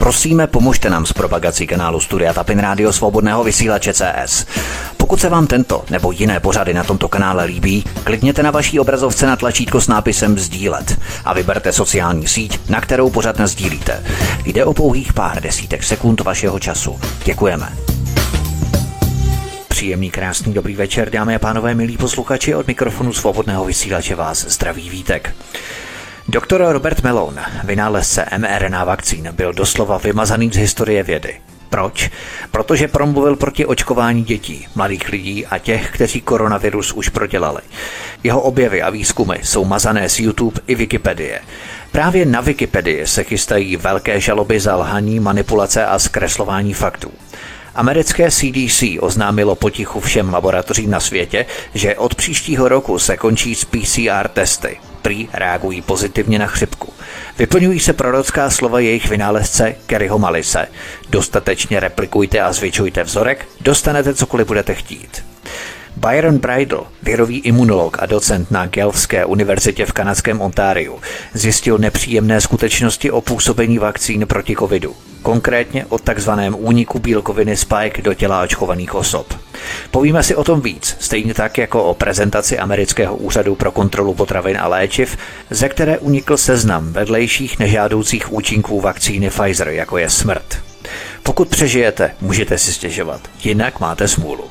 Prosíme, pomožte nám s propagací kanálu Studia Tapin Rádio Svobodného vysílače CS. Pokud se vám tento nebo jiné pořady na tomto kanále líbí, klikněte na vaší obrazovce na tlačítko s nápisem sdílet a vyberte sociální síť, na kterou pořad nasdílíte. Jde o pouhých pár desítek sekund vašeho času. Děkujeme. Příjemný, krásný, dobrý večer, dámy a pánové, milí posluchači, od mikrofonu Svobodného vysílače vás zdraví Vítek. Doktor Robert Malone, vynálezce mRNA vakcín, byl doslova vymazaný z historie vědy. Proč? Protože promluvil proti očkování dětí, mladých lidí a těch, kteří koronavirus už prodělali. Jeho objevy a výzkumy jsou mazané z YouTube i Wikipedie. Právě na Wikipedii se chystají velké žaloby za lhaní, manipulace a zkreslování faktů. Americké CDC oznámilo potichu všem laboratořím na světě, že od příštího roku se končí s PCR testy. Prý reagují pozitivně na chřipku. Vyplňují se prorocká slova jejich vynálezce Karyho Mullise. Dostatečně replikujte a zvětšujte vzorek, dostanete cokoliv budete chtít. Byram Bridle, virový imunolog a docent na Guelphské univerzitě v kanadském Ontariu, zjistil nepříjemné skutečnosti o působení vakcín proti covidu, konkrétně o takzvaném úniku bílkoviny Spike do těla očkovaných osob. Povíme si o tom víc, stejně tak jako o prezentaci amerického úřadu pro kontrolu potravin a léčiv, ze které unikl seznam vedlejších nežádoucích účinků vakcíny Pfizer, jako je smrt. Pokud přežijete, můžete si stěžovat, jinak máte smůlu.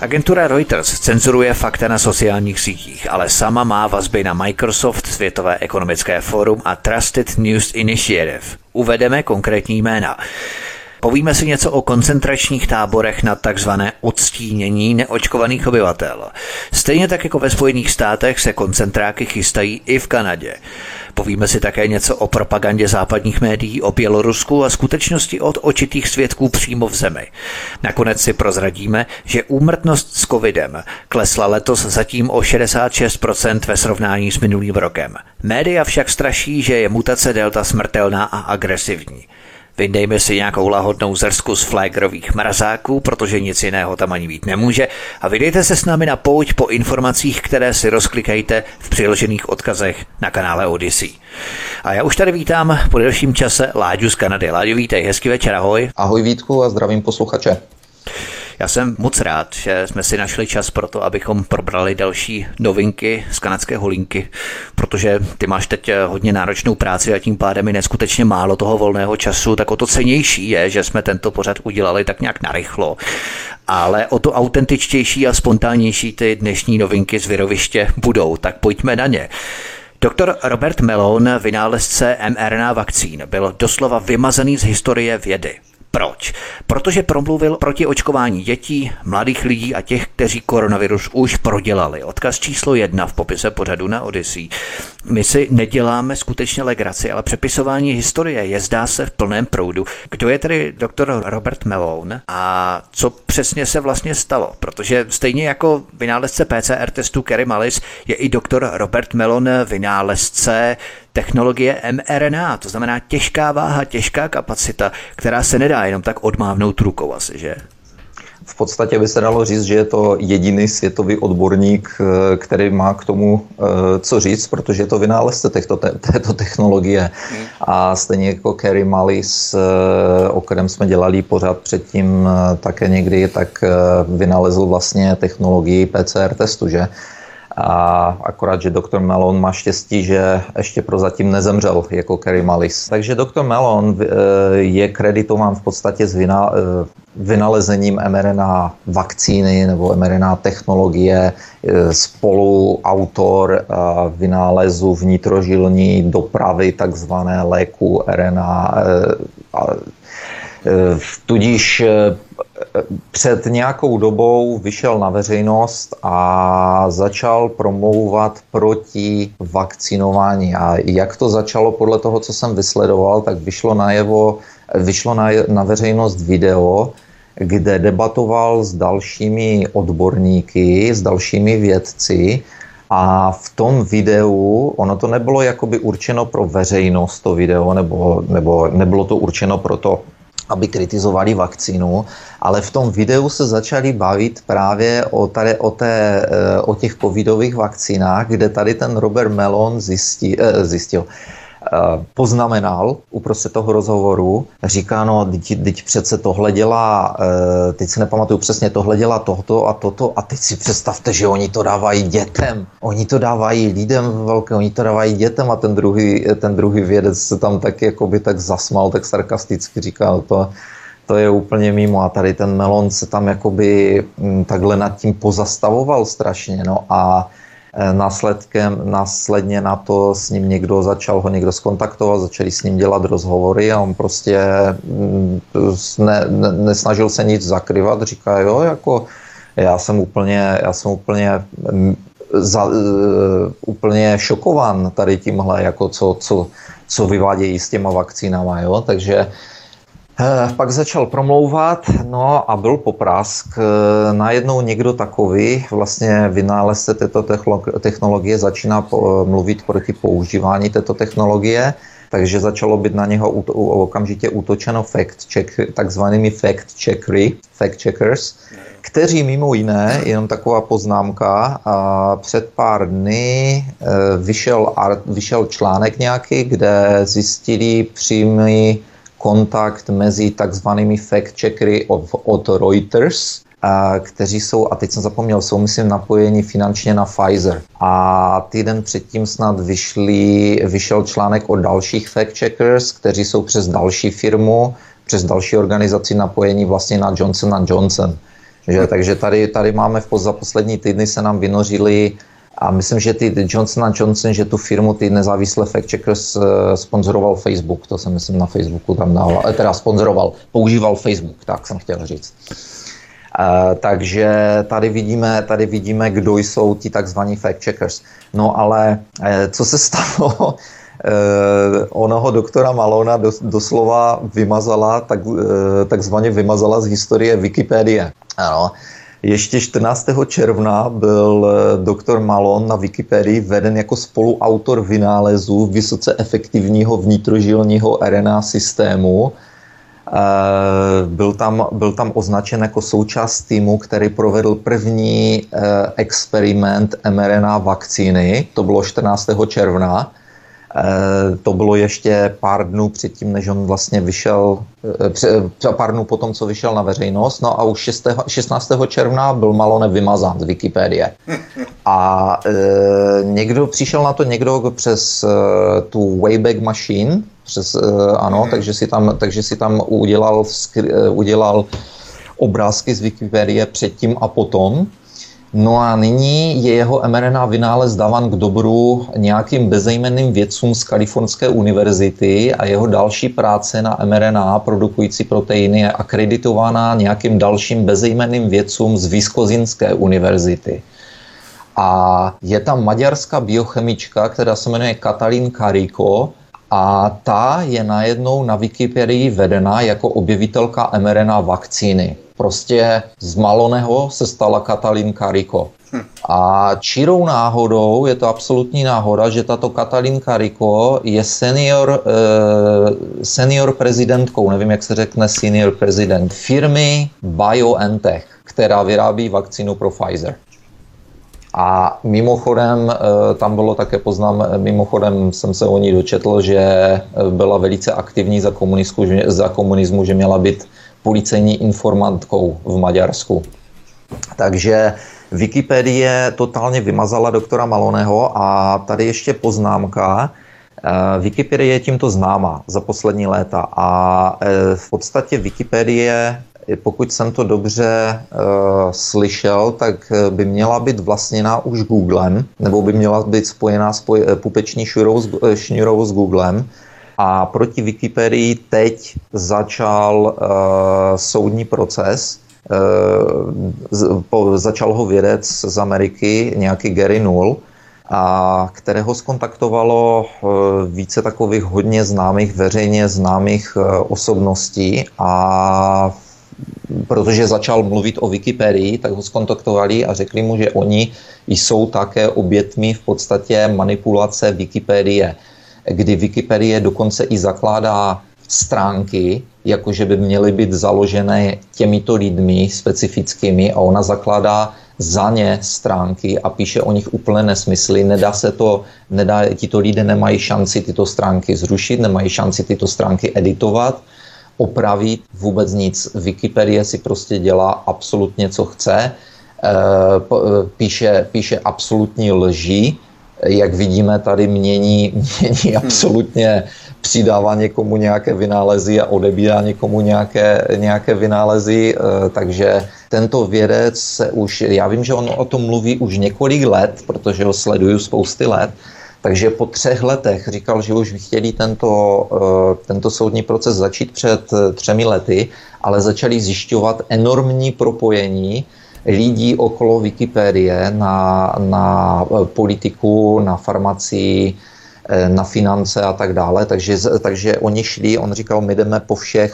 Agentura Reuters cenzuruje fakta na sociálních sítích, ale sama má vazby na Microsoft, Světové ekonomické fórum a Trusted News Initiative. Uvedeme konkrétní jména. Povíme si něco o koncentračních táborech na takzvané odstínění neočkovaných obyvatel. Stejně tak jako ve Spojených státech se koncentráky chystají i v Kanadě. Povíme si také něco o propagandě západních médií o Bělorusku a skutečnosti od očitých svědků přímo v zemi. Nakonec si prozradíme, že úmrtnost s covidem klesla letos zatím o 66% ve srovnání s minulým rokem. Média však straší, že je mutace Delta smrtelná a agresivní. Vyndejme si nějakou lahodnou zrsku z flagerových mrazáků, protože nic jiného tam ani být nemůže, a vydejte se s námi na pouť po informacích, které si rozklikajte v přiložených odkazech na kanále Odyssey. A já už tady vítám po delším čase Láďu z Kanady. Láďo, vítej, hezký večer, ahoj. Ahoj Vítku a zdravím posluchače. Já jsem moc rád, že jsme si našli čas pro to, abychom probrali další novinky z kanadské holinky, protože ty máš teď hodně náročnou práci a tím pádem i neskutečně málo toho volného času, tak o to cennější je, že jsme tento pořad udělali tak nějak narychlo. Ale o to autentičtější a spontánnější ty dnešní novinky z viroviště budou, tak pojďme na ně. Doktor Robert Malone, vynálezce mRNA vakcín, byl doslova vymazaný z historie vědy. Proč? Protože promluvil proti očkování dětí, mladých lidí a těch, kteří koronavirus už prodělali. Odkaz číslo 1 v popise pořadu na Odyssey. My si neděláme skutečně legraci, ale přepisování historie je, zdá se, v plném proudu. Kdo je tedy doktor Robert Malone a co přesně se vlastně stalo? Protože stejně jako vynálezce PCR testu Kary Mullis je i doktor Robert Malone vynálezce technologie mRNA, to znamená těžká váha, těžká kapacita, která se nedá jenom tak odmávnout rukou asi, že? V podstatě by se dalo říct, že je to jediný světový odborník, který má k tomu co říct, protože je to vynálezce této technologie. A stejně jako Kary Mullis, o kterém jsme dělali pořád předtím také někdy, tak vynalezl vlastně technologii PCR testu, že? A akorát, že doktor Malone má štěstí, že ještě prozatím nezemřel jako Kary Mullis. Takže doktor Malone je kreditován v podstatě s vynalezením mRNA vakcíny nebo mRNA technologie, spoluautor vynálezu vnitrožilní dopravy takzvané léku RNA. Tudíž před nějakou dobou vyšel na veřejnost a začal promlouvat proti vakcinování. A jak to začalo, podle toho, co jsem vysledoval, tak vyšlo na veřejnost video, kde debatoval s dalšími odborníky, s dalšími vědci. A v tom videu, ono to nebylo jakoby určeno pro veřejnost, to video, nebo nebylo to určeno pro to, aby kritizovali vakcínu, ale v tom videu se začali bavit právě o těch covidových vakcínách, kde tady ten Robert Malone zjistil. poznamenal uprostřed toho rozhovoru, říká, no, teď přece tohle dělá, teď se nepamatuju přesně, tohle dělá tohoto a toto a teď si představte, že oni to dávají dětem, oni to dávají lidem velké, oni to dávají dětem a ten druhý vědec se tam tak jako by tak zasmal, tak sarkasticky říkal to je úplně mimo a tady ten Melon se tam jakoby takhle nad tím pozastavoval strašně, no a následně na to s ním ho někdo skontaktoval, začali s ním dělat rozhovory a on prostě nesnažil se nic zakryvat, říká, jo, jako já jsem úplně šokován tady tímhle, jako co vyvádějí s těma vakcínama, jo, takže pak začal promlouvat, no a byl poprask. Najednou někdo takový, vlastně vynálezce této technologie, začíná mluvit proti používání této technologie, takže začalo být na něho okamžitě útočeno takzvanými fact checkers, kteří mimo jiné, jenom taková poznámka, před pár dny vyšel článek nějaký, kde zjistili přímý kontakt mezi takzvanými fact-checkery od Reuters, kteří jsou, a teď jsem zapomněl, jsou myslím napojeni finančně na Pfizer. A týden předtím snad vyšel článek o dalších fact-checkers, kteří jsou přes další firmu, přes další organizaci napojeni vlastně na Johnson & Johnson. Takže tady máme za poslední týdny se nám vynořili. A myslím, že ty Johnson & Johnson, že tu firmu ty nezávislé fact-checkers sponzoroval Facebook, to jsem myslím na Facebooku tam dal, teda sponzoroval, používal Facebook, tak jsem chtěl říct. Takže tady vidíme, kdo jsou ti takzvaní fact-checkers. No ale co se stalo, onoho doktora Malona doslova vymazala, takzvaně vymazala z historie Wikipedie, ano. Ještě 14. června byl doktor Malone na Wikipedii veden jako spoluautor vynálezu vysoce efektivního vnitrožilního RNA systému. Byl tam označen jako součást týmu, který provedl první experiment mRNA vakcíny. To bylo 14. června. To bylo ještě pár dnů předtím, než on vlastně vyšel, pár dnů potom, co vyšel na veřejnost, no a už 16. června byl Malone vymazán z Wikipedie. A přišel na to někdo přes tu Wayback Machine, takže si tam udělal obrázky z Wikipedie předtím a potom. No a nyní je jeho mRNA vynález dáván k dobru nějakým bezejmenným vědcům z Kalifornské univerzity a jeho další práce na mRNA produkující proteiny je akreditována nějakým dalším bezejmenným vědcům z Wisconsinské univerzity. A je tam maďarská biochemička, která se jmenuje Katalin Kariko, a ta je najednou na Wikipedii vedena jako objevitelka mRNA vakcíny. Prostě z Maloneho se stala Katalin Kariko. A čirou náhodou, je to absolutní náhoda, že tato Katalin Kariko je senior prezidentkou, nevím, jak se řekne senior prezident, firmy BioNTech, která vyrábí vakcínu pro Pfizer. A mimochodem, tam bylo také mimochodem jsem se o ní dočetl, že byla velice aktivní za komunismu, že měla být policejní informantkou v Maďarsku. Takže Wikipedie totálně vymazala doktora Maloneho a tady ještě poznámka. Wikipedie je tímto známá za poslední léta a v podstatě Wikipedie, pokud jsem to dobře slyšel, tak by měla být vlastněná už Googlem, nebo by měla být spojená pupeční šňůrou s Googlem. A proti Wikipedii teď začal soudní proces. Začal ho vědec z Ameriky, nějaký Gary Null, a kterého skontaktovalo více takových hodně známých, veřejně známých osobností. A protože začal mluvit o Wikipedii, tak ho skontaktovali a řekli mu, že oni jsou také obětmi v podstatě manipulace Wikipedie, kdy Wikipedie dokonce i zakládá stránky, jakože by měly být založené těmito lidmi specifickými, a ona zakládá za ně stránky a píše o nich úplné nesmysly. Tito lidé nemají šanci tyto stránky zrušit, nemají šanci tyto stránky editovat, opravit, vůbec nic. Wikipedia si prostě dělá absolutně, co chce, píše absolutní lži, jak vidíme, tady mění absolutně, přidává někomu nějaké vynálezy a odebírá někomu nějaké vynálezy, takže tento vědec se už, já vím, že on o tom mluví už několik let, protože ho sleduju spousty let, takže po 3 letech říkal, že už chtěli tento soudní proces začít před 3 lety, ale začali zjišťovat enormní propojení lidí okolo Wikipedie na politiku, na farmacii, na finance a tak dále. Takže oni šli, on říkal, my jdeme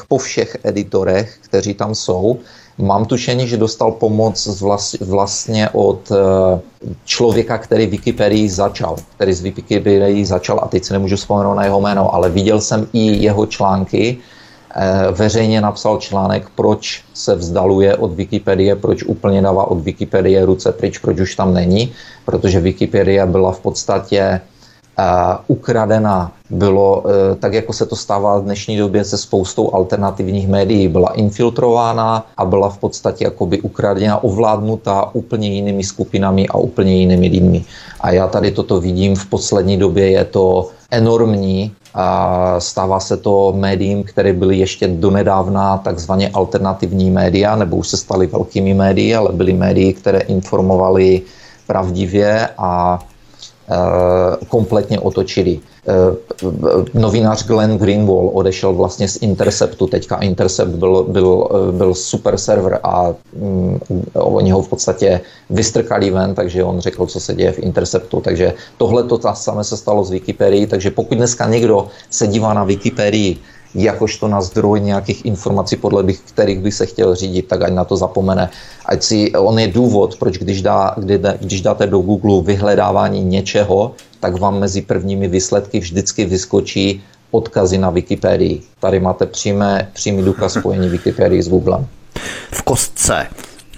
po všech editorech, kteří tam jsou. Mám tušení, že dostal pomoc vlastně od člověka, který z Wikipedii začal, a teď si nemůžu vzpomenout na jeho jméno, ale viděl jsem i jeho články. Veřejně napsal článek, proč se vzdaluje od Wikipedie, proč úplně dává od Wikipedie ruce pryč, proč už tam není, protože Wikipedie byla v podstatě ukradena. Bylo tak, jako se to stává v dnešní době se spoustou alternativních médií, byla infiltrována a byla v podstatě jakoby ukradena, ovládnutá úplně jinými skupinami a úplně jinými lidmi. A já tady toto vidím v poslední době, je to enormní. Stává se to médiím, které byly ještě donedávna takzvaně alternativní média, nebo už se staly velkými médii, ale byly médii, které informovaly pravdivě a kompletně otočili. Novinář Glenn Greenwald odešel vlastně z Interceptu, teďka Intercept byl super server a oni ho v podstatě vystrkali ven, takže on řekl, co se děje v Interceptu, takže tohle to samé se stalo z Wikipedii, takže pokud dneska někdo se dívá na Wikipedii jakožto na zdroj nějakých informací, kterých by se chtěl řídit, tak ať na to zapomene. On je důvod, proč když dáte do Google vyhledávání něčeho, tak vám mezi prvními výsledky vždycky vyskočí odkazy na Wikipedii. Tady máte přímý důkaz spojení Wikipedii s Googlem. V kostce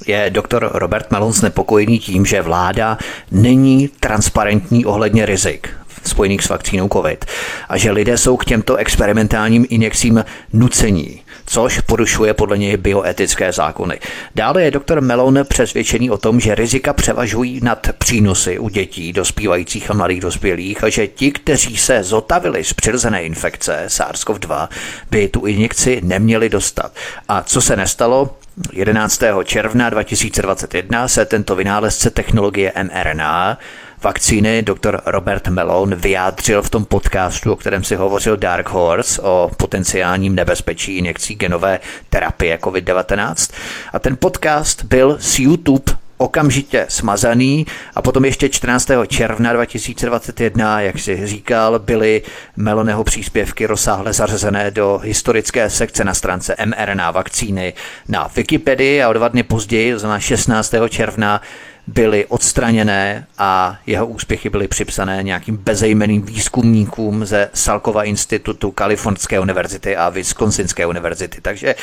je doktor Robert Malone znepokojený tím, že vláda není transparentní ohledně rizik spojených s vakcínou COVID a že lidé jsou k těmto experimentálním injekcím nucení, což porušuje podle něj bioetické zákony. Dále je doktor Malone přesvědčený o tom, že rizika převažují nad přínosy u dětí, dospívajících a mladých dospělých a že ti, kteří se zotavili z přirozené infekce SARS-CoV-2, by tu injekci neměli dostat. A co se nestalo? 11. června 2021 se tento vynálezce technologie mRNA vakcíny doktor Robert Malone vyjádřil v tom podcastu, o kterém si hovořil Dark Horse, o potenciálním nebezpečí injekcí genové terapie COVID-19. A ten podcast byl z YouTube okamžitě smazaný a potom ještě 14. června 2021, jak si říkal, byly Maloneho příspěvky rozsáhle zařazené do historické sekce na stránce mRNA vakcíny na Wikipedii a o 2 dny později, to znamená 16. června, byly odstraněné a jeho úspěchy byly připsané nějakým bezejmenným výzkumníkům ze Salkova institutu, Kalifornské univerzity a Wisconsinské univerzity. Takže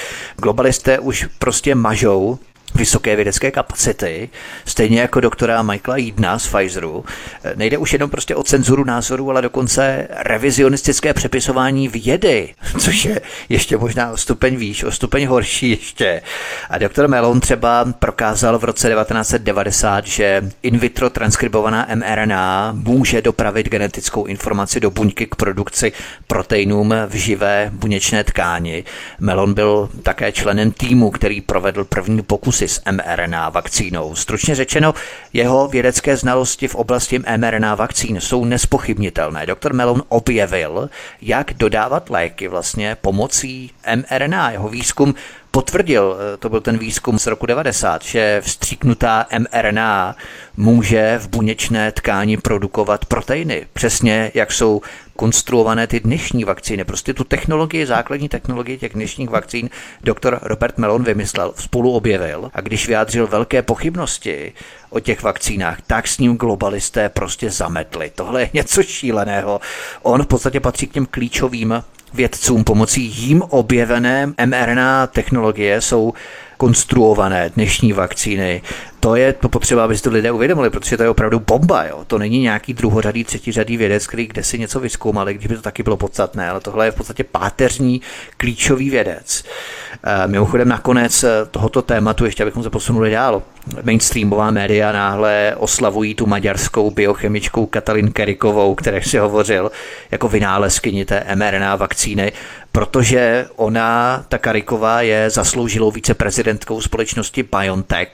globalisté už prostě mažou vysoké vědecké kapacity, stejně jako doktora Michaela Yeadona z Pfizeru. Nejde už jenom prostě o cenzuru názorů, ale dokonce revizionistické přepisování vědy, což je ještě možná o stupeň výš, o stupeň horší ještě. A doktor Malone třeba prokázal v roce 1990, že in vitro transkribovaná mRNA může dopravit genetickou informaci do buňky k produkci proteinům v živé buněčné tkáni. Malone byl také členem týmu, který provedl první pokusy s mRNA vakcínou. Stručně řečeno, jeho vědecké znalosti v oblasti mRNA vakcín jsou nespochybnitelné. Doktor Malone objevil, jak dodávat léky vlastně pomocí mRNA. Jeho výzkum potvrdil, to byl ten výzkum z roku 90, že vstříknutá mRNA může v buněčné tkáni produkovat proteiny, přesně jak jsou konstruované ty dnešní vakcíny. Prostě tu technologii, základní technologii těch dnešních vakcín doktor Robert Malone vymyslel, spoluobjevil, a když vyjádřil velké pochybnosti o těch vakcínách, tak s ním globalisté prostě zametli. Tohle je něco šíleného. On v podstatě patří k těm klíčovým vědcům. Pomocí jim objevené mRNA technologie jsou konstruované dnešní vakcíny. To je to potřeba, aby si to lidé uvědomili, protože to je opravdu bomba. Jo? To není nějaký druhořadý, třetiřadý vědec, který kde si něco vyzkoumali, když by to taky bylo podstatné, ale tohle je v podstatě páteřní klíčový vědec. Mimochodem nakonec tohoto tématu, ještě abychom se posunuli dál, mainstreamová média náhle oslavují tu maďarskou biochemičku Katalin Karikovou, které si hovořil, jako vynálezkyni té mRNA vakcíny, protože ona, ta Kariková, je zasloužilou viceprezidentkou společnosti BioNTech,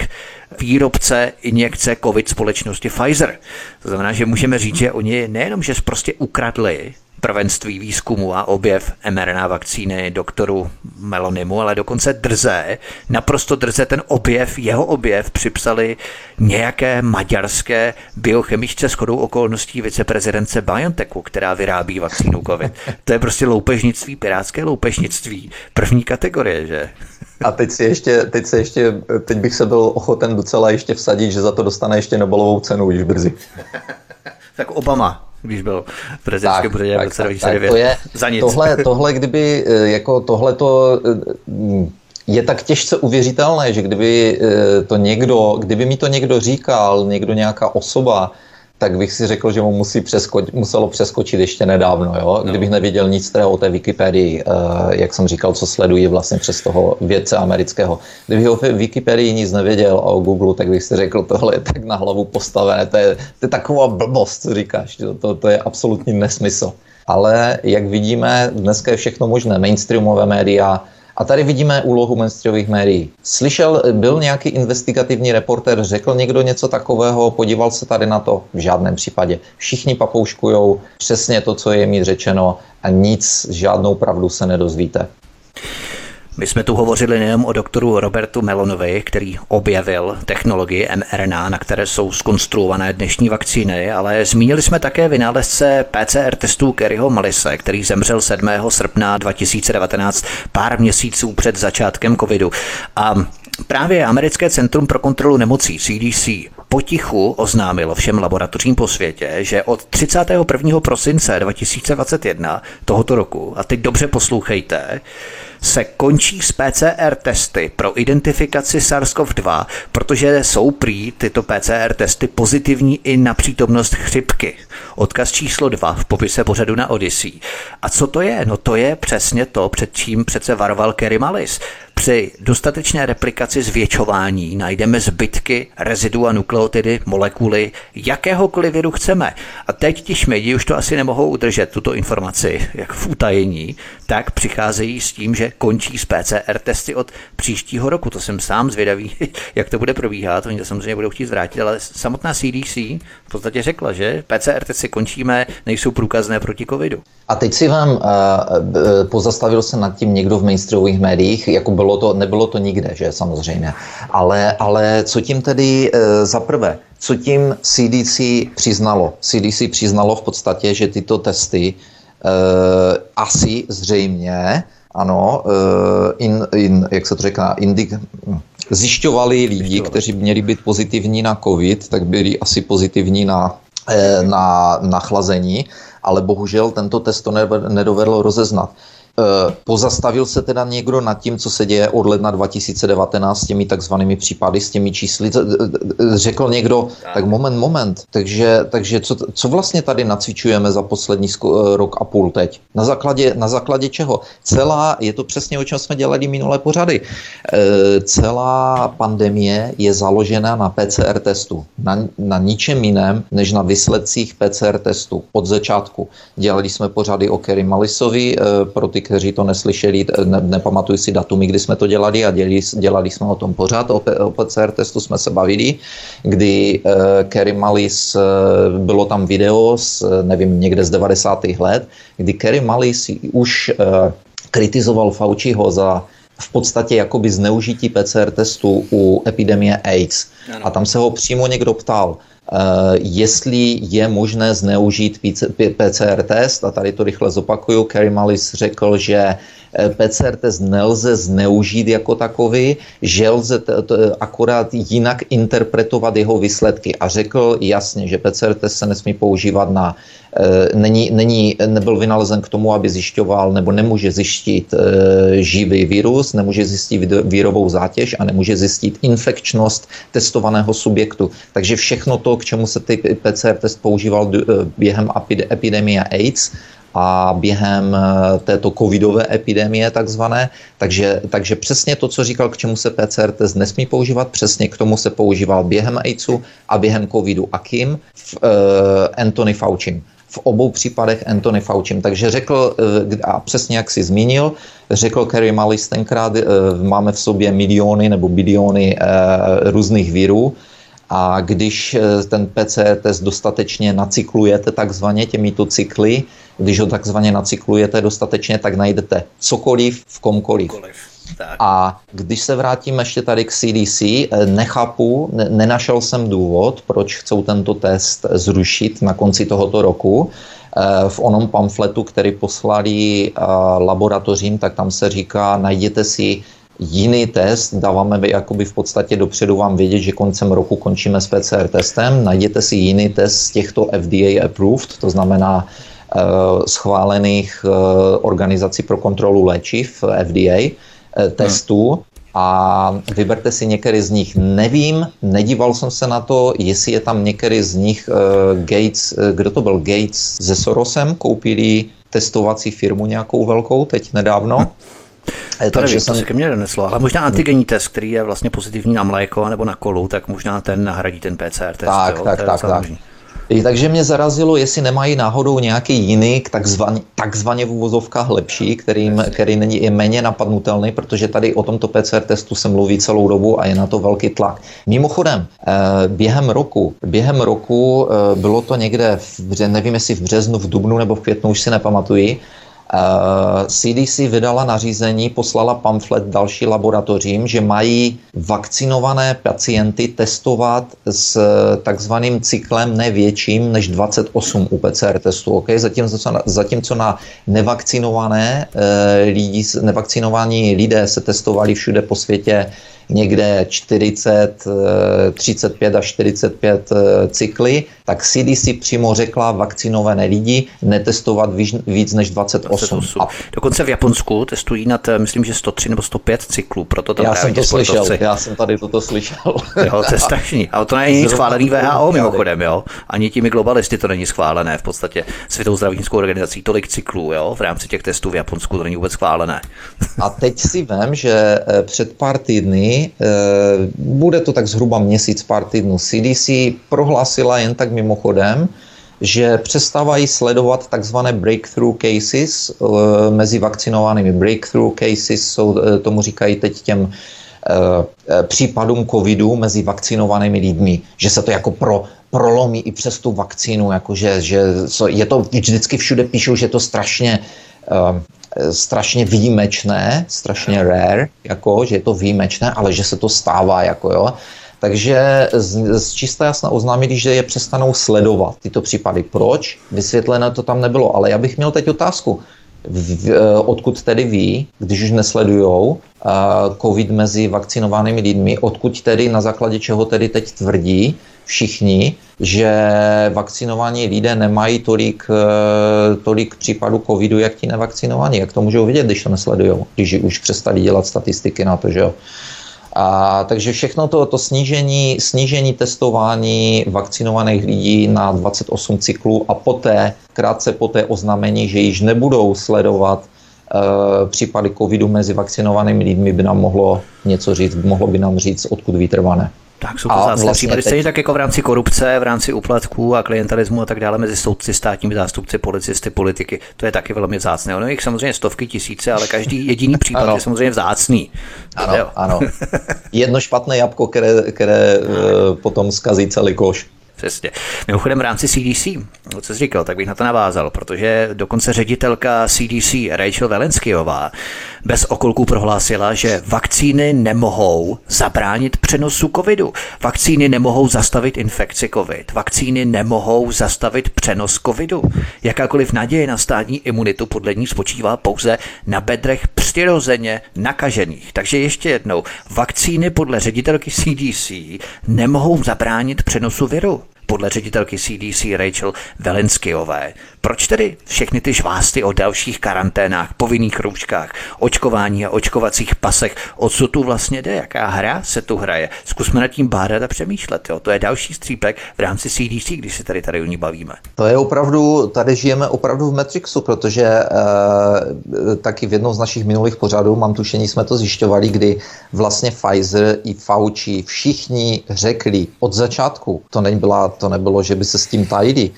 výrobce injekce COVID společnosti Pfizer. To znamená, že můžeme říct, že oni nejenom, že prostě ukradli prvenství výzkumu a objev mRNA vakcíny doktoru Malonemu, ale dokonce drze, naprosto drze ten objev, jeho objev připsali nějaké maďarské biochemičce, shodou okolností viceprezidence BioNTechu, která vyrábí vakcínu COVID. To je prostě loupežnictví, pirátské loupežnictví první kategorie, že? A teď bych se byl ochoten docela ještě vsadit, že za to dostane ještě Nobelovou cenu už brzy. Tak Obama, když byl prezidentský prezident v roce 2009, za nic. Tohle je tak těžce uvěřitelné, že kdyby mi to někdo říkal, nějaká osoba, tak bych si řekl, že mu muselo přeskočit ještě nedávno, jo? Kdybych nevěděl nic z o té Wikipedii, jak jsem říkal, co sleduji vlastně přes toho vědce amerického. Kdybych o Wikipedii nic nevěděl a o Google, tak bych si řekl, tohle je tak na hlavu postavené, to je taková blbost, co říkáš, to je absolutní nesmysl. Ale jak vidíme, dneska je všechno možné, mainstreamové média. A tady vidíme úlohu mainstreamových médií. Byl nějaký investigativní reportér, řekl někdo něco takového, podíval se tady na to? V žádném případě. Všichni papouškujou přesně to, co je jim řečeno, a nic, žádnou pravdu se nedozvíte. My jsme tu hovořili nejen o doktoru Robertu Malonovi, který objevil technologii mRNA, na které jsou zkonstruované dnešní vakcíny, ale zmínili jsme také vynálezce PCR testů Karyho Mullise, který zemřel 7. srpna 2019, pár měsíců před začátkem covidu. A právě americké Centrum pro kontrolu nemocí, CDC, potichu oznámilo všem laboratořím po světě, že od 31. prosince 2021 tohoto roku, a teď dobře poslouchejte, se končí s PCR testy pro identifikaci SARS-CoV-2, protože jsou prý tyto PCR testy pozitivní i na přítomnost chřipky. Odkaz číslo 2 v popise pořadu na Odyssey. A co to je? No to je přesně to, před čím přece varoval Kary Mullis. Při dostatečné replikaci zvětšování najdeme zbytky, rezidua, nukleotidy, molekuly, jakéhokoliv viru chceme. A teď ti šmejdi už to asi nemohou udržet, tuto informaci, jak v utajení, tak přicházejí s tím, že končí s PCR testy od příštího roku. To jsem sám zvědavý, jak to bude probíhat. Oni to samozřejmě budou chtít zvrátit, ale samotná CDC v podstatě řekla, že PCR testy končíme, nejsou průkazné proti covidu. A teď si vám pozastavil se nad tím někdo v mainstreamových médiích, jako nebylo to nikde, že samozřejmě. Ale co tím tedy zaprvé? Co tím CDC přiznalo? CDC přiznalo v podstatě, že tyto testy asi zřejmě, ano, zjišťovali lidi, kteří měli být pozitivní na covid, tak byli asi pozitivní na chlazení, ale bohužel tento test to nedovedlo rozeznat. Pozastavil se teda někdo nad tím, co se děje od ledna 2019 s těmi takzvanými případy, s těmi čísly? Řekl někdo, tak moment, takže co vlastně tady nacvičujeme za poslední rok a půl teď? Na základě čeho? Je to přesně, o čem jsme dělali minulé pořady. Celá pandemie je založena na PCR testu. Na ničem jiném, než na výsledcích PCR testu od začátku. Dělali jsme pořady o Kary Mullisovi, pro ty, kteří to neslyšeli, nepamatuji si datumy, kdy jsme to dělali, a dělali jsme o tom pořád, o PCR testu jsme se bavili, kdy Kary Mullis, bylo tam video, někde z 90. let, kdy Kary Mullis už kritizoval Fauciho za v podstatě jakoby zneužití PCR testu u epidemie AIDS. Ano. A tam se ho přímo někdo ptal, jestli je možné zneužít PCR test, a tady to rychle zopakuju, Kary Mullis řekl, že PCR test nelze zneužít jako takový, že lze akorát jinak interpretovat jeho výsledky. A řekl jasně, že PCR test se nesmí používat na, nebyl vynalezen k tomu, aby zjišťoval, nebo nemůže zjistit živý virus, nemůže zjistit vírovou zátěž a nemůže zjistit infekčnost testovaného subjektu. Takže všechno to, k čemu se PCR test používal během epidemie AIDS, a během této covidové epidemie takzvané, takže přesně to, co říkal, k čemu se PCR test nesmí používat, přesně k tomu se používal během AIDSu a během covidu. A kým? Anthony Fauci. V obou případech Anthony Fauci. Takže řekl, a přesně jak si zmínil, řekl Kary Mullis tenkrát, máme v sobě miliony nebo biliony různých virů, a když ten PCR test dostatečně nacyklujete takzvaně těmito cykly, když ho takzvaně nacyklujete dostatečně, tak najdete cokoliv v komkoliv. A když se vrátíme ještě tady k CDC, nechápu, nenašel jsem důvod, proč chcou tento test zrušit na konci tohoto roku. V onom pamfletu, který poslali laboratořím, tak tam se říká, najděte si jiný test, dáváme jakoby v podstatě dopředu vám vědět, že koncem roku končíme s PCR testem, najděte si jiný test z těchto FDA approved, to znamená schválených organizací pro kontrolu léčiv, FDA, testů a vyberte si některý z nich. Nevím, nedíval jsem se na to, jestli je tam některý z nich Gates, kdo to byl Gates se Sorosem, koupili testovací firmu nějakou velkou, teď nedávno. To se ke mně doneslo, ale možná antigenní test, který je vlastně pozitivní na mléko nebo na kolu, tak možná ten nahradí ten PCR test. Tak. Takže mě zarazilo, jestli nemají náhodou nějaký jiný, takzvaně v uvozovkách lepší, který není je méně napadnutelný, protože tady o tomto PCR testu se mluví celou dobu a je na to velký tlak. Mimochodem, během roku bylo to někde, nevím jestli v březnu, v dubnu nebo v květnu, už si nepamatuji, CDC vydala nařízení, poslala pamflet další laboratořím, že mají vakcinované pacienty testovat s takzvaným cyklem nevětším než 28 u PCR testů. Okay? Zatímco na nevakcinované lidi, nevakcinovaní lidé se testovali všude po světě někde 40, 35 až 45 cykly, tak CDC přímo řekla vakcinované lidi netestovat víc než 28. Dokonce v Japonsku testují nad, myslím, že 103 nebo 105 cyklů, proto tam já jsem tady toto slyšel. Jo, to je strašný. A to není schválený WHO mimochodem, jo. Ani těmi globalisty to není schválené, v podstatě Světovou zdravotnickou organizací tolik cyklů, jo, v rámci těch testů v Japonsku to není vůbec schválené. A teď si vem, že před pár týdny bude to tak zhruba měsíc, pár týdnů, CDC prohlásila jen tak mimochodem, že přestávají sledovat takzvané breakthrough cases mezi vakcinovanými. Breakthrough cases jsou, tomu říkají teď těm případům covidu mezi vakcinovanými lidmi, že se to jako prolomí i přes tu vakcínu, jakože je to vždycky všude píšou, že je to strašně výjimečné, strašně rare, jako, že je to výjimečné, ale že se to stává, jako jo. Takže z čista jasna oznámili, že je přestanou sledovat tyto případy. Proč? Vysvětlené to tam nebylo, ale já bych měl teď otázku. Odkud tedy ví, když už nesledujou covid mezi vakcinovanými lidmi, odkud tedy, na základě čeho tedy teď tvrdí všichni, že vakcinovaní lidé nemají tolik případů covidu, jak ti nevakcinovaní. Jak to můžou vidět, když to nesledujou, když už přestali dělat statistiky na to, že jo. A takže všechno to snížení testování vakcinovaných lidí na 28 cyklů a poté, krátce poté oznámení, že již nebudou sledovat případy covidu mezi vakcinovanými lidmi, by nám mohlo něco říct, mohlo by nám říct, odkud vytrvané. Tak jsou to zásadní případy, stejně tak jako v rámci korupce, v rámci úplatků a klientalismu a tak dále mezi soudci, státními zástupci, policisty, politiky. To je taky velmi vzácné. Ono jich samozřejmě stovky, tisíce, ale každý jediný případ ano. Je samozřejmě vzácný. Ano. Jedno špatné jablko, které potom zkazí celý koš. Přesně. Mimochodem v rámci CDC, co jsi říkal, tak bych na to navázal, protože dokonce ředitelka CDC Rochelle Walenskyová bez okolků prohlásila, že vakcíny nemohou zabránit přenosu covidu. Vakcíny nemohou zastavit infekci covid. Vakcíny nemohou zastavit přenos covidu. Jakákoliv naděje na státní imunitu podle ní spočívá pouze na bedrech přirozeně nakažených. Takže ještě jednou, vakcíny podle ředitelky CDC nemohou zabránit přenosu viru. Podle ředitelky CDC Rochelle Walenskyové. Proč tedy všechny ty žvásty o dalších karanténách, povinných rouškách, očkování a očkovacích pasech, o co tu vlastně jde, jaká hra se tu hraje? Zkusme nad tím bádat a přemýšlet. Jo? To je další střípek v rámci CDC, když se tady o ní bavíme. To je opravdu, tady žijeme opravdu v Matrixu, protože taky v jednom z našich minulých pořadů, mám tušení, jsme to zjišťovali, kdy vlastně Pfizer i Fauci všichni řekli od začátku, to nebylo, že by se s tím tajili.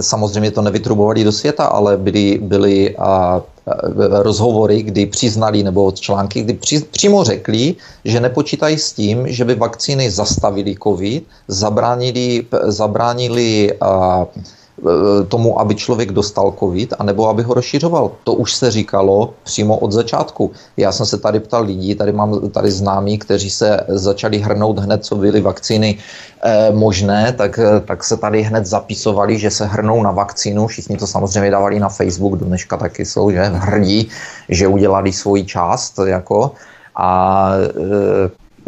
Samozřejmě to nevytrubovali do světa, ale byly rozhovory, kdy přiznali, nebo od články, kdy přímo řekli, že nepočítají s tím, že by vakcíny zastavili covid, zabránili tomu, aby člověk dostal covid, anebo aby ho rozšiřoval. To už se říkalo přímo od začátku. Já jsem se tady ptal lidí, mám tady známí, kteří se začali hrnout hned, co byly vakcíny možné, tak se tady hned zapisovali, že se hrnou na vakcínu. Všichni to samozřejmě dávali na Facebook, do dneška taky jsou, že hrdí, že udělali svoji část, jako a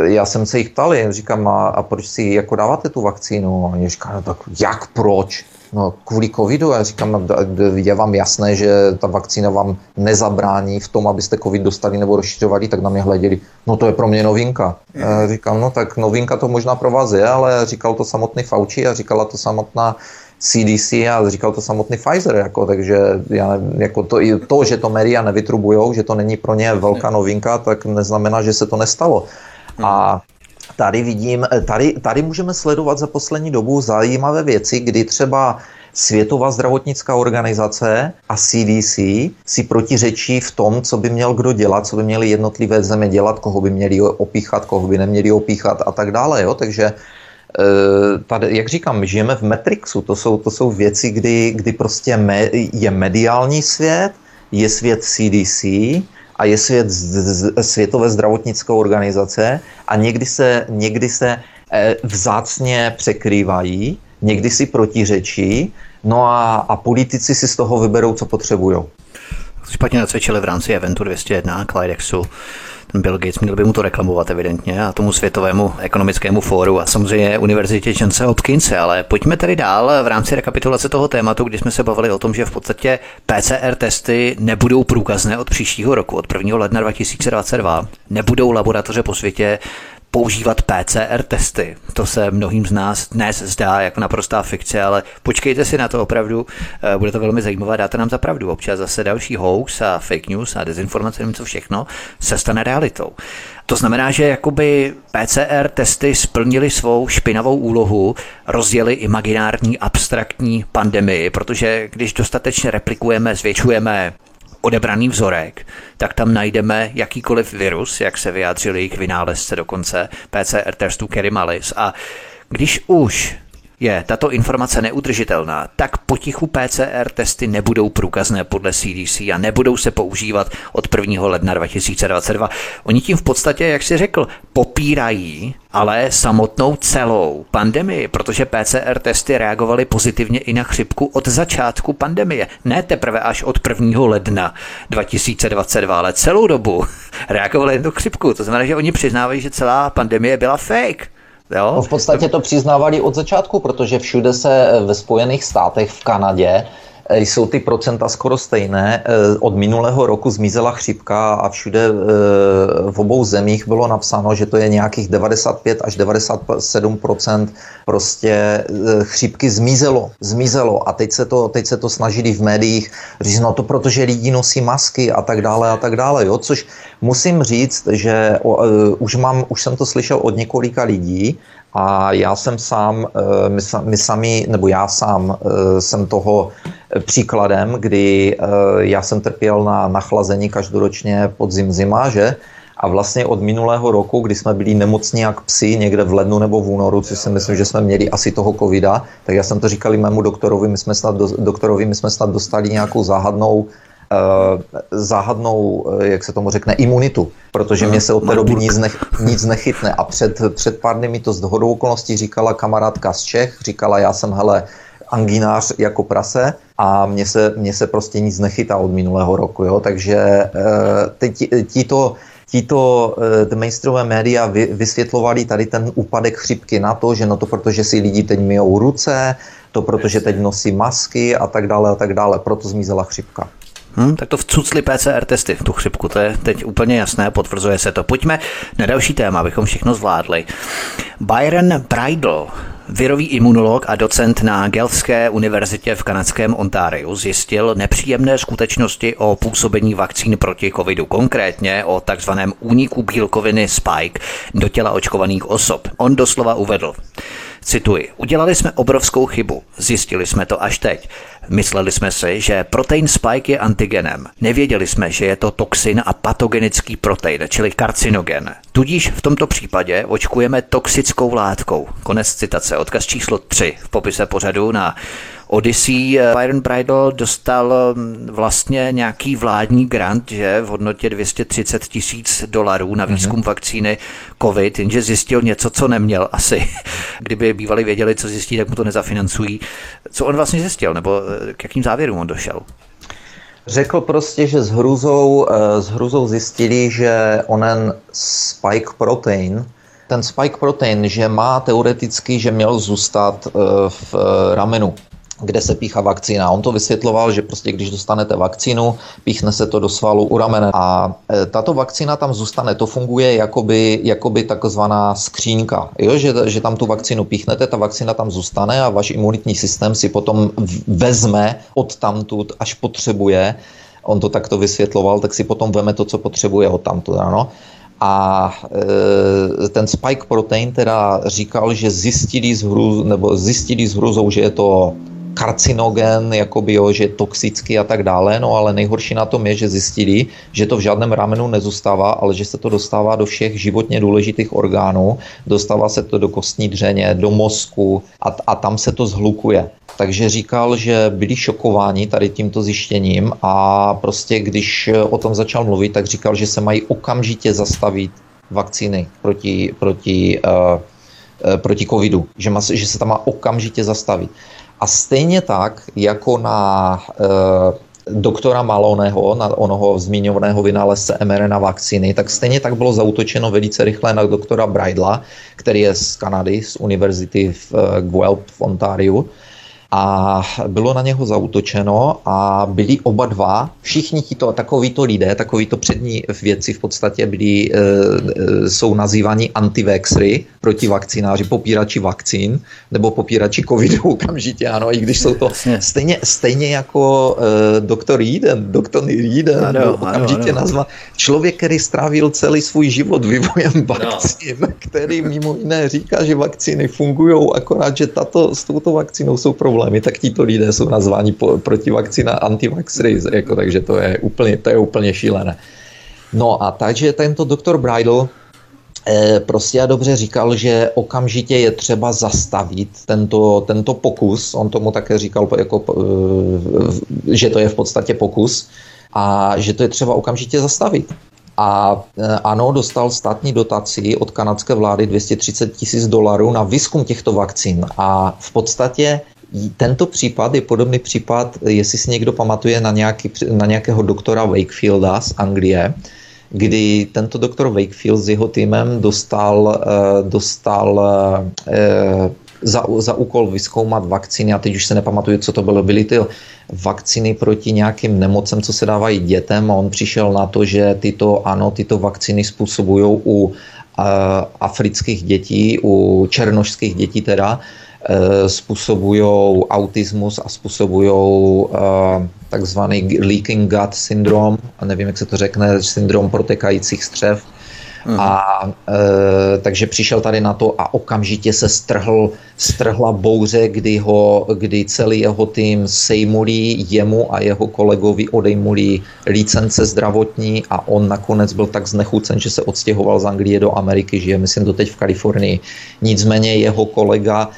já jsem se jich ptal, jen říkám, a proč si jako dáváte tu vakcínu? A oni říkají, no tak jak proč? No kvůli covidu, já říkám, je vám jasné, že ta vakcína vám nezabrání v tom, abyste covid dostali nebo rozšiřovali, tak na mě hleděli. No to je pro mě novinka. Já říkám, no tak novinka to možná pro vás je, ale říkal to samotný Fauci a říkala to samotná CDC a říkal to samotný Pfizer, jako, takže já, jako to, že to média nevytrubujou, že to není pro ně velká novinka, tak neznamená, že se to nestalo. A tady můžeme sledovat za poslední dobu zajímavé věci, kdy třeba Světová zdravotnická organizace a CDC si protiřečí v tom, co by měl kdo dělat, co by měly jednotlivé země dělat, koho by měli opíchat, koho by neměli opíchat a tak dále. Jo? Takže tady, jak říkám, žijeme v Matrixu, to jsou věci, kdy prostě je mediální svět, je svět CDC, a je svět Světové zdravotnické organizace a někdy se vzácně překrývají, někdy si protiřečí, no a politici si z toho vyberou, co potřebujou. Špatně nacvičili v rámci eventu 201 Klidexu. Ten Bill Gates, měl by mu to reklamovat evidentně a tomu Světovému ekonomickému fóru a samozřejmě Univerzitě Johnse Hopkinse, ale pojďme tady dál v rámci rekapitulace toho tématu, kdy jsme se bavili o tom, že v podstatě PCR testy nebudou průkazné od příštího roku, od 1. ledna 2022. Nebudou laboratoře po světě používat PCR testy. To se mnohým z nás dnes zdá jako naprostá fikce, ale počkejte si na to opravdu, bude to velmi zajímavé, dáte nám za pravdu. Občas zase další hoax a fake news a dezinformace, nevím co všechno, se stane realitou. To znamená, že jakoby PCR testy splnily svou špinavou úlohu, rozjeli imaginární abstraktní pandemii, protože když dostatečně replikujeme, zvětšujeme odebraný vzorek, tak tam najdeme jakýkoliv virus, jak se vyjádřili jejich vynálezce dokonce PCR testů Kary Mullis. A když už je tato informace neudržitelná, tak potichu PCR testy nebudou průkazné podle CDC a nebudou se používat od 1. ledna 2022. Oni tím v podstatě, jak jsi řekl, popírají ale samotnou celou pandemii, protože PCR testy reagovaly pozitivně i na chřipku od začátku pandemie. Ne teprve až od 1. ledna 2022, ale celou dobu reagovaly jen do chřipku. To znamená, že oni přiznávají, že celá pandemie byla fake. Jo? No v podstatě to přiznávali od začátku, protože všude se ve Spojených státech, v Kanadě, jsou ty procenta skoro stejné. Od minulého roku zmizela chřipka a všude v obou zemích bylo napsáno, že to je nějakých 95 až 97% prostě chřipky zmizelo. Zmizelo a teď se to snažili v médiích říct, no to protože lidi nosí masky a tak dále, jo, což musím říct, že už jsem to slyšel od několika lidí a já jsem sám, jsem toho příkladem, kdy já jsem trpěl na nachlazení každoročně podzim zima, že? A vlastně od minulého roku, kdy jsme byli nemocní jak psi někde v lednu nebo v únoru, což si myslím, že jsme měli asi toho covida, tak já jsem to říkal mému doktorovi, my jsme snad dostali nějakou záhadnou, jak se tomu řekne, imunitu, protože mě se od té doby nic nechytne. A před pár dny mi to z dohodou okolností říkala kamarádka z Čech, říkala, já jsem, hele, anginář jako prase a mě se prostě nic nechytá od minulého roku, jo, takže Tito mainstreamové média vysvětlovali tady ten úpadek chřipky na to, že no to protože si lidi teď myjou ruce, to protože teď nosí masky a tak dále, proto zmizela chřipka. Tak to vcucli PCR testy v tu chřipku, to je teď úplně jasné, potvrzuje se to. Pojďme na další téma, abychom všechno zvládli. Byram Bridle, virový imunolog a docent na Guelphské univerzitě v kanadském Ontariu, zjistil nepříjemné skutečnosti o působení vakcín proti covidu, konkrétně o takzvaném úniku bílkoviny Spike do těla očkovaných osob. On doslova uvedl, cituji, udělali jsme obrovskou chybu, zjistili jsme to až teď. Mysleli jsme si, že protein Spike je antigenem. Nevěděli jsme, že je to toxin a patogenický protein, čili karcinogen. Tudíž v tomto případě očkujeme toxickou látkou. Konec citace. Odkaz číslo 3 v popise pořadu na Odyssey. Byram Bridle dostal vlastně nějaký vládní grant, že v hodnotě $230,000 na výzkum vakcíny COVID, jenže zjistil něco, co neměl asi. Kdyby bývali věděli, co zjistí, tak mu to nezafinancují. Co on vlastně zjistil, nebo k jakým závěrům on došel? Řekl prostě, že s hrůzou zjistili, že onen spike protein, ten spike protein, že má teoreticky, že měl zůstat v ramenu, kde se píchá vakcína. On to vysvětloval, že prostě když dostanete vakcínu, píchne se to do svalu u ramene. A tato vakcína tam zůstane, to funguje jakoby takzvaná skřínka. Jo? Že tam tu vakcínu píchnete, ta vakcína tam zůstane a váš imunitní systém si potom vezme odtamtud, až potřebuje. On to takto vysvětloval, tak si potom veme to, co potřebuje odtamtud, ano. A ten spike protein teda říkal, že zjistili s hrůzou, že je to karcinogen, jakoby, jo, že je toxický a tak dále, no ale nejhorší na tom je, že zjistili, že to v žádném ramenu nezůstává, ale že se to dostává do všech životně důležitých orgánů, dostává se to do kostní dřeně, do mozku a tam se to zhlukuje. Takže říkal, že byli šokováni tady tímto zjištěním a prostě když o tom začal mluvit, tak říkal, že se mají okamžitě zastavit vakcíny proti covidu, že se tam má okamžitě zastavit. A stejně tak, jako na doktora Maloneho, na onoho zmiňovaného vynálezce mRNA vakcíny, tak stejně tak bylo zaútočeno velice rychle na doktora Bridla, který je z Kanady, z univerzity v Guelph v Ontariu. A bylo na něho zaútočeno a byli oba dva, všichni tito, takovýto lidé, takovýto přední vědci v podstatě byli, jsou nazýváni antivaxery, protivakcináři, popírači vakcín, nebo popírači covidu okamžitě, ano, i když jsou to stejně jako doktor Reiden, okamžitě nazva. Člověk, který strávil celý svůj život vývojem vakcín, který mimo jiné říká, že vakcíny fungují, akorát, že s touto vakcínou jsou problémy. Tak títo lidé jsou nazváni protivakcina antivaxery, jako, takže to je úplně šílené. No a takže tento doktor Bridle prostě a dobře říkal, že okamžitě je třeba zastavit tento pokus, on tomu také říkal, jako, že to je v podstatě pokus a že to je třeba okamžitě zastavit. A ano, dostal státní dotaci od kanadské vlády $230,000 na výzkum těchto vakcín a v podstatě tento případ je podobný případ, jestli si někdo pamatuje na nějakého doktora Wakefielda z Anglie, kdy tento doktor Wakefield s jeho týmem dostal za úkol vyzkoumat vakcíny, a teď už se nepamatuju, co to bylo, byly ty vakcíny proti nějakým nemocem, co se dávají dětem, a on přišel na to, že tyto vakcíny způsobují u afrických dětí, u černošských dětí teda, způsobují autismus a způsobují takzvaný leaking gut syndrom, a nevím, jak se to řekne, syndrom protekajících střev. A takže přišel tady na to a okamžitě se strhla bouře, kdy celý jeho tým sejmuli, jemu a jeho kolegovi odejmuli licence zdravotní a on nakonec byl tak znechucen, že se odstěhoval z Anglie do Ameriky, žije myslím doteď v Kalifornii. Nicméně jeho kolega,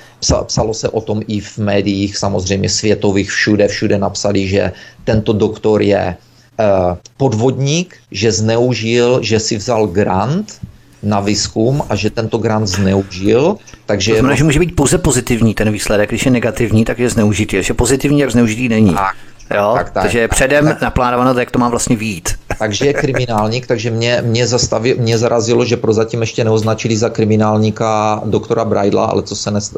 psalo se o tom i v médiích, samozřejmě světových, všude napsali, že tento doktor je podvodník, že zneužil, že si vzal grant na výzkum a že tento grant zneužil. Takže to znamená, že může být pouze pozitivní ten výsledek, když je negativní, tak je zneužitý, když je pozitivní, tak zneužitý není. Tak, takže předem naplánováno, jak to má vlastně vyjít. Takže je kriminálník, takže mě zarazilo, že prozatím ještě neoznačili za kriminálníka doktora Bridla, ale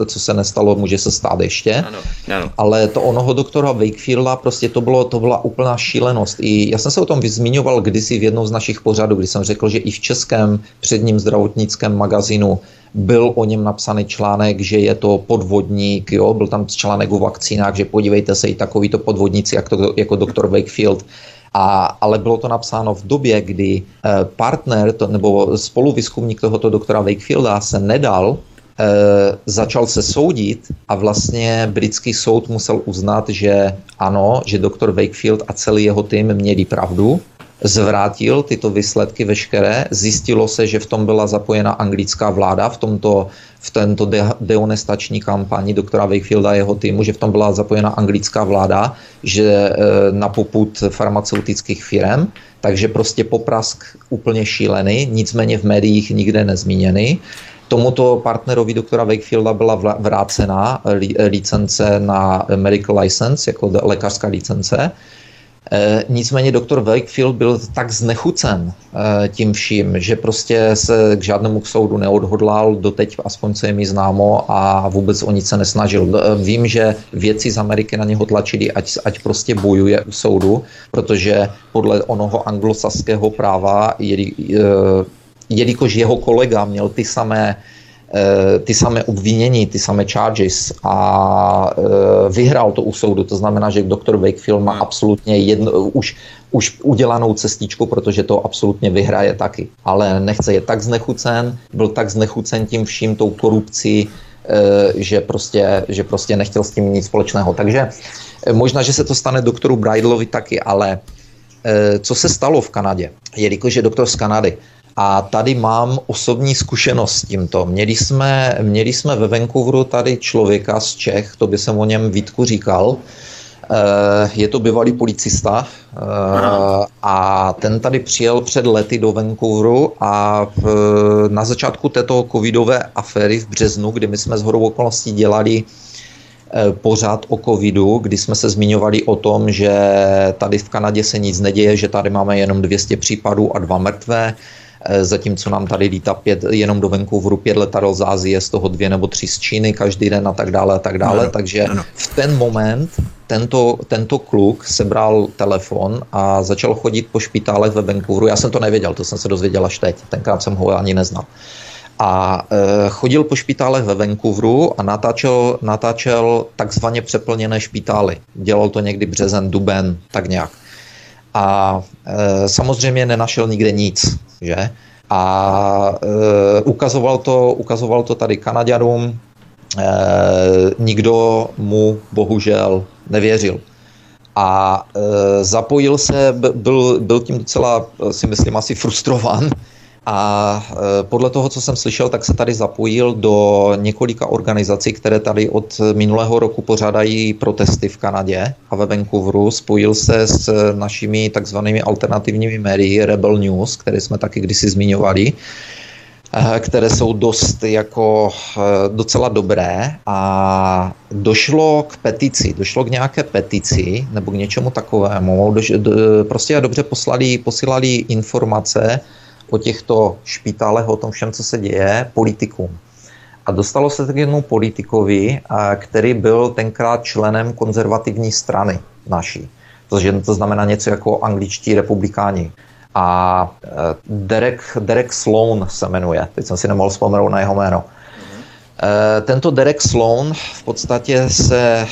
co se nestalo, může se stát ještě. Ano. Ale to onoho doktora Wakefielda, prostě to byla úplná šílenost. I já jsem se o tom zmiňoval kdysi v jednom z našich pořadů, kdy jsem řekl, že i v českém předním zdravotnickém magazínu byl o něm napsaný článek, že je to podvodník, jo? Byl tam článek o vakcínách, že podívejte se i takovýto podvodníci, jako doktor Wakefield. Ale bylo to napsáno v době, kdy partner nebo spoluvýzkumník tohoto doktora Wakefielda se nedal, začal se soudit a vlastně britský soud musel uznat, že ano, že doktor Wakefield a celý jeho tým měli pravdu. Zvrátil tyto výsledky veškeré, zjistilo se, že v tom byla zapojena anglická vláda, v této dehonestační kampani doktora Wakefielda a jeho týmu, že v tom byla zapojena anglická vláda, že na popud farmaceutických firm, takže prostě poprask úplně šílený, nicméně v médiích nikde nezmíněný. Tomuto partnerovi doktora Wakefielda byla vrácena licence na medical license, jako lékařská licence. Nicméně doktor Wakefield byl tak znechucen tím vším, že prostě se k žádnému k soudu neodhodlal, doteď aspoň co je mi známo a vůbec o nic se nesnažil. Vím, že vědci z Ameriky na něho tlačili, ať prostě bojuje u soudu, protože podle onoho anglosaského práva, jelikož jeho kolega měl ty samé obvinění, ty samé charges a vyhrál to u soudu. To znamená, že doktor Wakefield má absolutně už udělanou cestičku, protože to absolutně vyhraje taky. Ale nechce, je tak znechucen, byl tak znechucen tím vším, tou korupcí, že prostě nechtěl s tím nic společného. Takže možná, že se to stane doktoru Bridlovi taky, ale co se stalo v Kanadě? Jelikož je doktor z Kanady, a tady mám osobní zkušenost s tímto. Měli jsme ve Vancouveru tady člověka z Čech, to by jsem o něm Vítku říkal. Je to bývalý policista a ten tady přijel před lety do Vancouveru a na začátku této covidové aféry v březnu, kdy my jsme shodou okolností dělali pořád o covidu, kdy jsme se zmiňovali o tom, že tady v Kanadě se nic neděje, že tady máme jenom 200 případů a 2 mrtvé, zatímco nám tady lítá jenom do Vancouveru 5 letadel z Asie, z toho 2 nebo 3 z Číny každý den a tak dále. Takže v ten moment tento kluk sebral telefon a začal chodit po špitálech ve Vancouveru. Já jsem to nevěděl, to jsem se dozvěděl až teď, tenkrát jsem ho ani neznal. A chodil po špitálech ve Vancouveru a natáčel takzvaně přeplněné špitály. Dělal to někdy březen, duben, tak nějak. A samozřejmě nenašel nikde nic, že? A ukazoval to tady Kanaďanům, nikdo mu bohužel nevěřil. A zapojil se, byl tím docela, si myslím, asi frustrovan. A podle toho, co jsem slyšel, tak se tady zapojil do několika organizací, které tady od minulého roku pořádají protesty v Kanadě a ve Vancouveru. Spojil se s našimi takzvanými alternativními médii Rebel News, které jsme taky kdysi zmiňovali, které jsou dost jako docela dobré a došlo k nějaké petici nebo k něčemu takovému. Prostě dobře posílali informace o těchto špitálech, o tom všem, co se děje, politikům. A dostalo se tak jednou politikovi, který byl tenkrát členem konzervativní strany naší. To znamená něco jako angličtí republikáni. A Derek Sloan se jmenuje, teď jsem si nemohl vzpomenout na jeho jméno. Tento Derek Sloan v podstatě se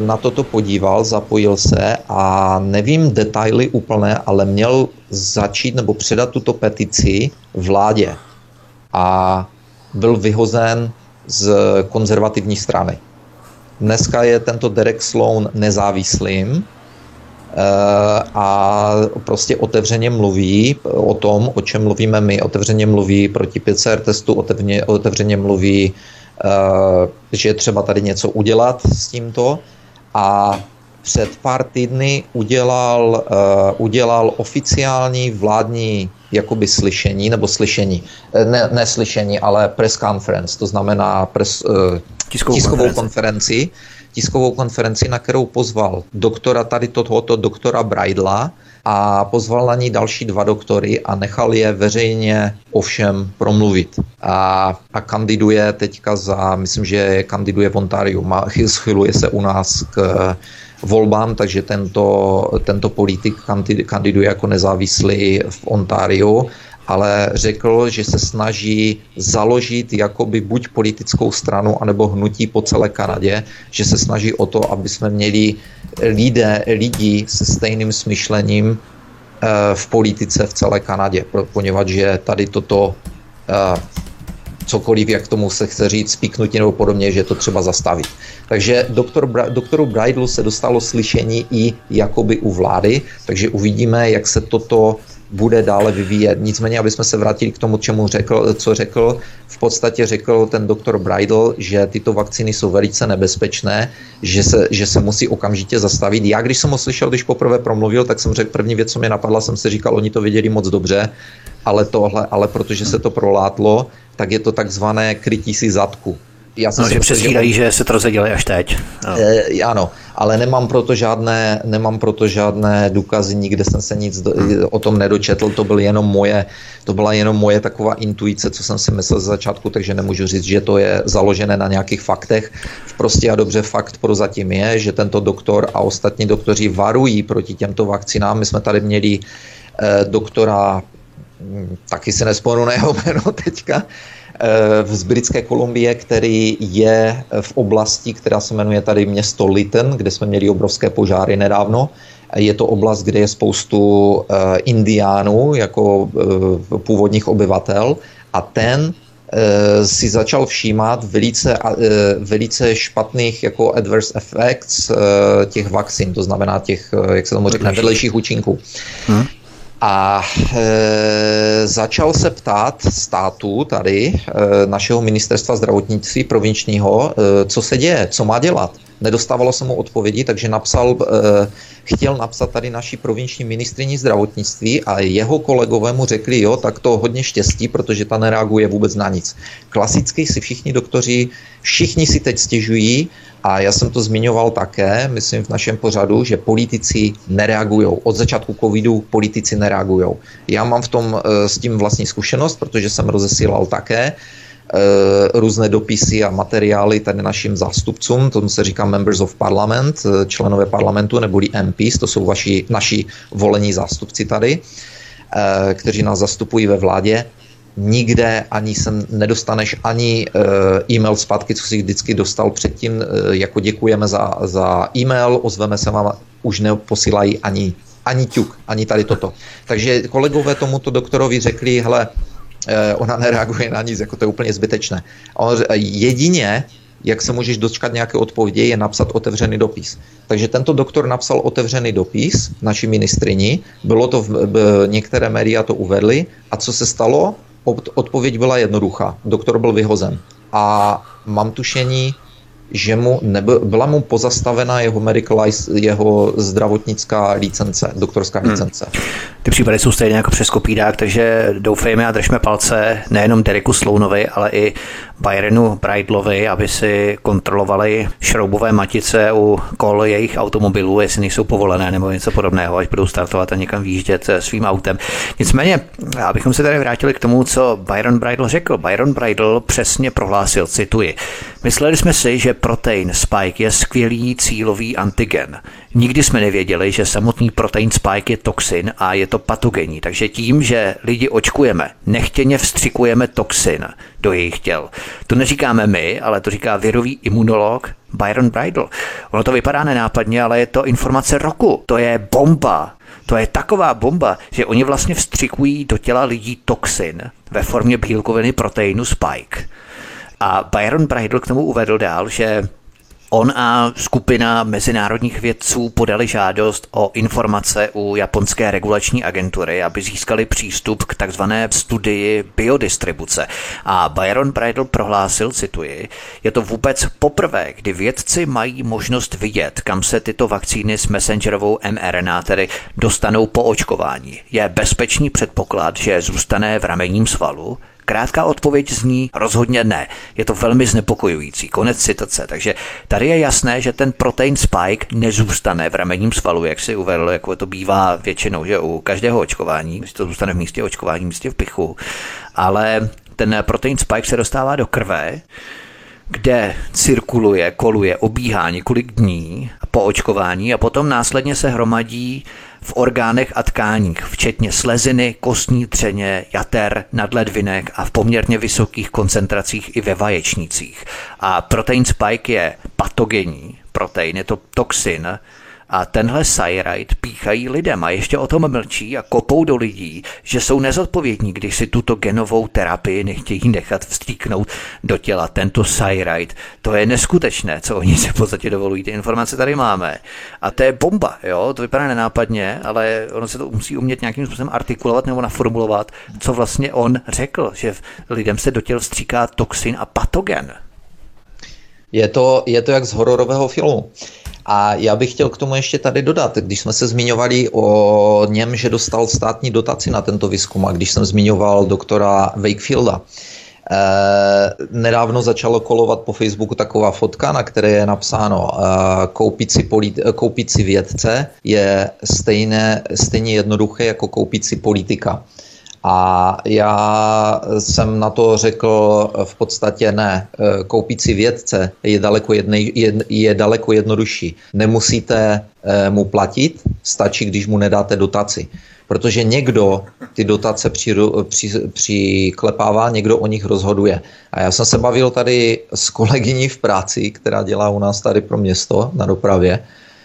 na toto podíval, zapojil se a nevím detaily úplné, ale měl začít nebo předat tuto petici vládě a byl vyhozen z konzervativní strany. Dneska je tento Derek Sloan nezávislým a prostě otevřeně mluví o tom, o čem mluvíme my, otevřeně mluví proti PCR testu, otevřeně mluví, že je třeba tady něco udělat s tímto a před pár týdny udělal oficiální vládní jakoby slyšení, nebo slyšení, ne slyšení, ale press conference, to znamená tiskovou konferenci, na kterou pozval doktora tady tohoto doktora Bridla a pozval na ní další dva doktory a nechal je veřejně ovšem promluvit. A kandiduje teďka myslím, že kandiduje v Ontariu, schyluje se u nás k volbám, takže tento politik kandiduje jako nezávislý v Ontariu, ale řekl, že se snaží založit jakoby buď politickou stranu, anebo hnutí po celé Kanadě, že se snaží o to, aby jsme měli lidi se stejným smyšlením v politice v celé Kanadě, poněvadž je tady toto cokoliv, jak tomu se chce říct, spíknutí nebo podobně, že to třeba zastavit. Takže doktoru Bridlu se dostalo slyšení i jakoby u vlády, takže uvidíme, jak se toto bude dále vyvíjet. Nicméně, aby jsme se vrátili k tomu, co řekl, v podstatě řekl ten doktor Bridle, že tyto vakcíny jsou velice nebezpečné, že se musí okamžitě zastavit. Já, když jsem ho slyšel, když poprvé promluvil, tak jsem řekl, první věc, co mě napadla, jsem si říkal, oni to věděli moc dobře, ale protože se to prolátlo, tak je to takzvané krytí si zadku. Že přesvírají, že se to rozvěděli až teď. No. Ano, ale nemám proto žádné důkazy, nikde jsem se nic o tom nedočetl, to byla jenom moje taková intuice, co jsem si myslel ze začátku, takže nemůžu říct, že to je založené na nějakých faktech. Prostě a dobře fakt prozatím je, že tento doktor a ostatní doktoři varují proti těmto vakcinám. My jsme tady měli doktora, taky si nespomenu na jeho jméno teďka, z Britské Kolumbie, který je v oblasti, která se jmenuje tady město Lytton, kde jsme měli obrovské požáry nedávno. Je to oblast, kde je spoustu Indiánů jako původních obyvatel a ten si začal všímat velice špatných jako adverse effects těch vakcín, to znamená těch, jak se tomu řekne, vedlejších účinků. Hmm. A začal se ptát státu tady, našeho ministerstva zdravotnictví provinčního, co se děje, co má dělat. Nedostávalo se mu odpovědi, takže chtěl napsat tady naší provinční ministryni zdravotnictví a jeho kolegové mu řekli, jo, tak to hodně štěstí, protože ta nereaguje vůbec na nic. Klasicky si všichni si teď stěžují a já jsem to zmiňoval také, myslím v našem pořadu, že politici nereagujou. Od začátku covidu politici nereagujou. Já mám s tím vlastní zkušenost, protože jsem rozesílal také různé dopisy a materiály tady našim zástupcům, tomu se říká members of parliament, členové parlamentu neboli MPs, to jsou naši volení zástupci tady, kteří nás zastupují ve vládě. Nikde ani sem nedostaneš ani e-mail zpátky, co jsi vždycky dostal předtím, jako děkujeme za e-mail, ozveme se vám, už neposílají ani ťuk, ani tady toto. Takže kolegové tomuto doktorovi řekli, hele, ona nereaguje na nic, jako to je úplně zbytečné. Jedině, jak se můžeš dočkat nějaké odpovědi, je napsat otevřený dopis. Takže tento doktor napsal otevřený dopis naší ministrini, bylo to některé média to uvedly a co se stalo? Odpověď byla jednoduchá, doktor byl vyhozen a mám tušení, že byla mu pozastavena jeho zdravotnická licence, doktorská licence. Ty případy jsou stejně jako přes kopírák, takže doufejme a držme palce nejenom Dereku Sloanovi, ale i Byranu Bridlovi, aby si kontrolovali šroubové matice u kol jejich automobilů, jestli nejsou povolené nebo něco podobného, až budou startovat a někam výjíždět svým autem. Nicméně, abychom se tady vrátili k tomu, co Byram Bridle řekl. Byram Bridle přesně prohlásil, cituji: Mysleli jsme si, že protein Spike je skvělý cílový antigen. Nikdy jsme nevěděli, že samotný protein Spike je toxin a je to patogenní, takže tím, že lidi očkujeme, nechtěně vstřikujeme toxin do jejich těl. To neříkáme my, ale to říká virový imunolog Byram Bridle. Ono to vypadá nenápadně, ale je to informace roku. To je bomba. To je taková bomba, že oni vlastně vstřikují do těla lidí toxin ve formě bílkoviny proteinu Spike. A Byram Bridle k tomu uvedl dál, že on a skupina mezinárodních vědců podali žádost o informace u japonské regulační agentury, aby získali přístup k takzvané studii biodistribuce. A Byram Bridle prohlásil, cituji, je to vůbec poprvé, kdy vědci mají možnost vidět, kam se tyto vakcíny s messengerovou mRNA tedy dostanou po očkování. Je bezpečný předpoklad, že zůstane v ramenním svalu? Krátká odpověď zní rozhodně ne. Je to velmi znepokojující. Konec citace. Takže tady je jasné, že ten protein Spike nezůstane v ramenním svalu, jak si uvedl, jako to bývá většinou, že u každého očkování, když to zůstane v místě očkování, v místě v pichu. Ale ten protein Spike se dostává do krve, kde cirkuluje, koluje, obíhá několik dní po očkování a potom následně se hromadí v orgánech a tkáních, včetně sleziny, kostní dřeně, jater, nadledvinek a v poměrně vysokých koncentracích i ve vaječnících. A protein Spike je patogenní protein, je to toxin, a tenhle sajrajt píchají lidem a ještě o tom mlčí a kopou do lidí, že jsou nezodpovědní, když si tuto genovou terapii nechtějí nechat vstříknout do těla. Tento sajrajt, to je neskutečné, co oni se v podstatě dovolují. Ty informace tady máme. A to je bomba, jo? To vypadá nenápadně, ale ono se to musí umět nějakým způsobem artikulovat nebo naformulovat, co vlastně on řekl, že lidem se do těla vstříká toxin a patogen. Je to jak z hororového filmu. A já bych chtěl k tomu ještě tady dodat, když jsme se zmiňovali o něm, že dostal státní dotaci na tento výzkum a když jsem zmiňoval doktora Wakefielda, nedávno začalo kolovat po Facebooku taková fotka, na které je napsáno koupit si vědce je stejně jednoduché jako koupit si politika. A já jsem na to řekl v podstatě ne. Koupit si vědce je daleko jednodušší. Nemusíte mu platit, stačí, když mu nedáte dotaci. Protože někdo ty dotace přiklepává, někdo o nich rozhoduje. A já jsem se bavil tady s kolegyní v práci, která dělá u nás tady pro město na dopravě.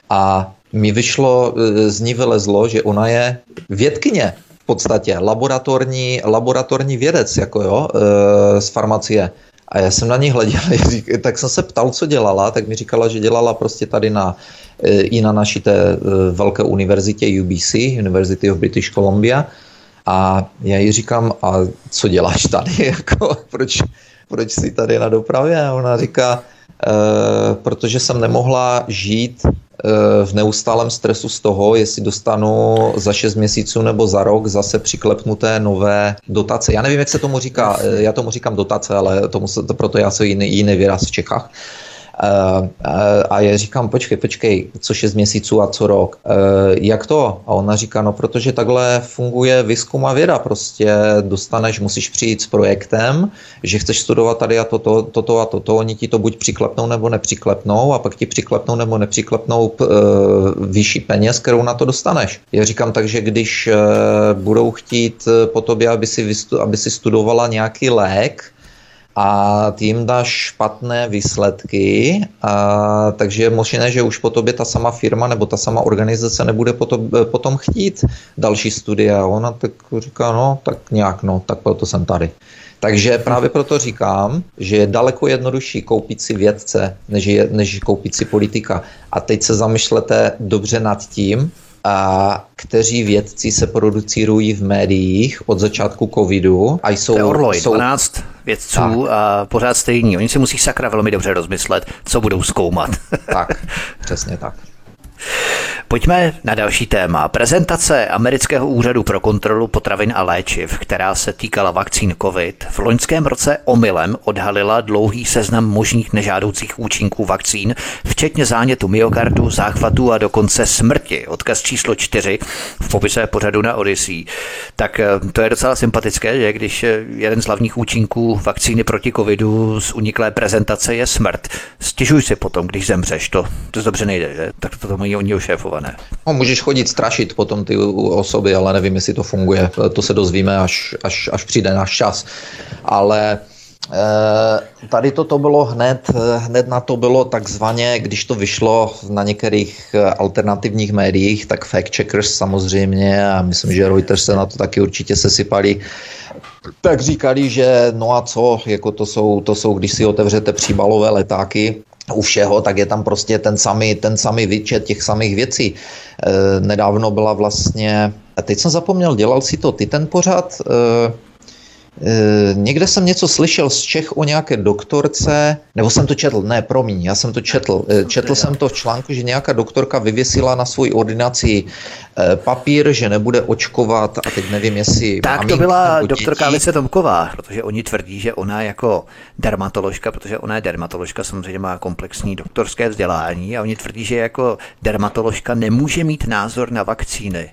A mi vyšlo, z ní vylezlo, že ona je vědkyně. V podstatě laboratorní vědec jako jo, z farmacie. A já jsem na ní hleděl, tak jsem se ptal, co dělala, tak mi říkala, že dělala prostě tady i na naší té velké univerzitě UBC, University of British Columbia. A já jí říkám, a co děláš tady, jako, proč jsi tady na dopravě? A ona říká, protože jsem nemohla žít v neustálém stresu z toho, jestli dostanu za 6 měsíců nebo za rok zase přiklepnuté nové dotace. Já nevím, jak se tomu říká, já tomu říkám dotace, ale proto já jsem jiný výraz v Čechách. A já říkám, počkej, co 6 měsíců a co rok. Jak to? A ona říká, no protože takhle funguje výzkum a věda, prostě musíš přijít s projektem, že chceš studovat tady a toto a toto, oni ti to buď přiklepnou nebo nepřiklepnou a pak ti přiklepnou nebo nepřiklepnou vyšší peněz, kterou na to dostaneš. Já říkám, takže když budou chtít po tobě, aby si studovala nějaký lék, a ty jim dáš špatné výsledky, takže je možné, že už po tobě ta sama firma nebo ta sama organizace nebude potom chtít další studia. Ona tak říká, tak proto jsem tady. Takže právě proto říkám, že je daleko jednodušší koupit si vědce, než koupit si politika. A teď se zamyslete dobře nad tím, kteří vědci se producirují v médiích od začátku covidu. A jsou 12 vědců tak. A pořád stejní. Oni si musí sakra velmi dobře rozmyslet, co budou zkoumat. Tak, přesně tak. Pojďme na další téma. Prezentace amerického úřadu pro kontrolu potravin a léčiv, která se týkala vakcín COVID, v loňském roce omylem odhalila dlouhý seznam možných nežádoucích účinků vakcín, včetně zánětu myokardu, záchvatu a dokonce smrti. Odkaz číslo 4 v popise pořadu na Odyssey. Tak to je docela sympatické, že když jeden z hlavních účinků vakcíny proti covidu z uniklé prezentace je smrt. Stěžuj si potom, když zemřeš, to dobře nejde, že? Tak to mají oni ošéfované. No, můžeš chodit strašit potom ty osoby, ale nevím, jestli to funguje. To se dozvíme, až přijde náš čas. Ale tady toto bylo hned na to bylo takzvaně, když to vyšlo na některých alternativních médiích, tak fact checkers samozřejmě, a myslím, že Reuters se na to taky určitě sesypali, tak říkali, že no a co, jako to jsou, když si otevřete příbalové letáky, u všeho, tak je tam prostě ten samý výčet těch samých věcí. Nedávno byla vlastně, a teď jsem zapomněl, dělal si to ty ten pořad, někde jsem něco slyšel z Čech o nějaké doktorce, nebo jsem to četl, ne, promiň, já jsem to četl. Četl jsem to v článku, že nějaká doktorka vyvěsila na svoji ordinaci papír, že nebude očkovat a teď nevím, jestli... Tak to byla doktorka Alice Tomková, protože oni tvrdí, že ona jako dermatoložka, protože ona je dermatoložka, samozřejmě má komplexní doktorské vzdělání a oni tvrdí, že jako dermatoložka nemůže mít názor na vakcíny.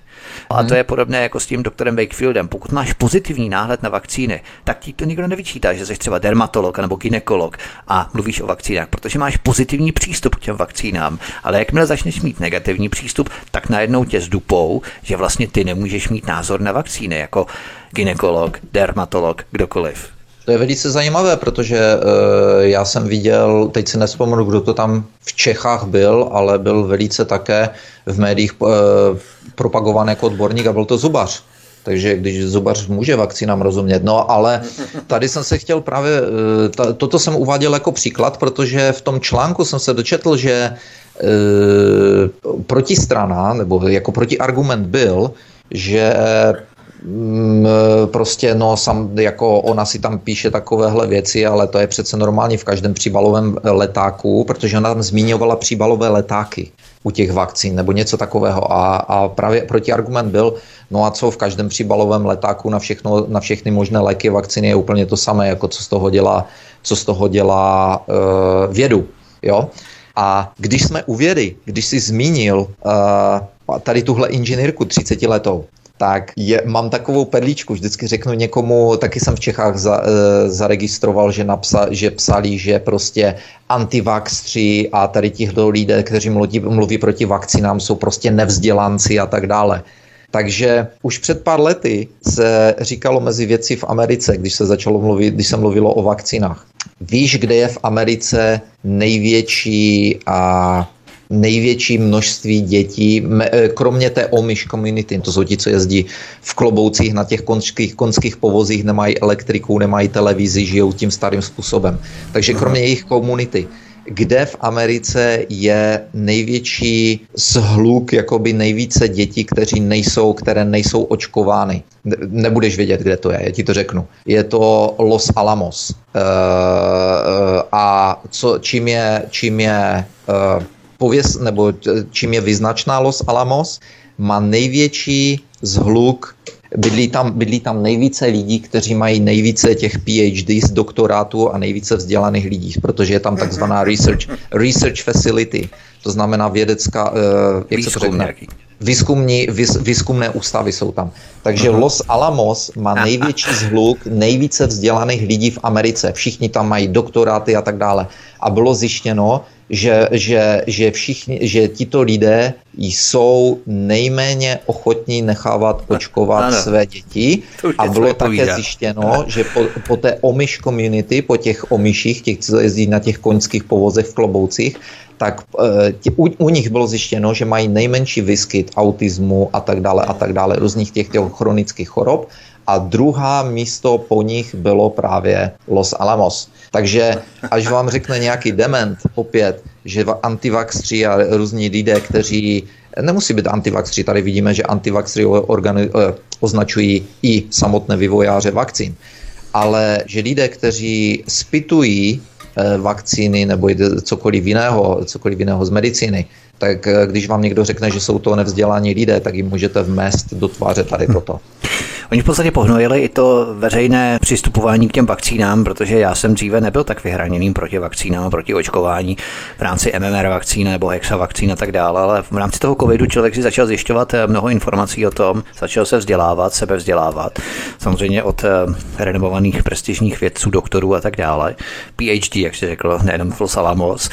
A to je podobné jako s tím doktorem Wakefieldem. Pokud máš pozitivní náhled na vakcíny, tak ti to nikdo nevyčítá, že jsi třeba dermatolog nebo gynekolog a mluvíš o vakcínách, protože máš pozitivní přístup k těm vakcínám. Ale jakmile začneš mít negativní přístup, tak najednou tě zdupou, že vlastně ty nemůžeš mít názor na vakcíny jako gynekolog, dermatolog, kdokoliv. To je velice zajímavé, protože já jsem viděl, teď si nevzpomenu, kdo to tam v Čechách byl, ale byl velice také v médiích propagovan jako odborník a byl to zubař. Takže když zubař může vakcínám rozumět. No ale tady jsem se chtěl právě, toto jsem uváděl jako příklad, protože v tom článku jsem se dočetl, že protistrana, nebo jako protiargument byl, že prostě no sam, jako ona si tam píše takovéhle věci, ale to je přece normální v každém příbalovém letáku, protože ona tam zmiňovala příbalové letáky u těch vakcín nebo něco takového a právě protiargument byl, no a co v každém příbalovém letáku na všechny možné léky vakcíny je úplně to samé, jako co z toho dělá vědu, jo? A když jsme u vědy, když si zmínil tady tuhle inženýrku 30 letou, tak mám takovou perličku, vždycky řeknu někomu, taky jsem v Čechách zaregistroval, že psali, že prostě antivaxři a tady tichto lidé, kteří mluví proti vakcinám, jsou prostě nevzdělanci a tak dále. Takže už před pár lety se říkalo mezi vědci v Americe, když se mluvilo o vakcinách. Víš, kde je v Americe největší množství dětí, kromě té Amish community, to jsou ti, co jezdí v kloboucích na těch konských povozích, nemají elektriku, nemají televizi, žijou tím starým způsobem. Takže kromě jejich komunity, kde v Americe je největší shluk, jakoby nejvíce dětí, které nejsou očkovány. Nebudeš vědět, kde to je, já ti to řeknu. Je to Los Alamos. A čím je vyznačná Los Alamos, má největší zhluk, bydlí tam nejvíce lidí, kteří mají nejvíce těch PhD z doktorátů a nejvíce vzdělaných lidí, protože je tam takzvaná research facility, to znamená vědecká, výzkumné ústavy jsou tam. Takže Los Alamos má největší zhluk, nejvíce vzdělaných lidí v Americe, všichni tam mají doktoráty a tak dále. A bylo zjištěno, že tito lidé jsou nejméně ochotní nechávat očkovat své děti a bylo také zjištěno, že po té Amish community, po těch Amishích, těch, co jezdí na těch koňských povozech v kloboucích, tak u nich bylo zjištěno, že mají nejmenší výskyt autismu a tak dále, různých těch chronických chorob. A druhá místo po nich bylo právě Los Alamos. Takže až vám řekne nějaký dement opět, že antivaxři a různí lidé, kteří nemusí být antivaxři, tady vidíme, že antivaxři označují i samotné vývojáře vakcín, ale že lidé, kteří spitují vakcíny nebo cokoliv jiného z medicíny, tak když vám někdo řekne, že jsou to nevzdělaní lidé, tak jim můžete vmést do tváře tady toto. Oni v podstatě pohnojili i to veřejné přistupování k těm vakcínám, protože já jsem dříve nebyl tak vyhraněným proti vakcínám, proti očkování v rámci MMR vakcín nebo hexavakcín a tak dále, ale v rámci toho covidu člověk si začal zjišťovat mnoho informací o tom, začal se vzdělávat, sebevzdělávat, samozřejmě od renomovaných prestižních vědců, doktorů a tak dále, PhD, jak se řeklo, nejenom v Los Alamos,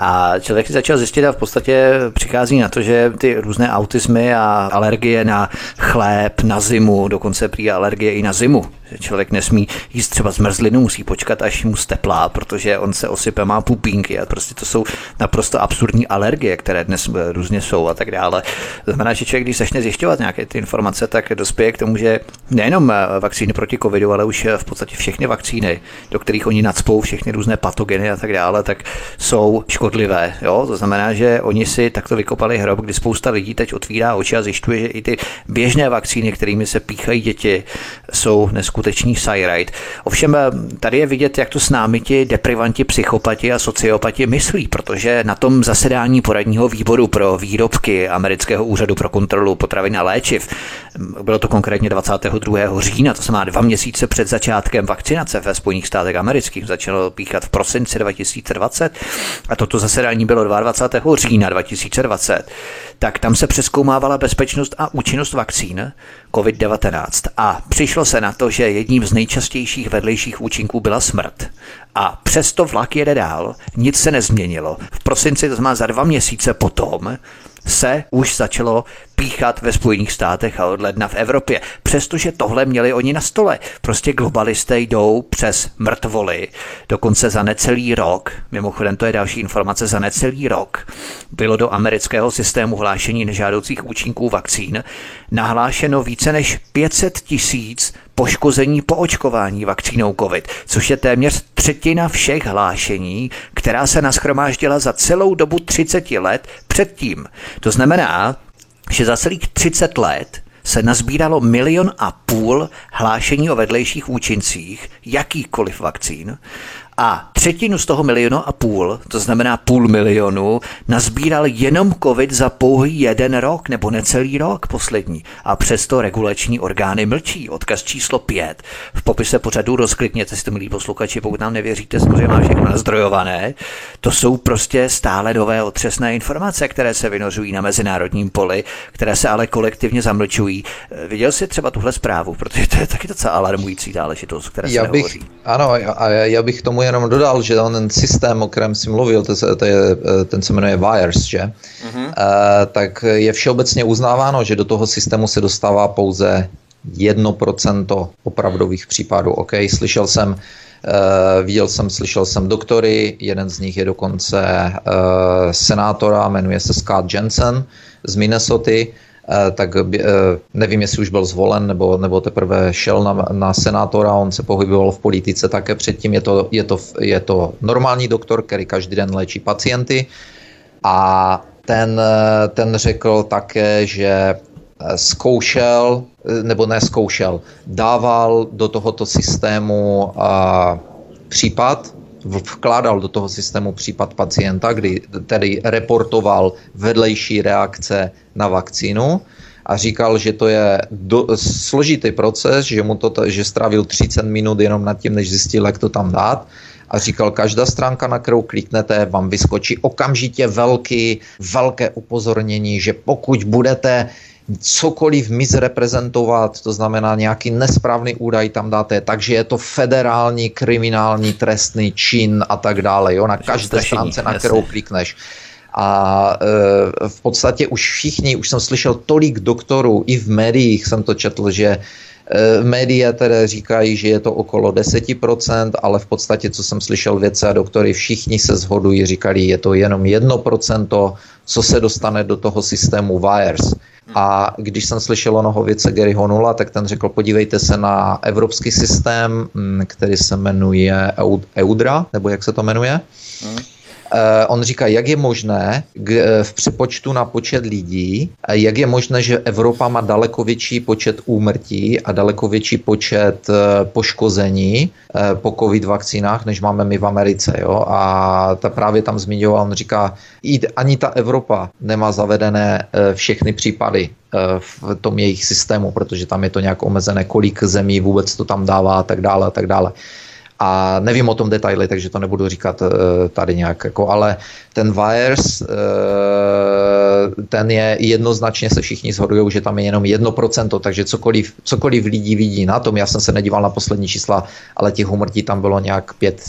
a člověk si začal zjistit a v podstatě přichází na to, že ty různé autismy a alergie na chléb, na zimu, dokonce prý alergie i na zimu. Člověk nesmí jíst třeba zmrzlinu, musí počkat, až mu steplá, protože on se osype, má pupínky a prostě to jsou naprosto absurdní alergie, které dnes různě jsou a tak dále. To znamená, že člověk, když začne zjišťovat nějaké ty informace, tak dospěje k tomu, že nejenom vakcíny proti covidu, ale už v podstatě všechny vakcíny, do kterých oni nacpou všechny různé patogeny a tak dále, tak jsou škodlivé. Jo? To znamená, že oni si takto vykopali hrob, kdy spousta lidí teď otvírá oči a zjišťuje, že i ty běžné vakcíny, kterými se píchají děti, jsou neskutečný sajrajt. Ovšem tady je vidět, jak to s námi ti deprivanti, psychopati a sociopati myslí, protože na tom zasedání poradního výboru pro výrobky amerického úřadu pro kontrolu potravin a léčiv, bylo to konkrétně 22. října, to znamená 2 měsíce před začátkem vakcinace ve Spojených státech amerických, začalo píchat v prosinci 2020 a toto zasedání bylo 22. října 2020, tak tam se přezkoumávala bezpečnost a účinnost vakcín COVID-19 a přišlo se na to, že jedním z nejčastějších vedlejších účinků byla smrt. A přesto vlak jede dál, nic se nezměnilo. V prosinci, to znamená za 2 měsíce potom, se už začalo píchat ve Spojených státech a od ledna v Evropě. Přestože tohle měli oni na stole. Prostě globalisté jdou přes mrtvoly. Dokonce za necelý rok, mimochodem to je další informace, za necelý rok bylo do amerického systému hlášení nežádoucích účinků vakcín nahlášeno více než 500 000 poškození po očkování vakcínou COVID, což je téměř 1/3 všech hlášení, která se nashromáždila za celou dobu 30 let předtím. To znamená, že za celých 30 let se nazbíralo 1,5 milionu hlášení o vedlejších účincích jakýchkoliv vakcín a 1/3 z toho 1,5 milionu, to znamená 500 000, nazbíral jenom COVID za pouhý 1 rok nebo necelý rok poslední. A přesto regulační orgány mlčí. Odkaz číslo 5. V popise pořadu rozklikněte si to, milí posluchači, pokud nám nevěříte, samozřejmě mám všechno nazdrojované. To jsou prostě stále nové otřesné informace, které se vynořují na mezinárodním poli, které se ale kolektivně zamlčují. Viděl jsi třeba tuhle zprávu, protože to je taky docela alarmující záležitost, které se nehovoří. Ano, a já bych tomu jenom dodal, že ten systém, o kterém jsi mluvil, ten se jmenuje Wires, že? Mm-hmm. Tak je všeobecně uznáváno, že do toho systému se dostává pouze 1% opravdových případů. Okay? Slyšel jsem doktory, jeden z nich je dokonce senátora, jmenuje se Scott Jensen z Minnesoty, tak nevím, jestli už byl zvolen nebo teprve šel na senátora, on se pohyboval v politice také předtím, je to normální doktor, který každý den léčí pacienty a ten řekl také, že dával do tohoto systému případ, vkládal do toho systému případ pacienta, kdy tedy reportoval vedlejší reakce na vakcínu a říkal, že to je složitý proces, že strávil 30 minut jenom nad tím, než zjistil, jak to tam dát. A říkal, každá stránka, na kterou kliknete, vám vyskočí okamžitě velké upozornění, že pokud budete cokoliv misreprezentovat, to znamená nějaký nesprávný údaj tam dáte, takže je to federální, kriminální, trestný čin a tak dále, jo, na každé stránce, na kterou klikneš. A v podstatě už jsem slyšel tolik doktorů, i v médiích jsem to četl, že média tedy říkají, že je to okolo 10%, ale v podstatě, co jsem slyšel vědci a doktory, všichni se shodují, říkali, je to jenom 1%, co se dostane do toho systému Wires. A když jsem slyšel onoho vědce Garyho Nulla, tak ten řekl, podívejte se na evropský systém, který se jmenuje EUDRA, nebo jak se to jmenuje, On říká, jak je možné v přepočtu na počet lidí, jak je možné, že Evropa má daleko větší počet úmrtí a daleko větší počet poškození po covid vakcínách, než máme my v Americe. Jo? A ta právě tam zmiňoval, on říká, ani ta Evropa nemá zavedené všechny případy v tom jejich systému, protože tam je to nějak omezené, kolik zemí vůbec to tam dává a tak dále a tak dále. A nevím o tom detaily, takže to nebudu říkat tady nějak, jako, ale ten virus, ten je jednoznačně, se všichni shodují, že tam je jenom 1%, takže cokoliv lidí vidí na tom, já jsem se nedíval na poslední čísla, ale těch úmrtí tam bylo nějak 5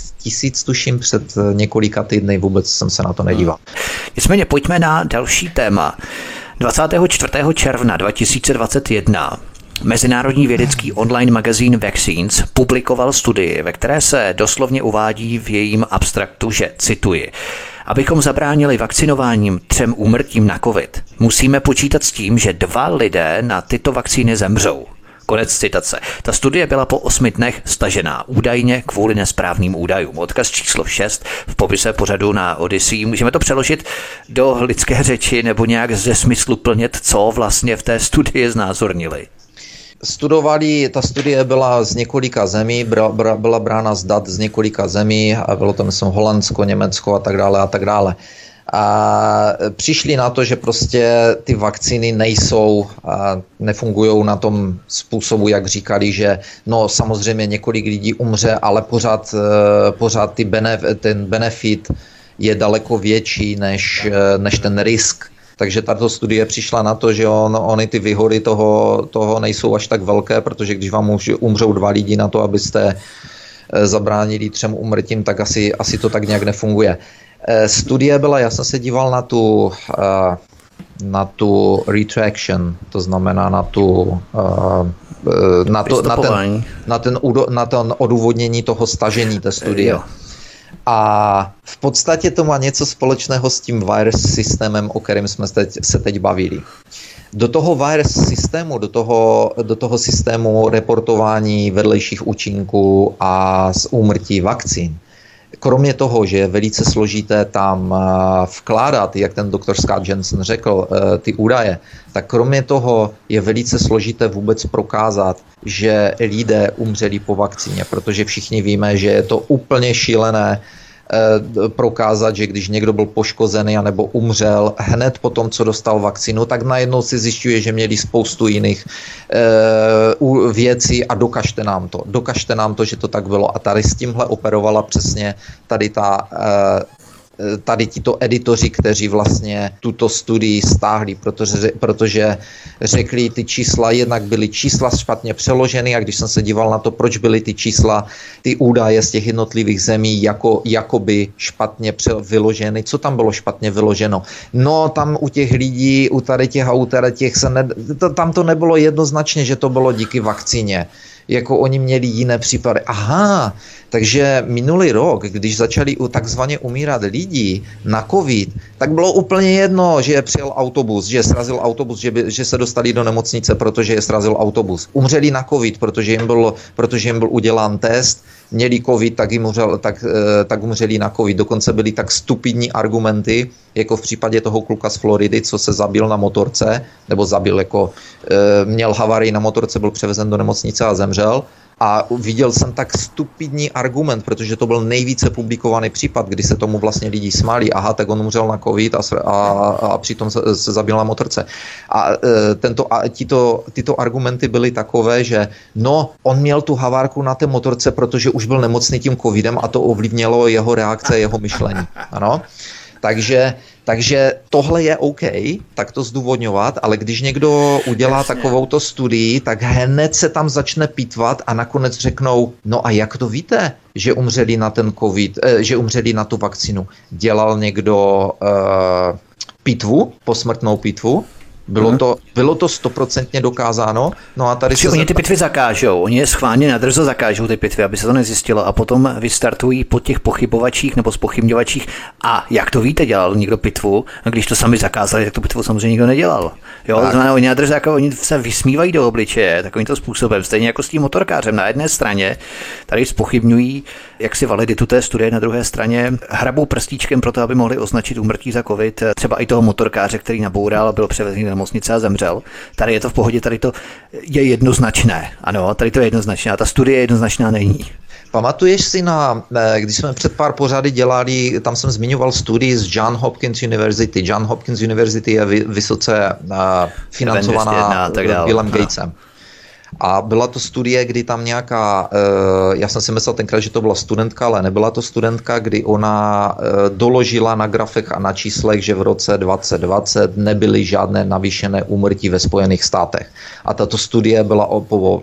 000, tuším, před několika týdny, vůbec jsem se na to nedíval. Nicméně pojďme na další téma. 24. června 2021 mezinárodní vědecký online magazín Vaccines publikoval studii, ve které se doslovně uvádí v jejím abstraktu, že, cituji, abychom zabránili vakcinováním 3 úmrtím na covid, musíme počítat s tím, že 2 lidé na tyto vakcíny zemřou. Konec citace. Ta studie byla po 8 dnech stažená, údajně kvůli nesprávným údajům. Odkaz číslo 6 v popise pořadu na Odyssey. Můžeme to přeložit do lidské řeči nebo nějak ze smyslu plnit, co vlastně v té studii znázornili? Ta studie byla z několika zemí, byla brána z dat z několika zemí, a bylo to myslím Holandsko, Německo a tak dále a tak dále. A přišli na to, že prostě ty vakcíny nejsou, nefungují na tom způsobu, jak říkali, že no samozřejmě několik lidí umře, ale pořád ten benefit je daleko větší než ten risk. Takže tato studie přišla na to, že ony ty výhody toho nejsou až tak velké, protože když vám už umřou 2 lidi na to, abyste zabránili 3 úmrtím, tak asi to tak nějak nefunguje. Studie byla, já jsem se díval na tu retraction, to znamená na ten odůvodnění toho stažení té studie. Jo. A v podstatě to má něco společného s tím virus systémem, o kterém jsme se teď bavili. Do toho virus systému, do toho systému reportování vedlejších účinků a z úmrtí vakcín, kromě toho, že je velice složité tam vkládat, jak ten doktor Scott Jensen řekl, ty údaje, tak kromě toho je velice složité vůbec prokázat, že lidé umřeli po vakcíně, protože všichni víme, že je to úplně šílené prokázat, že když někdo byl poškozený anebo umřel hned po tom, co dostal vakcínu, tak najednou si zjišťuje, že měli spoustu jiných věcí a dokažte nám to, že to tak bylo. A tady s tímhle operovala přesně tady tito editoři, kteří vlastně tuto studii stáhli, protože řekli, ty čísla, jednak byly čísla špatně přeloženy, a když jsem se díval na to, proč byly ty čísla, ty údaje z těch jednotlivých zemí jakoby špatně vyloženy, co tam bylo špatně vyloženo. No tam u těch lidí, u tady těch a u tady těch tam to nebylo jednoznačně, že to bylo díky vakcíně. Jako oni měli jiné případy. Aha, takže minulý rok, když začali takzvaně umírat lidi na covid, tak bylo úplně jedno, že přijel autobus, že srazil autobus, že se dostali do nemocnice, protože je srazil autobus. Umřeli na covid, protože jim byl udělán test, měli covid, tak umřeli na covid. Dokonce byly tak stupidní argumenty, jako v případě toho kluka z Floridy, co se zabil na motorce, nebo zabil jako měl havárii na motorce, byl převezen do nemocnice a zemřel. A viděl jsem tak stupidní argument, protože to byl nejvíce publikovaný případ, kdy se tomu vlastně lidi smáli. Aha, tak on umřel na covid a přitom se zabil na motorce. A tyto argumenty byly takové, že no, on měl tu havárku na té motorce, protože už byl nemocný tím covidem a to ovlivnilo jeho reakce, jeho myšlení. Ano? Takže tohle je OK, tak to zdůvodňovat, ale když někdo udělá takovouto studii, tak hned se tam začne pitvat a nakonec řeknou, no a jak to víte, že umřeli na ten covid, že umřeli na tu vakcinu? Dělal někdo pitvu, posmrtnou pitvu? Bylo to stoprocentně dokázáno. No a tady oni ty pitvy zakážou, oni je schválně nadrzo zakážou ty pitvy, aby se to nezjistilo a potom vystartují po těch pochybovačích nebo zpochybňovačích. A jak to víte, dělal někdo pitvu, a když to sami zakázali, tak tu pitvu samozřejmě nikdo nedělal. Jo, znamená, oni nadrzo jako oni se vysmívají do obličeje takovýmto způsobem, stejně jako s tím motorkářem na jedné straně, tady zpochybňují jaksi validitu té studie, na druhé straně hrabou prstíčkem pro to, aby mohli označit úmrtí za covid, třeba i toho motorkáře, který naboural, byl převezený do nemocnice a zemřel. Tady je to v pohodě, tady to je jednoznačné. Ano, tady to je jednoznačné, a ta studie jednoznačná není. Pamatuješ si když jsme před pár pořady dělali, tam jsem zmiňoval studii z John Hopkins University. John Hopkins University je vysoce financovaná Billem Gatesem. A byla to studie, kdy tam nějaká, já jsem si myslel tenkrát, že to byla studentka, ale nebyla to studentka, kdy ona doložila na grafech a na číslech, že v roce 2020 nebyly žádné navýšené úmrtí ve Spojených státech. A tato studie byla,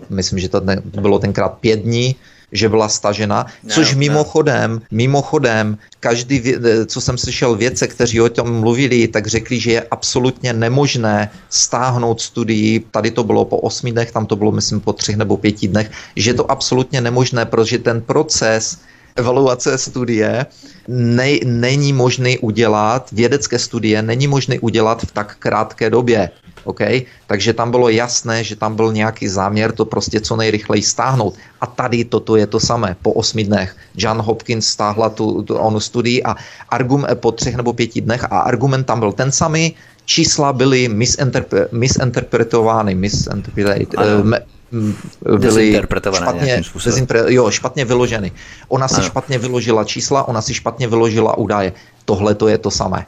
myslím, že to bylo tenkrát 5 dní, že byla stažena, což mimochodem, každý, co jsem slyšel vědce, kteří o tom mluvili, tak řekli, že je absolutně nemožné stáhnout studii, tady to bylo po 8 dnech, tam to bylo myslím po 3 nebo 5 dnech, že je to absolutně nemožné, protože ten proces evaluace studie není možný udělat, vědecké studie není možný udělat v tak krátké době. Okay? Takže tam bylo jasné, že tam byl nějaký záměr to prostě co nejrychleji stáhnout. A tady toto je to samé. Po 8 dnech John Hopkins stáhla onu studii a po 3 nebo 5 dnech a argument tam byl ten samý. Čísla byly misinterpretovány. Byly špatně vyloženy. Ona si špatně vyložila čísla, ona si špatně vyložila údaje. Tohle to je to samé.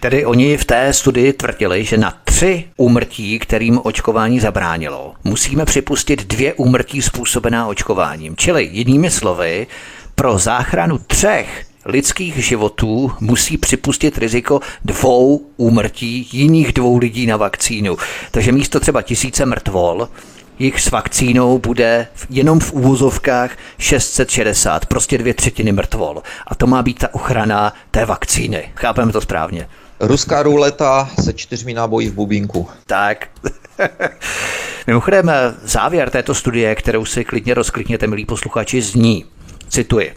Tedy oni v té studii tvrdili, že na 3 úmrtí, kterým očkování zabránilo, musíme připustit 2 úmrtí způsobená očkováním. Čili jinými slovy, pro záchranu 3 lidských životů musí připustit riziko 2 úmrtí jiných 2 lidí na vakcínu. Takže místo třeba 1000 mrtvol, jich s vakcínou bude jenom v úvozovkách 660, prostě 2/3 mrtvol. A to má být ta ochrana té vakcíny. Chápeme to správně. Ruská ruleta se 4 náboji v bubínku. Tak. Mimochodem, závěr této studie, kterou si klidně rozklikněte, milí posluchači, zní. Cituji.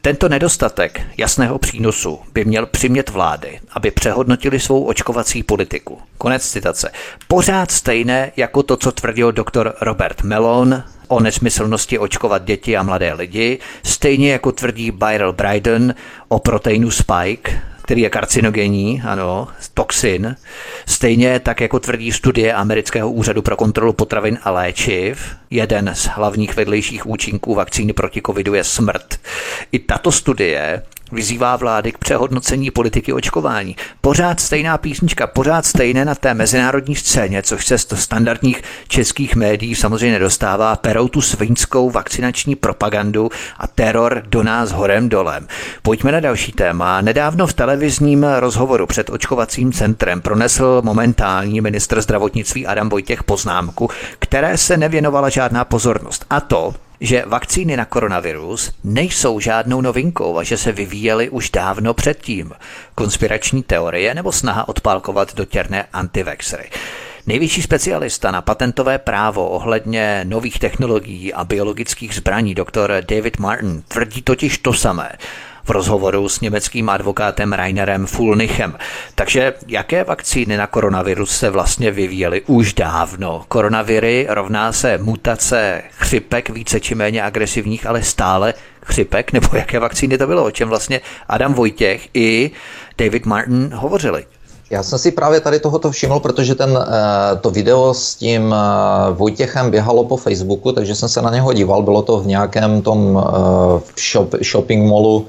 Tento nedostatek jasného přínosu by měl přimět vlády, aby přehodnotili svou očkovací politiku. Konec citace. Pořád stejné jako to, co tvrdil doktor Robert Malone o nesmyslnosti očkovat děti a mladé lidi, stejně jako tvrdí Byram Bridle o proteinu Spike, který je karcinogenní, ano, toxin, stejně tak jako tvrdí studie amerického úřadu pro kontrolu potravin a léčiv. Jeden z hlavních vedlejších účinků vakcíny proti covidu je smrt. I tato studie vyzývá vlády k přehodnocení politiky očkování. Pořád stejná písnička, pořád stejné na té mezinárodní scéně, což se z standardních českých médií samozřejmě nedostává, perou tu sviňskou vakcinační propagandu a teror do nás horem dolem. Pojďme na další téma. Nedávno v televizním rozhovoru před očkovacím centrem pronesl momentální ministr zdravotnictví Adam Vojtěch poznámku, které se nevěnovala žádná pozornost. A to, že vakcíny na koronavirus nejsou žádnou novinkou a že se vyvíjely už dávno předtím. Konspirační teorie nebo snaha odpálkovat dotěrné antivexery. Největší specialista na patentové právo ohledně nových technologií a biologických zbraní, doktor David Martin, tvrdí totiž to samé v rozhovoru s německým advokátem Reinerem Fuellmichem. Takže jaké vakcíny na koronavirus se vlastně vyvíjely už dávno? Koronaviry rovná se mutace chřipek více či méně agresivních, ale stále chřipek, nebo jaké vakcíny to bylo, o čem vlastně Adam Vojtěch i David Martin hovořili? Já jsem si právě tady tohoto všiml, protože to video s tím Vojtěchem běhalo po Facebooku, takže jsem se na něho díval. Bylo to v nějakém tom shopping mallu,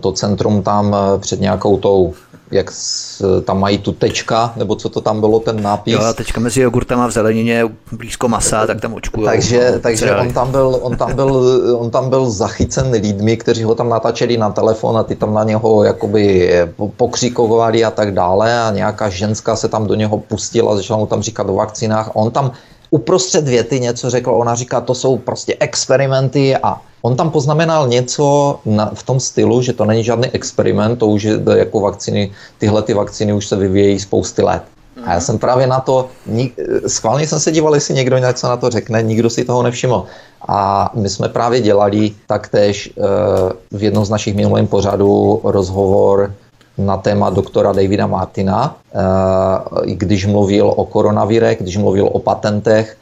to centrum tam před nějakou tou, jak tam mají tu tečka, nebo co to tam bylo, ten nápis. Jo, tečka mezi jogurtama v zelenině, blízko masa, tak tam očkujou. Takže on tam byl zachycen lidmi, kteří ho tam natáčeli na telefon a ty tam na něho jakoby pokřikovali a tak dále a nějaká ženská se tam do něho pustila a začala mu tam říkat o vakcinách. On tam uprostřed věty něco řekl, ona říká, to jsou prostě experimenty a On tam poznamenal něco v tom stylu, že to není žádný experiment, to už je jako vakcíny, tyhle ty vakcíny už se vyvíjejí spousty let. A já jsem právě na to, schválně jsem se díval, jestli někdo něco na to řekne, nikdo si toho nevšiml. A my jsme právě dělali taktéž v jednom z našich minulých pořadů rozhovor na téma doktora Davida Martina, když mluvil o koronavirech, když mluvil o patentech,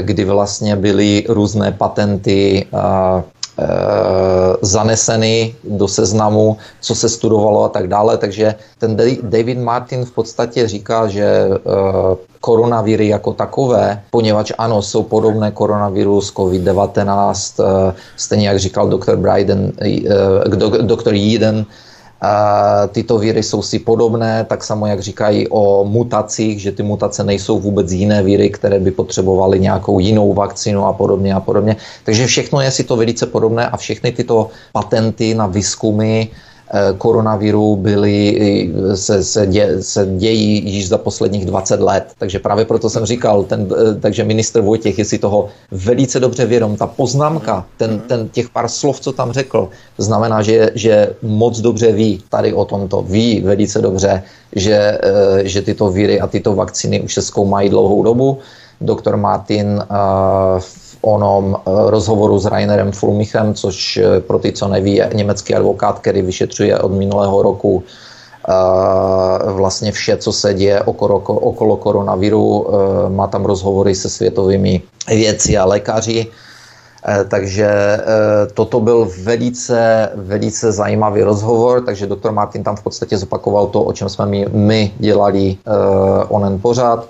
kdy vlastně byly různé patenty zaneseny do seznamu, co se studovalo a tak dále. Takže ten David Martin v podstatě říká, že koronaviry jako takové, poněvadž ano, jsou podobné koronaviru s COVID-19, stejně jak říkal doktor Yeadon, tyto víry jsou si podobné, tak samo jak říkají o mutacích, že ty mutace nejsou vůbec jiné víry, které by potřebovaly nějakou jinou vakcínu a podobně a podobně. Takže všechno je si to velice podobné a všechny tyto patenty na výzkumy koronaviru se dějí již za posledních 20 let. Takže právě proto jsem říkal, takže ministr Vojtěch je si toho velice dobře vědom. Ta poznámka, těch pár slov, co tam řekl, znamená, že moc dobře ví tady o tomto. Ví velice dobře, že tyto viry a tyto vakcíny už se zkoumají dlouhou dobu. Doktor Martin onom rozhovoru s Reinerem Fuellmichem, což pro ty, co neví, je německý advokát, který vyšetřuje od minulého roku vlastně vše, co se děje okolo koronaviru. Má tam rozhovory se světovými vědci a lékaři. Takže toto byl velice, velice zajímavý rozhovor, takže doktor Martin tam v podstatě zopakoval to, o čem jsme my dělali onen pořád.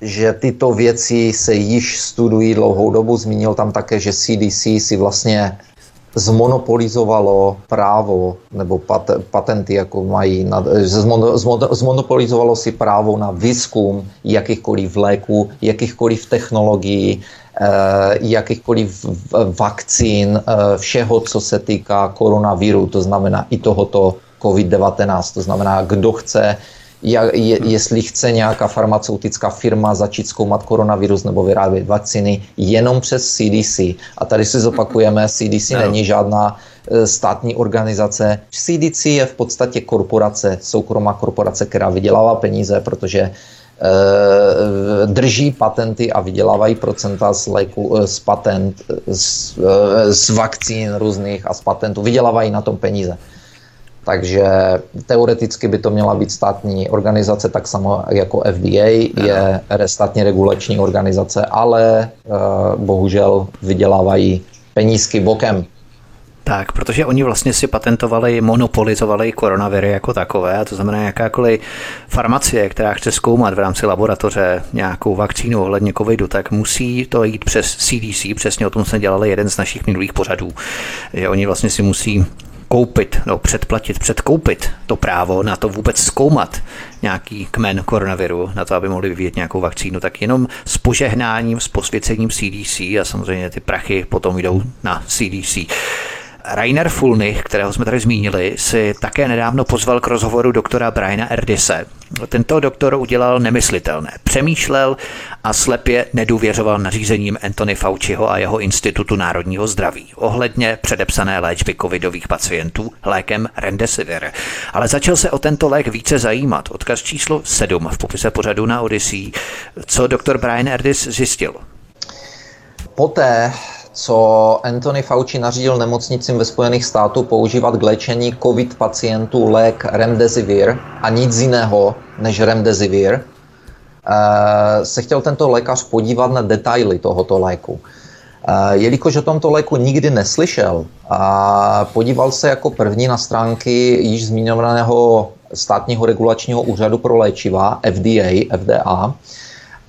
Že tyto věci se již studují dlouhou dobu. Zmínil tam také, že CDC si vlastně zmonopolizovalo právo, nebo patenty, jako mají, zmonopolizovalo si právo na výzkum jakýchkoliv léků, jakýchkoliv technologií, jakýchkoliv vakcín, všeho, co se týká koronaviru, to znamená i tohoto COVID-19, to znamená, kdo chce, jestli chce nějaká farmaceutická firma začít zkoumat koronavirus nebo vyrábět vakcíny jenom přes CDC. A tady si zopakujeme, CDC není žádná státní organizace. CDC je v podstatě korporace, soukromá korporace, která vydělává peníze, protože drží patenty a vydělávají procenta z léku, z patent, z vakcín různých a z patentů. Vydělávají na tom peníze. Takže teoreticky by to měla být státní organizace, tak samo jako FDA je státní regulační organizace, ale bohužel vydělávají penízky bokem. Tak, protože oni vlastně si patentovali, monopolizovali koronaviry jako takové, a to znamená jakákoliv farmacie, která chce zkoumat v rámci laboratoře nějakou vakcínu ohledně covidu, tak musí to jít přes CDC, přesně o tom jsme dělali jeden z našich minulých pořadů, že oni vlastně si musí předkoupit to právo na to vůbec zkoumat nějaký kmen koronaviru, na to, aby mohli vyvíjet nějakou vakcínu, tak jenom s požehnáním, s posvěcením CDC a samozřejmě ty prachy potom jdou na CDC. Reiner Fuellmich, kterého jsme tady zmínili, si také nedávno pozval k rozhovoru doktora Briana Erdise. Tento doktor udělal nemyslitelné. Přemýšlel a slepě nedůvěřoval nařízením Anthony Fauciho a jeho Institutu národního zdraví ohledně předepsané léčby covidových pacientů lékem Remdesivir. Ale začal se o tento lék více zajímat. Odkaz číslo 7 v popise pořadu na Odyssey. Co doktor Brian Erdis zjistil? Poté, co Anthony Fauci nařídil nemocnicím ve Spojených států používat k léčení covid pacientů lék Remdesivir a nic jiného než Remdesivir, se chtěl tento lékař podívat na detaily tohoto léku. Jelikož o tomto léku nikdy neslyšel, podíval se jako první na stránky již zmíněného státního regulačního úřadu pro léčiva FDA,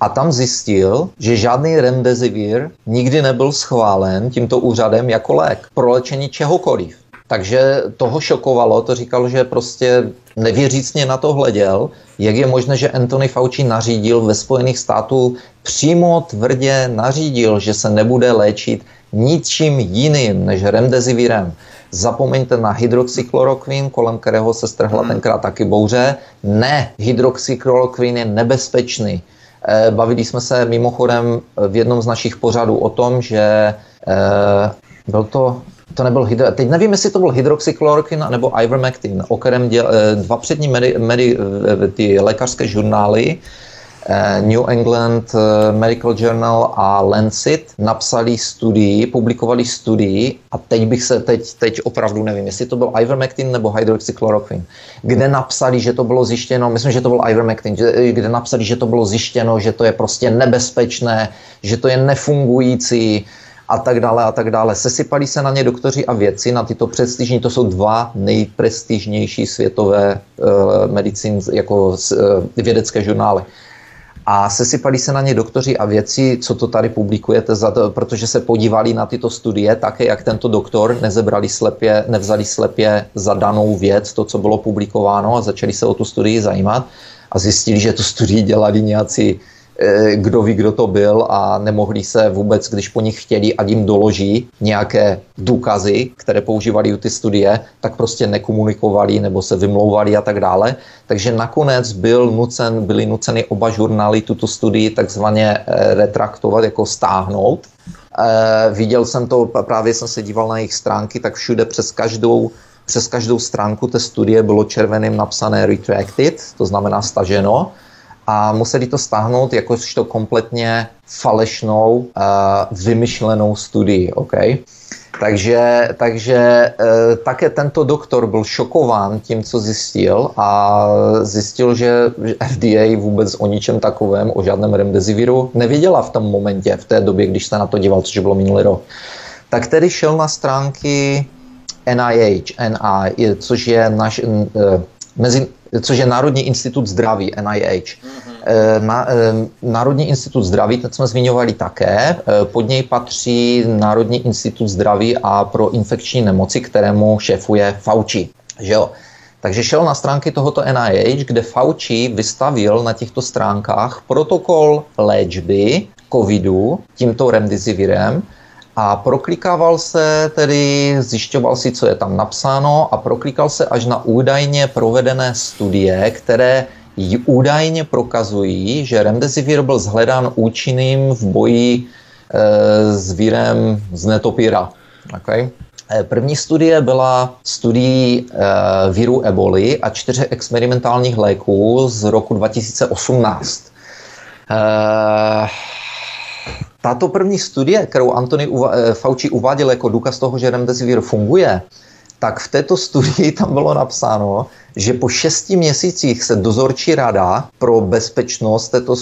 a tam zjistil, že žádný Remdesivir nikdy nebyl schválen tímto úřadem jako lék pro léčení čehokoliv. Takže toho šokovalo, to říkal, že prostě nevěřícně na to hleděl, jak je možné, že Anthony Fauci nařídil ve Spojených států, přímo tvrdě nařídil, že se nebude léčit ničím jiným než Remdesivirem. Zapomeňte na hydroxychloroquin, kolem kterého se strhla tenkrát taky bouře. Ne, hydroxychloroquin je nebezpečný. Bavili jsme se mimochodem v jednom z našich pořadů o tom, že byl to... To nebyl teď nevím, jestli to byl hydroxychloroquin nebo ivermectin, o kterém dva přední ty lékařské žurnály New England Medical Journal a Lancet napsali studii, publikovali studii a teď opravdu nevím, jestli to byl ivermectin nebo hydroxychloroquin, kde napsali, že to bylo zjištěno, myslím, že to byl ivermectin, kde napsali, že to bylo zjištěno, že to je prostě nebezpečné, že to je nefungující a tak dále. Sesypali se na ně doktoři a vědci, na tyto prestižní, to jsou dva nejprestižnější světové medicínské jako vědecké žurnály. A sesypali se na ně doktoři a vědci, co to tady publikujete, za to, protože se podívali na tyto studie, také jak tento doktor, nevzali slepě za danou věc, to, co bylo publikováno, a začali se o tu studii zajímat a zjistili, že tu studii dělali nějací, kdo ví, kdo to byl, a nemohli se vůbec, když po nich chtěli, ať jim doloží nějaké důkazy, které používali u ty studie, tak prostě nekomunikovali nebo se vymlouvali a tak dále. Takže nakonec byly nuceny oba žurnály tuto studii takzvaně retraktovat, jako stáhnout. Viděl jsem to, právě jsem se díval na jejich stránky, tak všude přes každou stránku té studie bylo červeným napsané retracted, to znamená staženo. A museli to stáhnout jakožto kompletně falešnou, vymyšlenou studii. Okay? Takže také tento doktor byl šokován tím, co zjistil, a zjistil, že FDA vůbec o ničem takovém, o žádném remdesiviru nevěděla v tom momentě, v té době, když se na to díval, což bylo minulý rok. Tak tedy šel na stránky NIH, což je náš... což je Národní institut zdraví, NIH. Národní institut zdraví, ten jsme zmiňovali také, pod něj patří Národní institut zdraví a pro infekční nemoci, kterému šéfuje Fauci. Že jo? Takže šel na stránky tohoto NIH, kde Fauci vystavil na těchto stránkách protokol léčby covidu tímto remdesivirem, a proklikával se, tedy zjišťoval si, co je tam napsáno, a proklikal se až na údajně provedené studie, které údajně prokazují, že remdesivir byl shledán účinným v boji s virem z netopíra. Okay. První studie byla studií viru eboly a 4 experimentálních léků z roku 2018. Tato první studie, kterou Anthony Fauci uváděl jako důkaz toho, že remdesivir funguje, tak v této studii tam bylo napsáno, že po 6 měsících se dozorčí rada pro bezpečnost této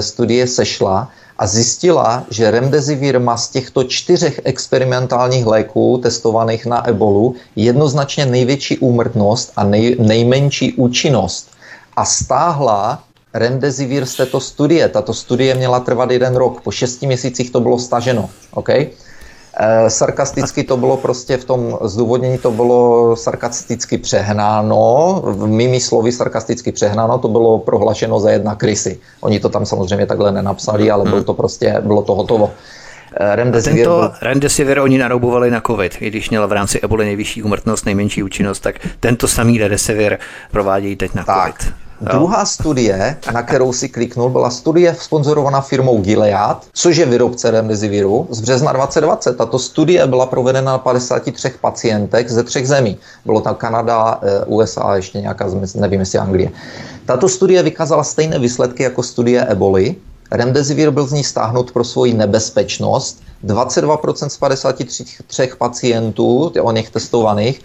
studie sešla a zjistila, že remdesivir má z těchto 4 experimentálních léků testovaných na ebolu jednoznačně největší úmrtnost a nejmenší účinnost, a stáhla remdesivir z této studie. Tato studie měla trvat 1 rok. Po 6 měsících to bylo staženo. Okay? Sarkasticky to bylo prostě v tom zdůvodnění, to bylo sarkasticky přehnáno. V mými slovy sarkasticky přehnáno, to bylo prohlašeno za jedna krysy. Oni to tam samozřejmě takhle nenapsali, ale bylo to prostě, bylo to hotovo. Remdesivir oni naroubovali na covid, i když měl v rámci eboly nejvyšší úmrtnost, nejmenší účinnost, tak tento samý remdesivir provádějí teď na covid. Tak. No. Druhá studie, na kterou si kliknul, byla studie sponzorovaná firmou Gilead, což je výrobce remdesiviru, z března 2020. Tato studie byla provedena na 53 pacientech ze 3 zemí. Bylo tam Kanada, USA a ještě nějaká, nevím jestli Anglie. Tato studie vykázala stejné výsledky jako studie eboly. Remdesivir byl z ní stáhnut pro svoji nebezpečnost. 22% z 53 pacientů, o něch testovaných,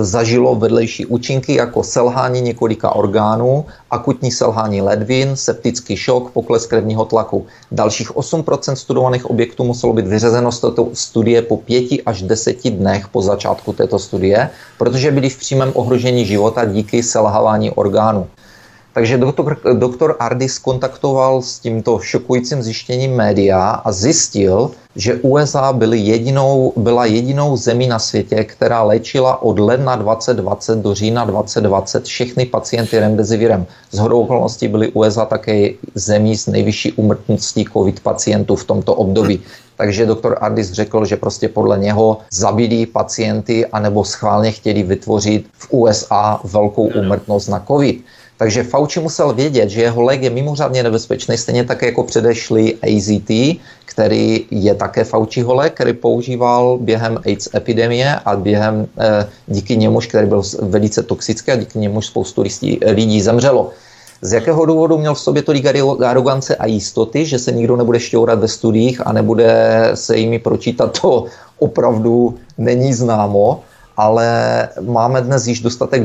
zažilo vedlejší účinky jako selhání několika orgánů, akutní selhání ledvin, septický šok, pokles krevního tlaku. Dalších 8% studovaných objektů muselo být vyřazeno z této studie po 5 až 10 dnech po začátku této studie, protože byli v přímém ohrožení života díky selhávání orgánů. Takže doktor Ardis kontaktoval s tímto šokujícím zjištěním média a zjistil, že USA byla jedinou zemí na světě, která léčila od ledna 2020 do října 2020 všechny pacienty remdesivirem. Shodou okolností byly USA také zemí s nejvyšší úmrtností covid pacientů v tomto období. Takže doktor Ardis řekl, že prostě podle něho zabili pacienty anebo schválně chtěli vytvořit v USA velkou úmrtnost na covid. Takže Fauci musel vědět, že jeho lék je mimořádně nebezpečný, stejně tak jako předešlý AZT, který je také Fauciho lék, který používal během AIDS epidemie a během díky němuž, který byl velice toxický a díky němuž spoustu lidí zemřelo. Z jakého důvodu měl v sobě tolik arogance a jistoty, že se nikdo nebude šťourat ve studiích a nebude se jimi pročítat, to opravdu není známo. Ale máme dnes již dostatek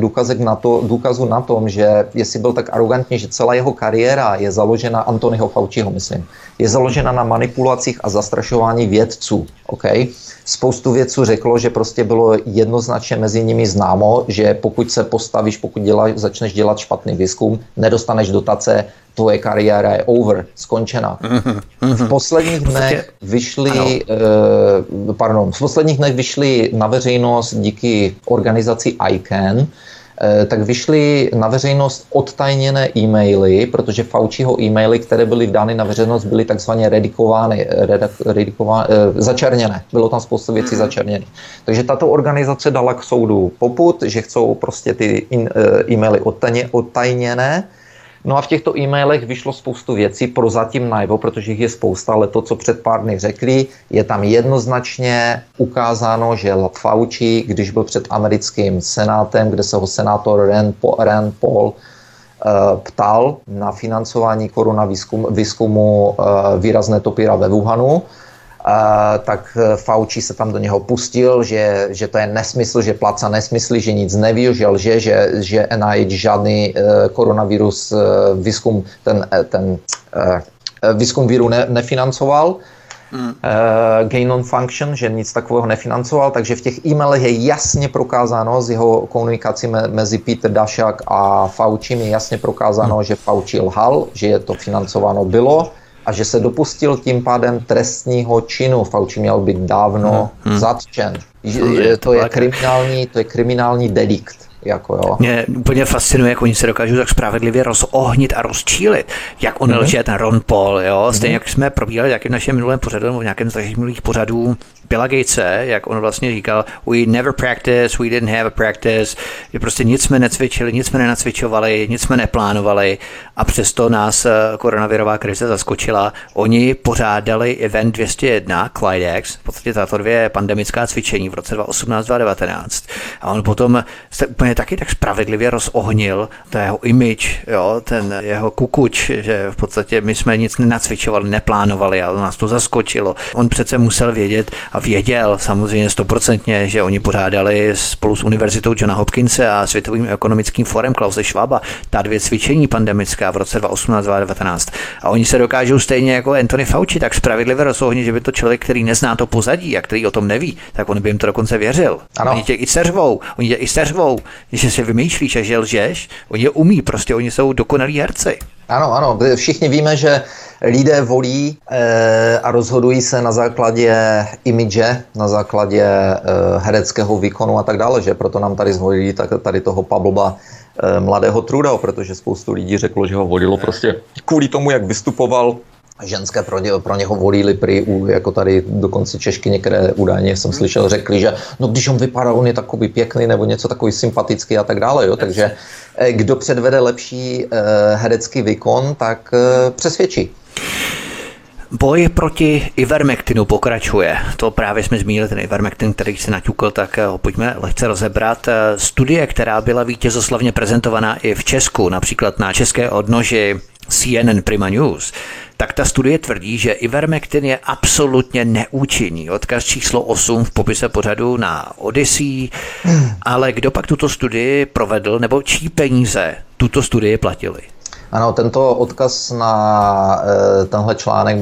důkazů na tom, že jestli byl tak arrogantní, že celá jeho kariéra je založena, Anthonyho Fauciho myslím, je založena na manipulacích a zastrašování vědců. Okay? Spoustu vědců řeklo, že prostě bylo jednoznačně mezi nimi známo, že pokud se postavíš, pokud začneš dělat špatný výzkum, nedostaneš dotace, tvoje kariéra je over, skončena. V posledních dnech vyšly na veřejnost díky organizaci ICANN, tak vyšly na veřejnost odtajněné e-maily, protože Fauciho e-maily, které byly vdány na veřejnost, byly takzvaně začerněné. Bylo tam spoustu věcí začerněné. Takže tato organizace dala k soudu popud, že chcou prostě ty e-maily odtajněné. No a v těchto e-mailech vyšlo spoustu věcí prozatím najevo, protože jich je spousta, ale to, co před pár dny řekli, je tam jednoznačně ukázáno, že Fauci, když byl před americkým senátem, kde se ho senátor Rand Paul ptal na financování výzkumu výrazné topíra ve Wuhanu, tak Fauci se tam do něho pustil, že to je nesmysl, že pláca nesmysly, že nic neví, že lže, že NIH žádný koronavirus výzkum, výzkum víru nefinancoval, gain on function, že nic takového nefinancoval, takže v těch e-mailech je jasně prokázáno z jeho komunikací mezi Peter Dašak a Fauci, je jasně prokázáno, že Fauci lhal, že to financováno bylo, a že se dopustil tím pádem trestního činu. Fauci měl být dávno zatčen. To je kriminální delikt. Mě úplně fascinuje, jak oni se dokážou tak spravedlivě rozohnit a rozčílit, jak on lže ten Ron Paul, jo? Stejně jak jsme probírali taky v našem minulém pořadu, nebo v nějakém z našich minulých pořadů Billa Gatese, jak on vlastně říkal, we never practice, we didn't have a practice, že prostě nic jsme necvičili, nic jsme nenacvičovali, nic jsme neplánovali a přesto nás koronavirová krize zaskočila. Oni pořádali event 201, Clydex, v podstatě tato dvě pandemická cvičení v roce 2018-2019 a on potom se úplně taky tak spravedlivě rozohnil to jeho image, jo, ten jeho kukuč, že v podstatě my jsme nic nenacvičovali, neplánovali a nás to zaskočilo. On přece musel vědět a věděl samozřejmě 100%, že oni pořádali spolu s Univerzitou Johna Hopkinse a Světovým ekonomickým fórem Klause Schwaba ta dvě cvičení pandemická v roce 2018-2019. A oni se dokážou stejně jako Anthony Fauci tak spravedlivě rozohnit, že by to člověk, který nezná to pozadí a který o tom neví, tak on by jim to dokonce věřil. Ano. Oni tě i seřvou. Že si vymýšlíš a že lžeš, oni je umí, prostě oni jsou dokonalí herci. Ano, všichni víme, že lidé volí a rozhodují se na základě imidže, na základě hereckého výkonu a tak dále, že proto nám tady zvolili tady toho Pavlova mladého Trudeau, protože spoustu lidí řeklo, že ho volilo prostě kvůli tomu, jak vystupoval. Ženské pro něho volili prý, jako tady dokonce Češky některé údajně jsem slyšel, řekli, že no když on vypadá, on je takový pěkný nebo něco takový sympatický a tak dále, jo, takže kdo předvede lepší herecký výkon, tak přesvědčí. Boj proti Ivermectinu pokračuje. To právě jsme zmínili, ten Ivermectin, který se naťukl, tak ho pojďme lehce rozebrat. Studie, která byla vítězoslavně prezentovaná i v Česku, například na české odnoži CNN Prima News, tak ta studie tvrdí, že Ivermectin je absolutně neúčinný. Odkaz číslo 8 v popise pořadu na Odyssey. Ale kdo pak tuto studii provedl, nebo čí peníze tuto studii platili? Ano, tento odkaz na tenhle článek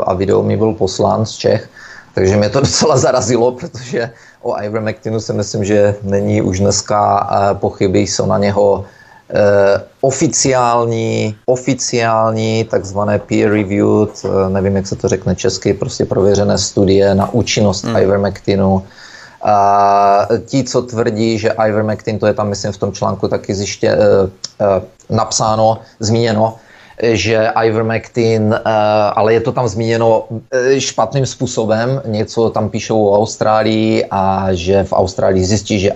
a video mi byl poslán z Čech, takže mě to docela zarazilo, protože o Ivermectinu si myslím, že není už dneska pochyby, jsou na něho oficiální takzvané peer-reviewed, nevím, jak se to řekne česky, prostě prověřené studie na účinnost Ivermectinu. A ti, co tvrdí, že Ivermectin, to je tam, myslím, v tom článku taky zmíněno, že Ivermectin, ale je to tam zmíněno špatným způsobem, něco tam píšou o Austrálii a že v Austrálii zjistí, že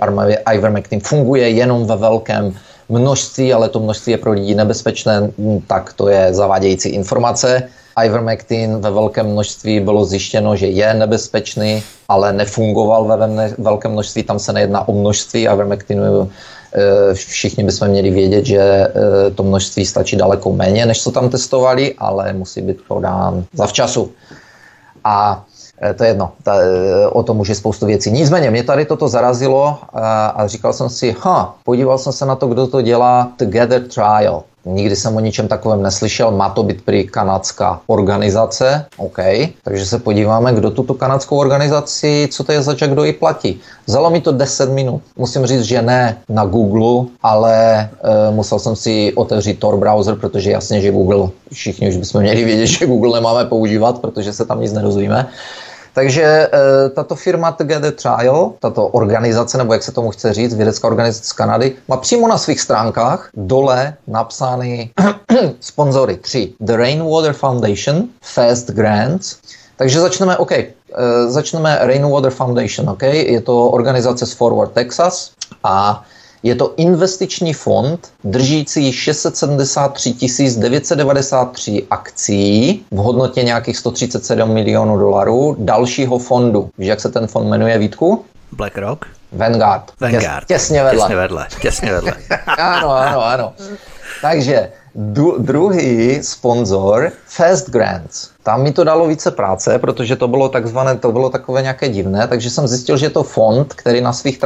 Ivermectin funguje jenom ve velkém množství, ale to množství je pro lidi nebezpečné, tak to je zavádějící informace. Ivermectin ve velkém množství bylo zjištěno, že je nebezpečný, ale nefungoval ve velkém množství, tam se nejedná o množství Ivermectinu. Všichni bychom měli vědět, že to množství stačí daleko méně, než co tam testovali, ale musí být prodán zavčasu. A to je jedno, o tom už je spoustu věcí. Nicméně mě tady toto zarazilo a říkal jsem si, podíval jsem se na to, kdo to dělá, Together Trial. Nikdy jsem o ničem takovém neslyšel, má to být prý kanadská organizace, OK, takže se podíváme, kdo tuto kanadskou organizaci, co to je zač a kdo ji platí. Vzalo mi to 10 minut, musím říct, že ne na Google, ale musel jsem si otevřít Tor browser, protože jasně, že Google, všichni už bychom měli vědět, že Google nemáme používat, protože se tam nic nedozvíme. Takže tato firma Together Trial, tato organizace, nebo jak se tomu chce říct, vědecká organizace z Kanady, má přímo na svých stránkách dole napsány sponzory 3. The Rainwater Foundation, Fast Grants. Takže začneme Rainwater Foundation, OK? Je to organizace z Forward Texas a je to investiční fond držící 673 993 akcí v hodnotě nějakých 137 milionů dolarů dalšího fondu. Víš, jak se ten fond jmenuje, Vítku? BlackRock? Vanguard. Těsně vedle. Ano. Takže druhý sponzor, Fast Grants. Tam mi to dalo více práce, protože to bylo takové nějaké divné, takže jsem zjistil, že je to fond, který na svých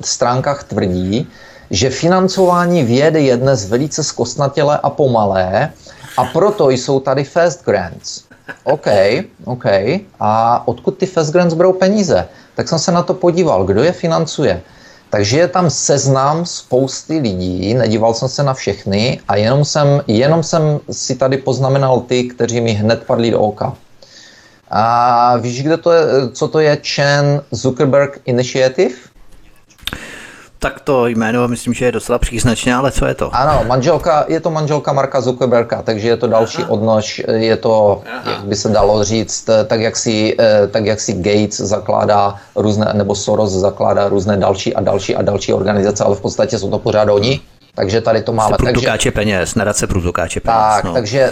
stránkách tvrdí, že financování vědy je dnes velice zkostnatělé a pomalé a proto jsou tady Fast Grants. OK. A odkud ty Fast Grants berou peníze? Tak jsem se na to podíval, kdo je financuje. Takže je tam seznam spousty lidí, nedíval jsem se na všechny a jenom jsem si tady poznamenal ty, kteří mi hned padli do oka. A víš, kde to je, co to je Chan Zuckerberg Initiative? Tak to jméno, myslím, že je docela příznačné, ale co je to? Ano, je to manželka Marka Zuckerberga, takže je to další odnož, je to, jak by se dalo říct, tak jak si Gates zakládá různé, nebo Soros zakládá různé další organizace, ale v podstatě jsou to pořád oni. Takže tady to máme. Nadace průtokáče peněz. Tak.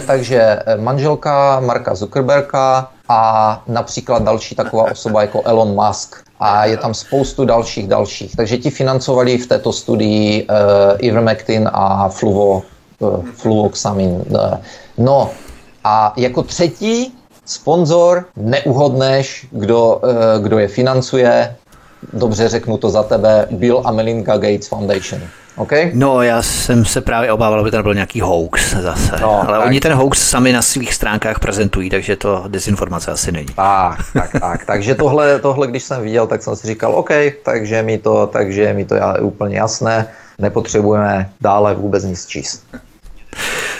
Takže manželka Marka Zuckerberga a například další taková osoba jako Elon Musk. A je tam spoustu dalších. Takže ti financovali v této studii Ivermectin a fluvoxamin. No a jako třetí sponzor neuhodneš, kdo je financuje. Dobře, řeknu to za tebe, Bill a Melinda Gates Foundation. Okay? No, já jsem se právě obával, aby to byl nějaký hoax zase. No, ale tak. Oni ten hoax sami na svých stránkách prezentují, takže to dezinformace asi není. Tak. Takže tohle, když jsem viděl, tak jsem si říkal, OK, takže mi to je úplně jasné, nepotřebujeme dále vůbec nic číst.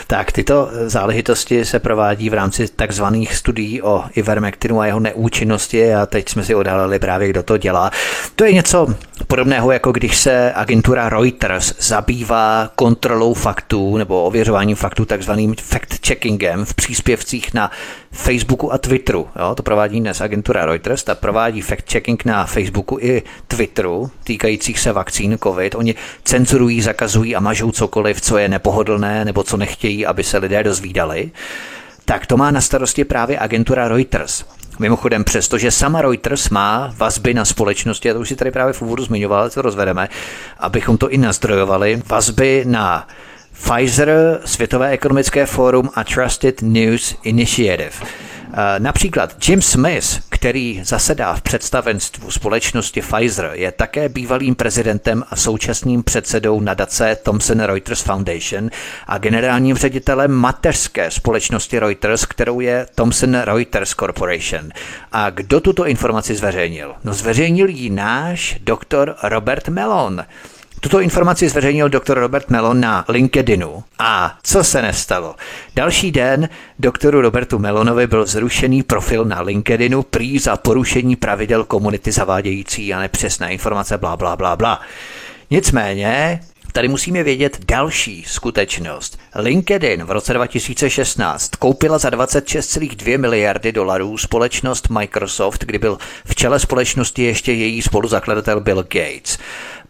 Tak tyto záležitosti se provádí v rámci takzvaných studií o Ivermectinu a jeho neúčinnosti a teď jsme si odhalili právě, kdo to dělá. To je něco podobného, jako když se agentura Reuters zabývá kontrolou faktů nebo ověřováním faktů takzvaným fact-checkingem v příspěvcích na Facebooku a Twitteru. Jo, to provádí dnes agentura Reuters, ta provádí fact-checking na Facebooku i Twitteru týkajících se vakcín COVID. Oni cenzurují, zakazují a mažou cokoliv, co je nepohodlné nebo co nechtějí, aby se lidé dozvídali. Tak to má na starosti právě agentura Reuters. Mimochodem, přestože sama Reuters má vazby na společnosti, a to už si tady právě v úvodu zmiňoval, co rozvedeme, abychom to i nazdrojovali, vazby na Pfizer, Světové ekonomické fórum a Trusted News Initiative. Například Jim Smith, který zasedá v představenstvu společnosti Pfizer, je také bývalým prezidentem a současným předsedou nadace Thomson Reuters Foundation a generálním ředitelem mateřské společnosti Reuters, kterou je Thomson Reuters Corporation. A kdo tuto informaci zveřejnil? No zveřejnil ji náš doktor Robert Malone. Tuto informaci zveřejnil doktor Robert Malone na LinkedInu. A co se nestalo? Další den doktoru Robertu Malonovi byl zrušený profil na LinkedInu prý za porušení pravidel komunity zavádějící a nepřesné informace bla. Nicméně tady musíme vědět další skutečnost. LinkedIn v roce 2016 koupila za 26,2 miliardy dolarů společnost Microsoft, kdy byl v čele společnosti ještě její spoluzakladatel Bill Gates.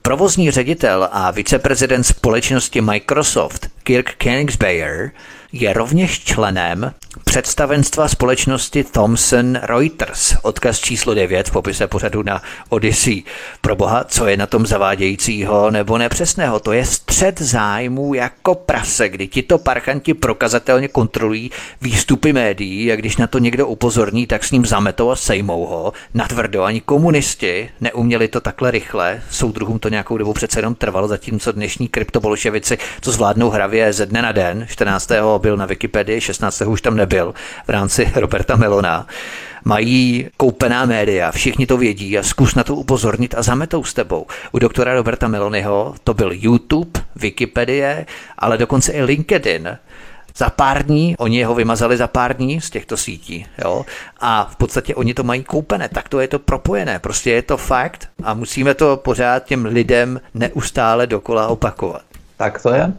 Provozní ředitel a viceprezident společnosti Microsoft Kirk Koenigsberger je rovněž členem představenstva společnosti Thomson Reuters, odkaz číslo 9 v popise pořadu na Odyssey. Pro boha, co je na tom zavádějícího nebo nepřesného? To je střet zájmů jako prase, kdy tito parchanti prokazatelně kontrolují výstupy médií a když na to někdo upozorní, tak s ním zametou a sejmou ho. Natvrdo, ani komunisti neuměli to takhle rychle, soudruhům to nějakou dobu přece jenom trvalo, zatímco dnešní kryptobolševici, co zvládnou hravě ze dne na den, 14. byl na Wikipedii, 16. už tam nebyl, v rámci Roberta Malona, mají koupená média, všichni to vědí a zkus na to upozornit a zametou s tebou. U doktora Roberta Malonyho to byl YouTube, Wikipedie, ale dokonce i LinkedIn. Za pár dní, oni ho vymazali za pár dní z těchto sítí, jo? A v podstatě oni to mají koupené, tak to je to propojené, prostě je to fakt a musíme to pořád těm lidem neustále dokola opakovat. Tak to je.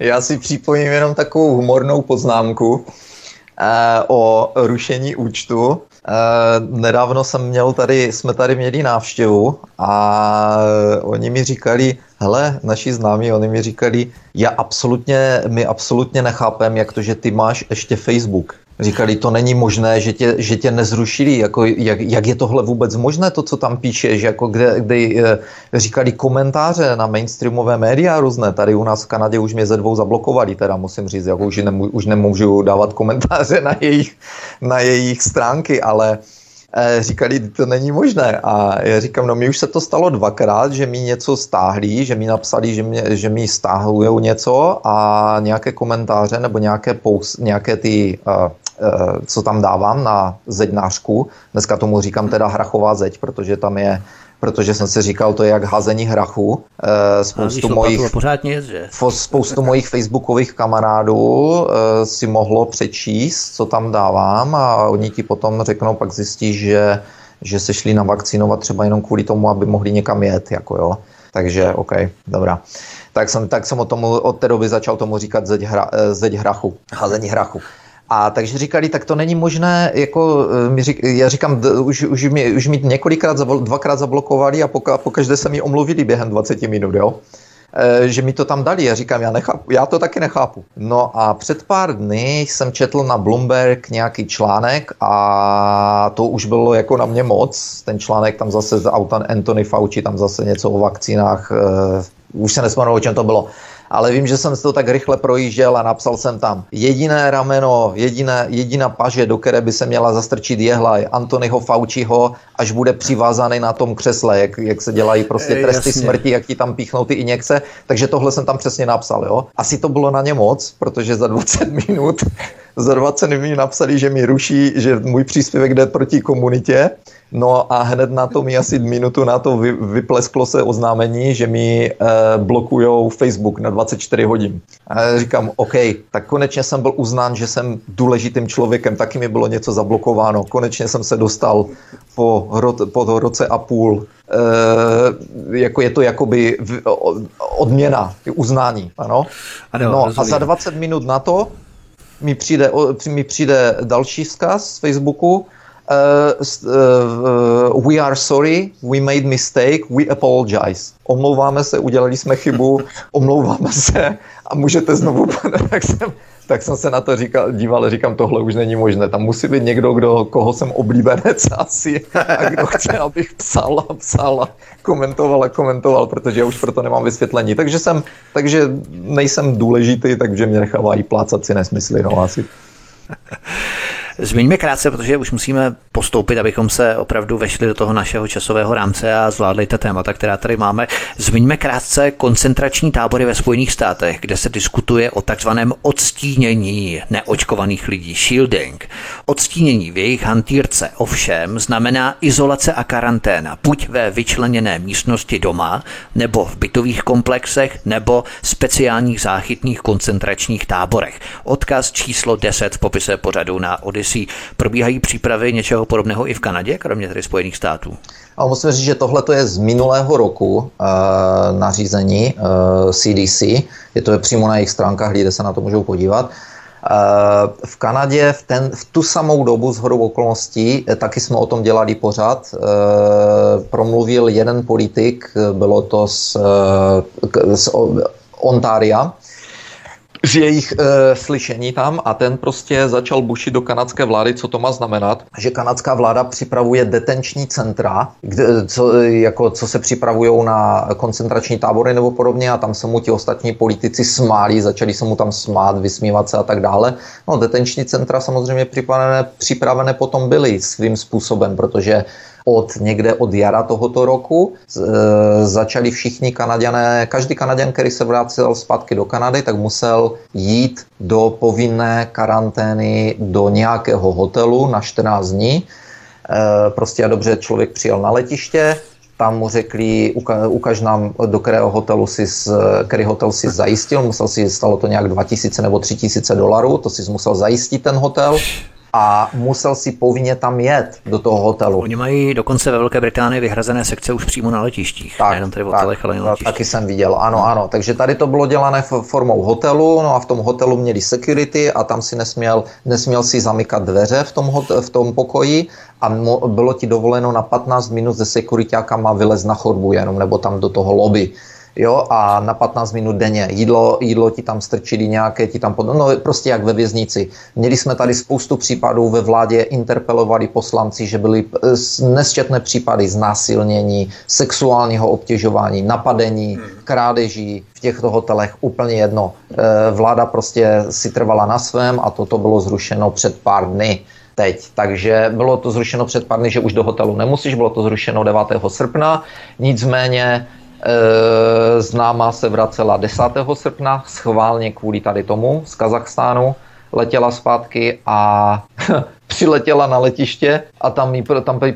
Já si připojím jenom takovou humornou poznámku o rušení účtu. Nedávno jsme tady měli návštěvu a oni mi říkali, naši známí, my absolutně nechápem, jak to, že ty máš ještě Facebook. Říkali, to není možné, že tě nezrušili, jako, jak je tohle vůbec možné, to, co tam píšeš, jako kde říkali komentáře na mainstreamové média různé, tady u nás v Kanadě už mě ze dvou zablokovali, teda musím říct, jako už nemůžu dávat komentáře na jejich stránky, ale říkali, to není možné a já říkám, mi už se to stalo dvakrát, že mi něco stáhli, že mi napsali, že mi stáhlujou něco a nějaké komentáře nebo nějaké ty, co tam dávám na zednářku, dneska tomu říkám teda hrachová zeď, protože jsem si říkal, to je jak házení hrachu. Spoustu mojich facebookových kamarádů si mohlo přečíst, co tam dávám a oni ti potom řeknou, pak zjistí, že se šli navakcinovat třeba jenom kvůli tomu, aby mohli někam jet, jako jo. Takže OK, dobrá. Tak jsem od té doby začal tomu říkat zeď hrachu, házení hrachu. A takže říkali, tak to není možné, jako já říkám, už mi několikrát, dvakrát zablokovali a pokaždé se mi omluvili během 20 minut, jo? Že mi to tam dali, já říkám, já to taky nechápu. No a před pár dny jsem četl na Bloomberg nějaký článek a to už bylo jako na mě moc, ten článek tam zase z auta Anthony Fauci, tam zase něco o vakcínách, už se nespomínalo, o čem to bylo. Ale vím, že jsem si to tak rychle projížděl a napsal jsem tam jediné rameno, jediná paže, do které by se měla zastrčit jehla je Anthonyho Fauciho, až bude přivázaný na tom křesle, jak se dělají prostě tresty smrti, jak ti tam píchnou ty injekce. Takže tohle jsem tam přesně napsal, jo. Asi to bylo na ně moc, protože za 20 minut napsali, že mi ruší, že můj příspěvek jde proti komunitě. No a hned na to mi asi minutu na to vyplesklo se oznámení, že mi blokujou Facebook na 24 hodin. A já říkám, OK, tak konečně jsem byl uznán, že jsem důležitým člověkem, taky mi bylo něco zablokováno. Konečně jsem se dostal po roce a půl. Jako je to jakoby odměna, uznání. Ano, no a za 20 minut na to mi přijde další vzkaz z Facebooku. We are sorry, we made mistake, we apologize. Omlouváme se, udělali jsme chybu, omlouváme se a můžete znovu. Tak jsem se na to díval, říkám, tohle už není možné. Tam musí být někdo, koho jsem oblíbenec asi a kdo chce, abych psal, komentoval, protože já už proto nemám vysvětlení. Takže nejsem důležitý, takže mě nechávají plácat si nesmysly, no asi. Zmiňme krátce, protože už musíme postoupit, abychom se opravdu vešli do toho našeho časového rámce a zvládli ta témata, která tady máme. Zmiňme krátce koncentrační tábory ve Spojených státech, kde se diskutuje o takzvaném odstínění neočkovaných lidí, shielding. Odstínění v jejich hantýrce ovšem znamená izolace a karanténa, buď ve vyčleněné místnosti doma, nebo v bytových komplexech, nebo speciálních záchytných koncentračních táborech. Odkaz číslo 10 v popise pořadu na Odyssey. Probíhají přípravy něčeho podobného i v Kanadě, kromě tedy Spojených států? A musím říct, že tohle je z minulého roku nařízení CDC, je to přímo na jejich stránkách, lidé se na to můžou podívat. V Kanadě v tu samou dobu shodou okolností, taky jsme o tom dělali pořad, promluvil jeden politik, bylo to z Ontária, z jejich slyšení tam, a ten prostě začal bušit do kanadské vlády, co to má znamenat, že kanadská vláda připravuje detenční centra, co se připravujou na koncentrační tábory nebo podobně, a tam se mu ti ostatní politici smáli, začali se mu tam smát, vysmívat se a tak dále. No, detenční centra samozřejmě připravené potom byly svým způsobem, protože od jara tohoto roku začali všichni Kanaďané, každý Kanaďan, který se vrátil zpátky do Kanady, tak musel jít do povinné karantény do nějakého hotelu na 14 dní. Prostě a dobře, člověk přijel na letiště, tam mu řekli, ukaž nám, do kterého hotelu který hotel si zajistil, stalo to nějak 2000 nebo 3000 dolarů, to si musel zajistit ten hotel. A musel si povinně tam jet do toho hotelu. Oni mají dokonce ve Velké Británii vyhrazené sekce už přímo na letištích. Nejenom tady v hotelech, ale na letištích. Taky jsem viděl, ano. Takže tady to bylo dělané formou hotelu, no a v tom hotelu měli security a tam si nesměl si zamykat dveře v tom pokoji a bylo ti dovoleno na 15 minut ze sekuritákama vylez na chodbu jenom, nebo tam do toho lobby. Jo, a na 15 minut denně. Jídlo ti tam strčili nějaké, prostě jak ve věznici. Měli jsme tady spoustu případů, ve vládě interpelovali poslanci, že byly nesčetné případy znásilnění, sexuálního obtěžování, napadení, krádeží v těchto hotelech, úplně jedno. Vláda prostě si trvala na svém a toto bylo zrušeno před pár dny. Teď. Takže bylo to zrušeno před pár dny, že už do hotelu nemusíš, bylo to zrušeno 9. srpna, nicméně známá se vracela 10. srpna, schválně kvůli tady tomu, z Kazachstánu, letěla zpátky a přiletěla na letiště a tam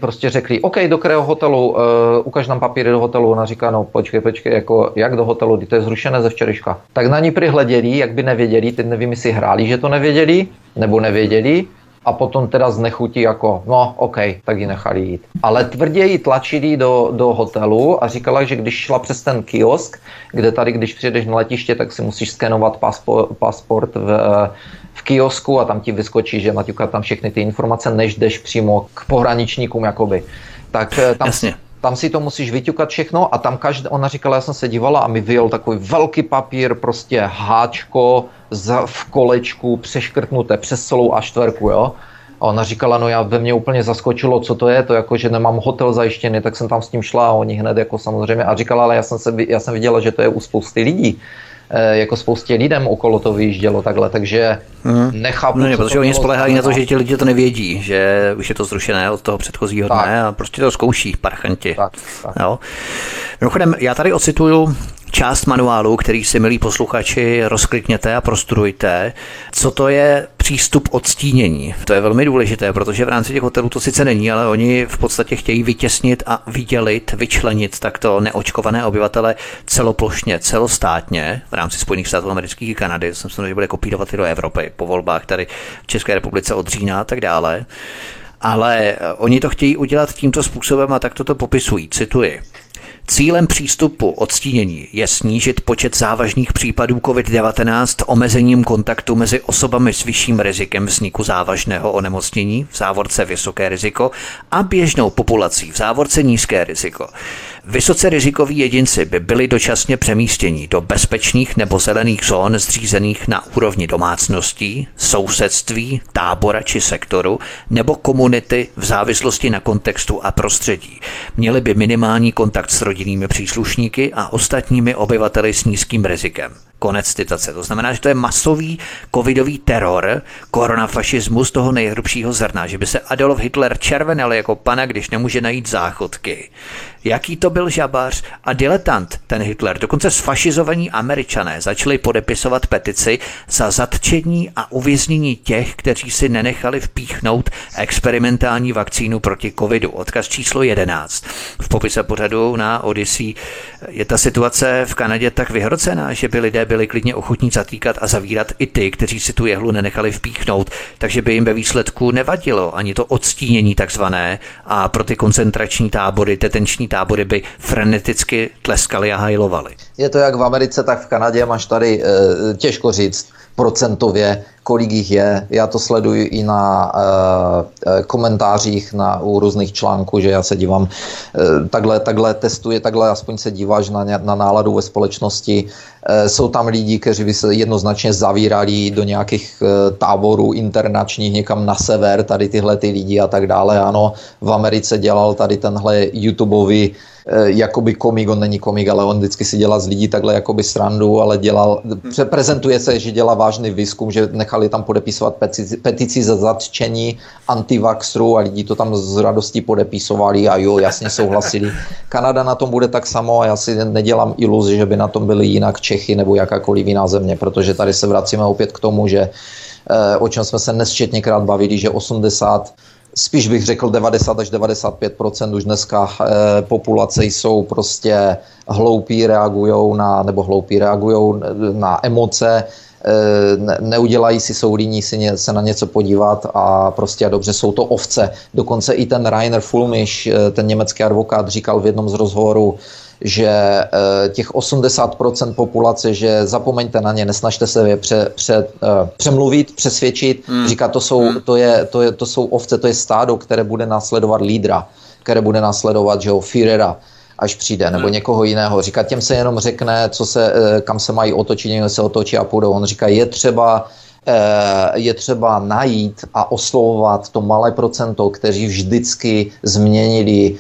prostě řekli, OK, do kterého hotelu, ukaž nám papíry do hotelu, ona říká, no počkej, jako jak do hotelu, to je zrušené ze včerejška. Tak na ní prihleděli, jak by nevěděli, teď nevím, jestli hráli, že to nevěděli, nebo nevěděli, a potom teda znechutí jako, no OK, tak ji nechali jít. Ale tvrději tlačili do hotelu a říkala, že když šla přes ten kiosk, kde tady, když přijedeš na letiště, tak si musíš skenovat pasport v kiosku a tam ti vyskočí, že naťuká tam všechny ty informace, než jdeš přímo k pohraničníkům jakoby. Tak tam... Jasně. Tam si to musíš vyťukat všechno a tam ona říkala, já jsem se dívala a mi vyjel takový velký papír, prostě háčko v kolečku přeškrtnuté přes celou A4, jo. A ona říkala, no ve mně úplně zaskočilo, co to je, to jako, že nemám hotel zajištěný, tak jsem tam s tím šla a oni hned jako samozřejmě a říkala, ale já jsem viděla, že to je u spousty lidí. Jako spoustě lidem okolo to vyjíždělo takhle, takže nechápu. No, protože oni spoléhají na to, že ti lidi to nevědí, že už je to zrušené od toho předchozího dne a prostě to zkouší parchanti. Tak. No. Mimochodem, já tady ocituju část manuálu, který si, milí posluchači, rozklikněte a prostudujte, co to je přístup odstínění. To je velmi důležité, protože v rámci těch hotelů to sice není, ale oni v podstatě chtějí vytěsnit a vyčlenit takto neočkované obyvatele celoplošně, celostátně v rámci Spojených států amerických i Kanady. Jsem se, že bude kopírovat i do Evropy po volbách tady v České republice od října a tak dále. Ale oni to chtějí udělat tímto způsobem a takto to popisují, cituji. Cílem přístupu odstínění je snížit počet závažných případů COVID-19 omezením kontaktu mezi osobami s vyšším rizikem vzniku závažného onemocnění, v závorce vysoké riziko, a běžnou populací, v závorce nízké riziko. Vysoce rizikoví jedinci by byli dočasně přemístěni do bezpečných nebo zelených zón zřízených na úrovni domácností, sousedství, tábora či sektoru nebo komunity v závislosti na kontextu a prostředí. Měli by minimální kontakt s rodinnými příslušníky a ostatními obyvateli s nízkým rizikem. Konec citace. To znamená, že to je masový covidový teror, koronafašismus toho nejhrubšího zrna, že by se Adolf Hitler červenal jako pana, když nemůže najít záchodky. Jaký to byl žabař a diletant, ten Hitler. Dokonce sfašizovaní Američané začali podepisovat petici za zatčení a uvěznění těch, kteří si nenechali vpíchnout experimentální vakcínu proti covidu. Odkaz číslo 11. V popise pořadu na Odyssey je ta situace v Kanadě tak vyhrocená, že by lidé byli klidně ochotní zatýkat a zavírat i ty, kteří si tu jehlu nenechali vpíchnout, takže by jim ve výsledku nevadilo ani to odstínění takzvané a pro ty koncentrační tábory, detenční tábory by freneticky tleskali a hajlovali. Je to jak v Americe, tak v Kanadě, máš tady těžko říct procentově, kolik jich je. Já to sleduji i na komentářích u různých článků, že já se dívám, takhle testuje, takhle aspoň se díváš na náladu ve společnosti. Jsou tam lidi, kteří by se jednoznačně zavírali do nějakých táborů internačních někam na sever, tady tyhle ty lidi a tak dále. Ano, v Americe dělal tady tenhle YouTubeový jakoby komik, on není komik, ale on vždycky si dělá z lidí takhle jakoby srandu, ale prezentuje se, že dělá vážný výzkum, že nechali tam podepisovat petici za zatčení antivaxru a lidi to tam z radostí podepisovali a jo, jasně souhlasili. Kanada na tom bude tak samo a já si nedělám iluzi, že by na tom byly jinak Čechy nebo jakákoliv jiná země, protože tady se vracíme opět k tomu, že o čem jsme se nesčetněkrát bavili, že 80, spíš bych řekl 90 až 95% už dneska populace jsou prostě hloupí, reagují na emoce, neudělají si, jsou líní se na něco podívat a prostě dobře, jsou to ovce. Dokonce i ten Reiner Fuellmich, ten německý advokát, říkal v jednom z rozhovorů, že těch 80% populace, že zapomeňte na ně, nesnažte se je přemluvit, přesvědčit, říká, to jsou ovce, to je stádo, které bude následovat lídra, které bude následovat, že jo, Führera, až přijde, nebo někoho jiného. Říká, těm se jenom řekne, kam se mají otočit, někdo se otočí a půjdou. On říká, je třeba najít a oslovovat to malé procento, kteří vždycky změnili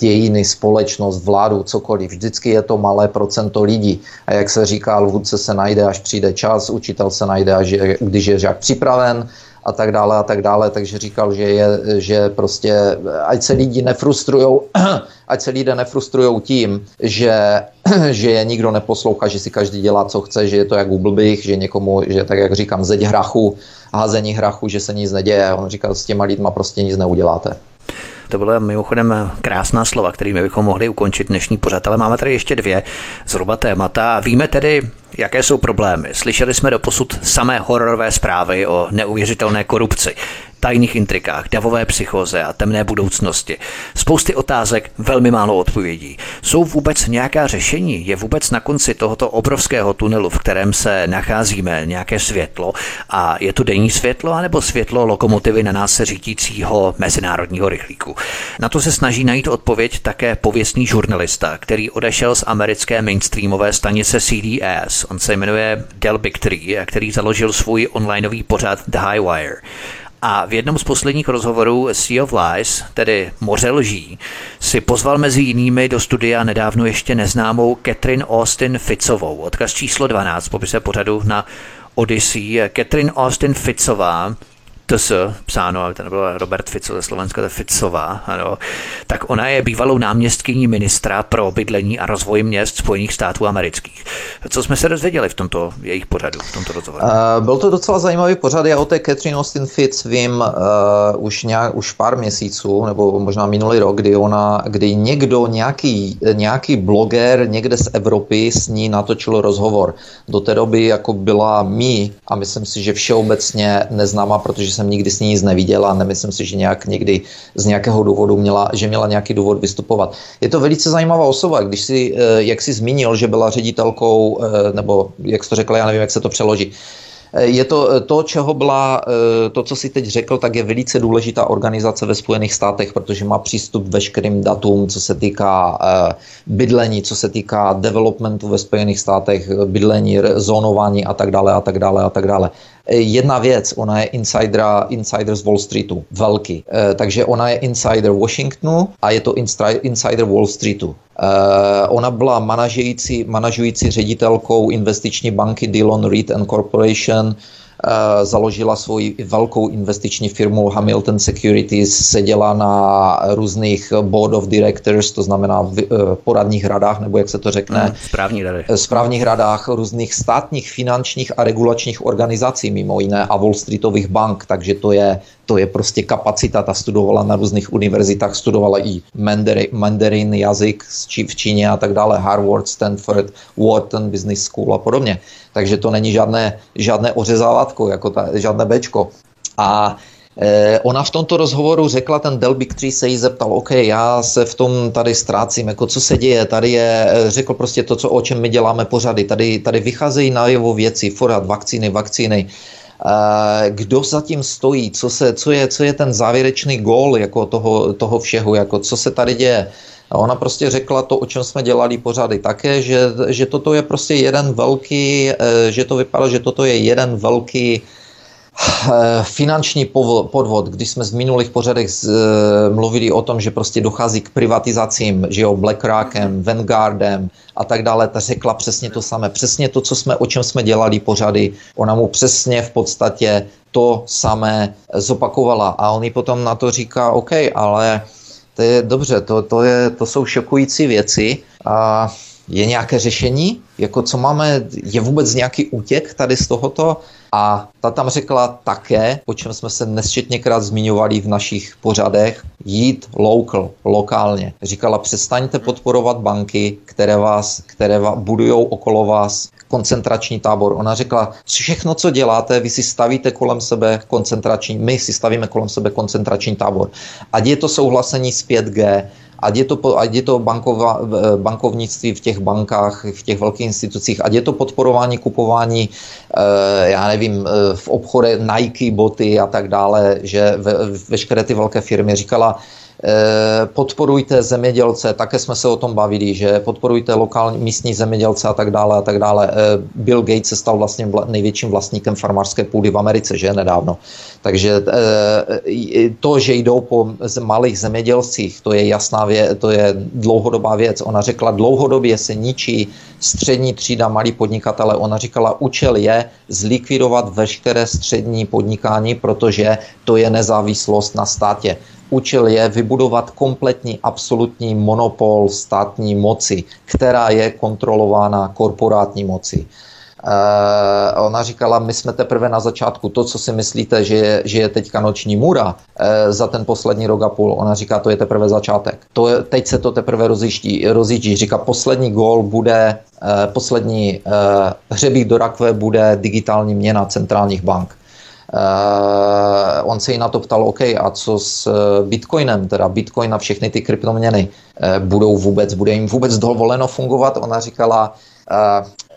dějiny, společnost, vládu, cokoliv. Vždycky je to malé procento lidí. A jak se říká, vůdce se najde, až přijde čas, učitel se najde, když je žák připraven a tak dále. Takže říkal, že prostě ať se lidé nefrustrujou tím, že je nikdo neposlouchá, že si každý dělá, co chce, že je to jak u blbých, že někomu, že tak jak říkám, zeď hrachu, házení hrachu, že se nic neděje. On říkal, s těma lidma prostě nic neuděláte. To byla mimochodem krásná slova, kterými bychom mohli ukončit dnešní pořad, ale máme tady ještě dvě zhruba témata. Víme tedy, jaké jsou problémy. Slyšeli jsme doposud samé hororové zprávy o neuvěřitelné korupci, tajných intrikách, davové psychóze a temné budoucnosti. Spousty otázek, velmi málo odpovědí. Jsou vůbec nějaká řešení? Je vůbec na konci tohoto obrovského tunelu, v kterém se nacházíme, nějaké světlo? A je to denní světlo, anebo světlo lokomotivy na nás řídícího mezinárodního rychlíku? Na to se snaží najít odpověď také pověstný žurnalista, který odešel z americké mainstreamové stanice CDS. On se jmenuje Del Bigtree, který založil svůj onlineový pořad The High Wire. A v jednom z posledních rozhovorů Sea of Lies, tedy Moře lží, si pozval mezi jinými do studia nedávno ještě neznámou Catherine Austin Fitzovou. Odkaz číslo 12 v popise pořadu na Odyssey. Catherine Austin Fitzová, psáno, ale to nebylo Robert Fico ze Slovenska, to je Ficová, ano. Tak ona je bývalou náměstkyní ministra pro bydlení a rozvoj měst Spojených států amerických. Co jsme se dozvěděli v tomto jejich pořadu, v tomto rozhovoru? Byl to docela zajímavý pořad. Já o té Catherine Austin Fitz vím už pár měsíců, nebo možná minulý rok, kdy někdo, nějaký bloger někde z Evropy s ní natočil rozhovor. Do té doby jako byla a myslím si, že všeobecně neznámá, protože jsem nikdy s ní nic neviděla a nemyslím si, že někdy z nějakého důvodu měla nějaký důvod vystupovat. Je to velice zajímavá osoba, když si, jak jsi zmínil, že byla ředitelkou, nebo jak jsi to řekla, já nevím, jak se to přeloží. Je to, čeho byla, to, co si teď řekl, tak je velice důležitá organizace ve Spojených státech, protože má přístup veškerým datům, co se týká bydlení, co se týká developmentu ve Spojených státech, bydlení, zónování a tak dále. Jedna věc, ona je insider z Wall Streetu, velký. Takže ona je insider Washingtonu a je to insider Wall Streetu. Ona byla manažující ředitelkou investiční banky Dillon Reed & Corporation, založila svoji velkou investiční firmu Hamilton Securities, seděla na různých board of directors, to znamená v poradních radách, nebo jak se to řekne, správních radách různých státních, finančních a regulačních organizací, mimo jiné a Wall Streetových bank, takže to je prostě kapacita, ta studovala na různých univerzitách, studovala i mandarin jazyk v Číně a tak dále, Harvard, Stanford, Wharton Business School a podobně. Takže to není žádné ořezávátko, žádné Bčko. A ona v tomto rozhovoru řekla, ten Del Bigtree se jí zeptal, OK, já se v tom tady ztrácím, jako co se děje, tady je, řekl prostě to, o čem my děláme pořady, tady vycházejí najevo věci, forát, vakcíny, kdo za tím stojí, co je ten závěrečný gól jako toho všeho, jako co se tady děje. A ona prostě řekla to, o čem jsme dělali pořady také, že toto je prostě jeden velký, že to vypadá, že toto je jeden velký finanční podvod, když jsme v minulých pořadech mluvili o tom, že prostě dochází k privatizacím, že jo, BlackRockem, Vanguardem a tak dále, ta řekla přesně to samé, přesně to, o čem jsme dělali pořady, ona mu přesně v podstatě to samé zopakovala a on jí potom na to říká, OK, ale to je dobře, to jsou šokující věci a je nějaké řešení, jako co máme, je vůbec nějaký útěk tady z tohoto. A ta tam řekla také, o čem jsme se nesčetněkrát zmiňovali v našich pořadech, jít lokálně. Říkala, přestaňte podporovat banky, které budujou okolo vás koncentrační tábor. Ona řekla, všechno, co děláte, vy si stavíte kolem sebe my si stavíme kolem sebe koncentrační tábor. Ať je to souhlasení s 5G, ať je to bankovnictví v těch bankách, v těch velkých institucích, ať je to podporování, kupování, já nevím, v obchodech Nike, boty a tak dále, že veškeré ty velké firmy říkala, podporujte zemědělce, také jsme se o tom bavili, že podporujte lokální místní zemědělce a tak dále a tak dále. Bill Gates se stal vlastně největším vlastníkem farmářské půdy v Americe, že nedávno. Takže to, že jdou po malých zemědělcích, to je jasná věc, to je dlouhodobá věc. Ona řekla, dlouhodobě se ničí střední třída, malí podnikatele. Ona říkala, účel je zlikvidovat veškeré střední podnikání, protože to je nezávislost na státě. Účel je vybudovat kompletní absolutní monopol státní moci, která je kontrolována korporátní moci. Ona říkala, my jsme teprve na začátku, to, co si myslíte, že je teďka noční můra za ten poslední rok a půl, ona říká, to je teprve začátek. Teď se to teprve rozjíždí. Říká, poslední gól bude, poslední hřebík do rakve bude digitální měna centrálních bank. On se jí na to ptal, OK, a co s Bitcoinem, teda Bitcoin a všechny ty kryptoměny, bude jim vůbec dovoleno fungovat? Ona říkala,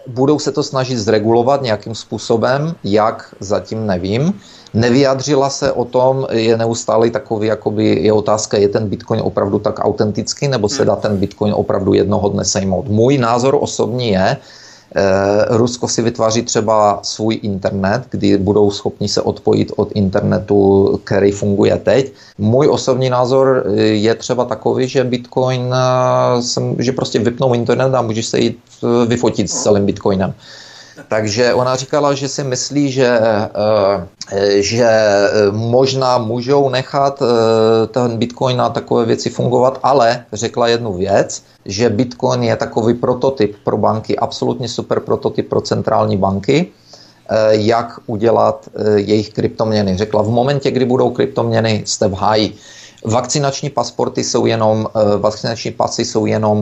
budou se to snažit zregulovat nějakým způsobem, jak, zatím nevím. Nevyjadřila se o tom, je neustále takový, jakoby je otázka, je ten Bitcoin opravdu tak autentický, nebo se dá ten Bitcoin opravdu jednoho dne sejmout. Můj názor osobní je, Rusko si vytváří třeba svůj internet, kdy budou schopni se odpojit od internetu, který funguje teď. Můj osobní názor je třeba takový, že Bitcoin, že prostě vypnou internet a můžeš se jít vyfotit s celým Bitcoinem. Takže ona říkala, že si myslí, že možná můžou nechat ten Bitcoin na takové věci fungovat, ale řekla jednu věc, že Bitcoin je takový prototyp pro banky, absolutně super prototyp pro centrální banky, jak udělat jejich kryptoměny. Řekla, v momentě, kdy budou kryptoměny, jste v háji. Vakcinační pasy jsou jenom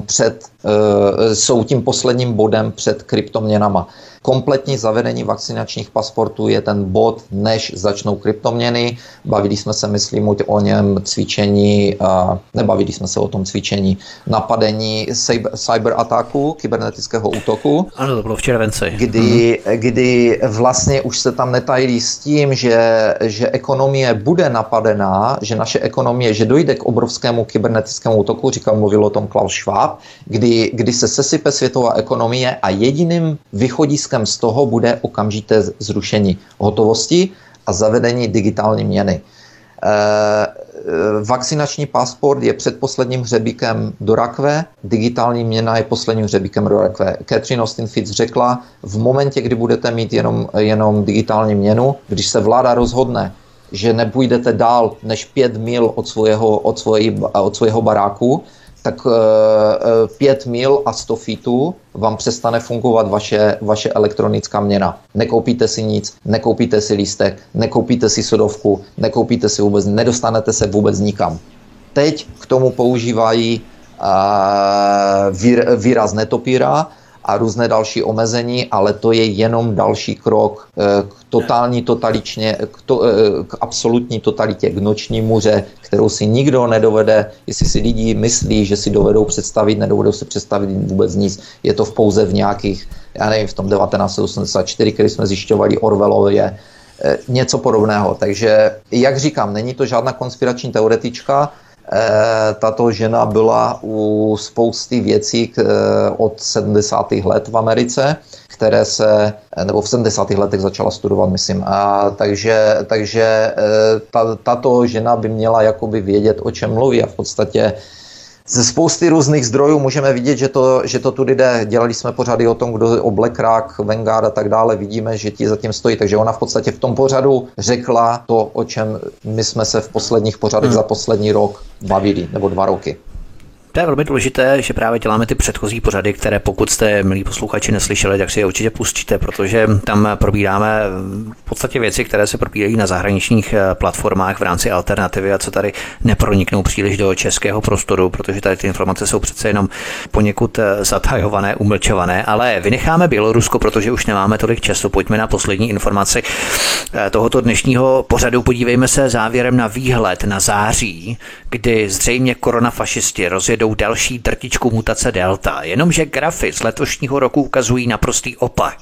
jsou tím posledním bodem před kryptoměnama. Kompletní zavedení vakcinačních pasportů je ten bod, než začnou kryptoměny. Bavili jsme se, myslím, o něm cvičení, nebavili jsme se o tom cvičení, napadení cyberataku, kybernetického útoku. Ano, to bylo v červenci. Kdy vlastně už se tam netajili s tím, že ekonomie bude napadená, že naše ekonomie, že dojde k obrovskému kybernetickému útoku, mluvil o tom Klaus Schwab, kdy se sesype světová ekonomie a jediným východiskem z toho bude okamžité zrušení hotovosti a zavedení digitální měny. Vakcinační pasport je předposledním hřebíkem do rakve, digitální měna je posledním hřebíkem do rakve. Catherine Austin Fitz řekla, v momentě, kdy budete mít jenom digitální měnu, když se vláda rozhodne, že nepůjdete dál než 5 mil od svého baráku, tak 5 mil a 100 feetů vám přestane fungovat vaše elektronická měna. Nekoupíte si nic, nekoupíte si lístek, nekoupíte si sodovku, nekoupíte si vůbec, nedostanete se vůbec nikam. Teď k tomu používají výraz netopíra a různé další omezení, ale to je jenom další krok k absolutní totalitě, k noční můře, kterou si nikdo nedovede, jestli si lidi myslí, že si dovedou představit, nedovedou si představit vůbec nic. Je to pouze v nějakých, já nevím, v tom 1984, který jsme zjišťovali Orwellově, něco podobného. Takže, jak říkám, není to žádná konspirační teoretička. Tato žena byla u spousty věcí od 70. let v Americe, které se, nebo v 70. letech začala studovat, myslím. Takže tato žena by měla jakoby vědět, o čem mluví, a v podstatě ze spousty různých zdrojů můžeme vidět, že to tudy jde. Dělali jsme pořady o tom, kdo o Black Rock, Vanguard a tak dále. Vidíme, že ti zatím stojí. Takže ona v podstatě v tom pořadu řekla to, o čem my jsme se v posledních pořadech za poslední rok bavili, nebo 2 roky. To je velmi důležité, že právě děláme ty předchozí pořady, které pokud jste, milí posluchači, neslyšeli, tak si je určitě pustíte, protože tam probíráme v podstatě věci, které se probírají na zahraničních platformách v rámci alternativy a co tady neproniknou příliš do českého prostoru, protože tady ty informace jsou přece jenom poněkud zatajované, umlčované, ale vynecháme Bělorusko, protože už nemáme tolik času. Pojďme na poslední informaci tohoto dnešního pořadu. Podívejme se závěrem na výhled na září, kdy zřejmě koronafašisti rozjedou další drtičku mutace Delta, jenomže grafy z letošního roku ukazují naprostý opak.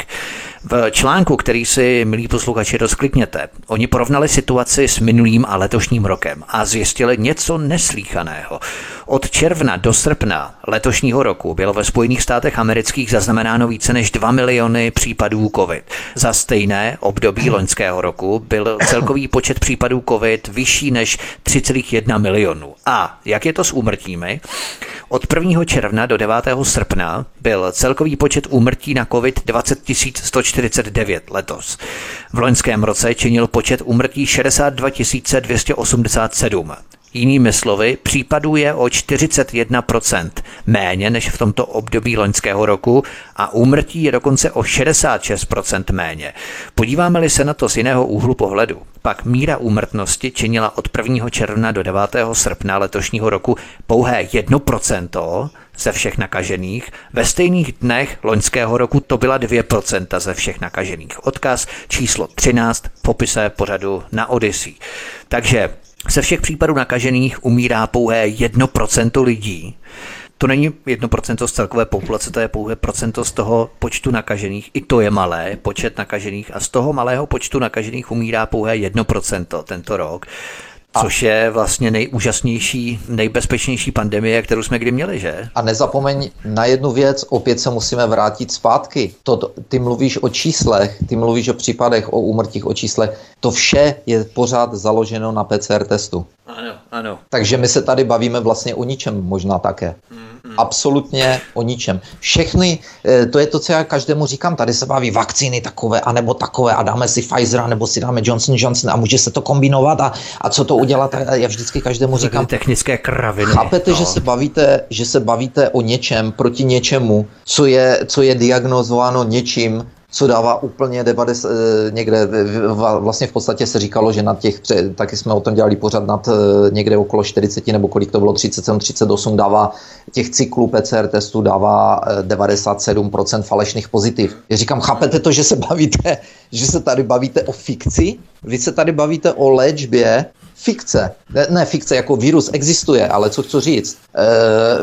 V článku, který si, milí posluchači, rozklikněte, oni porovnali situaci s minulým a letošním rokem a zjistili něco neslýchaného. Od června do srpna letošního roku bylo ve Spojených státech amerických zaznamenáno více než 2 miliony případů COVID. Za stejné období loňského roku byl celkový počet případů COVID vyšší než 3,1 milionu. A jak je to s úmrtími? Od 1. června do 9. srpna byl celkový počet úmrtí na COVID 20 149 letos. V loňském roce činil počet úmrtí 62 287. Jinými slovy, případů je o 41% méně než v tomto období loňského roku a úmrtí je dokonce o 66% méně. Podíváme-li se na to z jiného úhlu pohledu, pak míra úmrtnosti činila od 1. června do 9. srpna letošního roku pouhé 1% ze všech nakažených. Ve stejných dnech loňského roku to byla 2% ze všech nakažených. Odkaz číslo 13 v popise pořadu na Odyssey. Takže ze všech případů nakažených umírá pouhé 1% lidí. To není 1% z celkové populace, to je pouhé procento z toho počtu nakažených. I to je malé, počet nakažených. A z toho malého počtu nakažených umírá pouhé 1% tento rok. Což je vlastně nejúžasnější, nejbezpečnější pandemie, kterou jsme kdy měli, že? A nezapomeň na jednu věc, opět se musíme vrátit zpátky. Ty mluvíš o číslech, ty mluvíš o případech, o úmrtích, o číslech. To vše je pořád založeno na PCR testu. Ano, ano. Takže my se tady bavíme vlastně o ničem možná také. Absolutně o ničem. Všechny, to je to, co já každému říkám, tady se baví vakcíny takové, anebo takové, a dáme si Pfizer, anebo si dáme Johnson a může se to kombinovat a co to udělat, já vždycky každému říkám. Technické kraviny. Chápete, no. že se bavíte o něčem, proti něčemu, co je diagnozováno něčím, co dává úplně 90, někde, vlastně v podstatě se říkalo, že na těch, taky jsme o tom dělali pořád, nad někde okolo 40 nebo kolik to bylo, 37, 38 dává těch cyklů PCR testů dává 97% falešných pozitiv. Já říkám, chápete to, že se tady bavíte o fikci? Vy se tady bavíte o léčbě fikce. Ne fikce, jako virus existuje, ale co chci říct.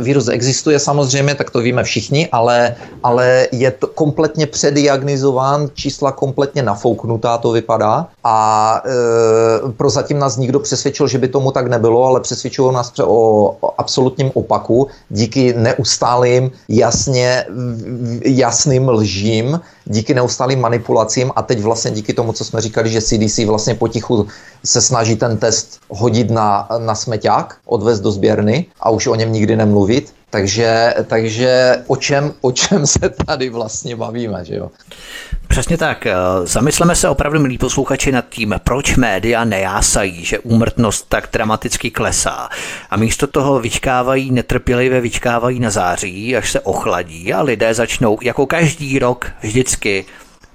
Virus existuje samozřejmě, tak to víme všichni, ale je to kompletně přediagnizován, čísla kompletně nafouknutá, to vypadá. A prozatím nás nikdo přesvědčil, že by tomu tak nebylo, ale přesvědčilo nás o absolutním opaku díky neustálým, jasným lžím, díky neustálým manipulacím a teď vlastně díky tomu, co jsme říkali, že CDC vlastně potichu se snaží ten test hodit na smeťák, odvést do sběrny a už o něm nikdy nemluvit. Takže o čem se tady vlastně bavíme, že jo? Přesně tak. Zamysleme se opravdu, milí posluchači, nad tím, proč média nejásají, že úmrtnost tak dramaticky klesá. A místo toho netrpělivě vyčkávají na září, až se ochladí a lidé začnou, jako každý rok vždycky,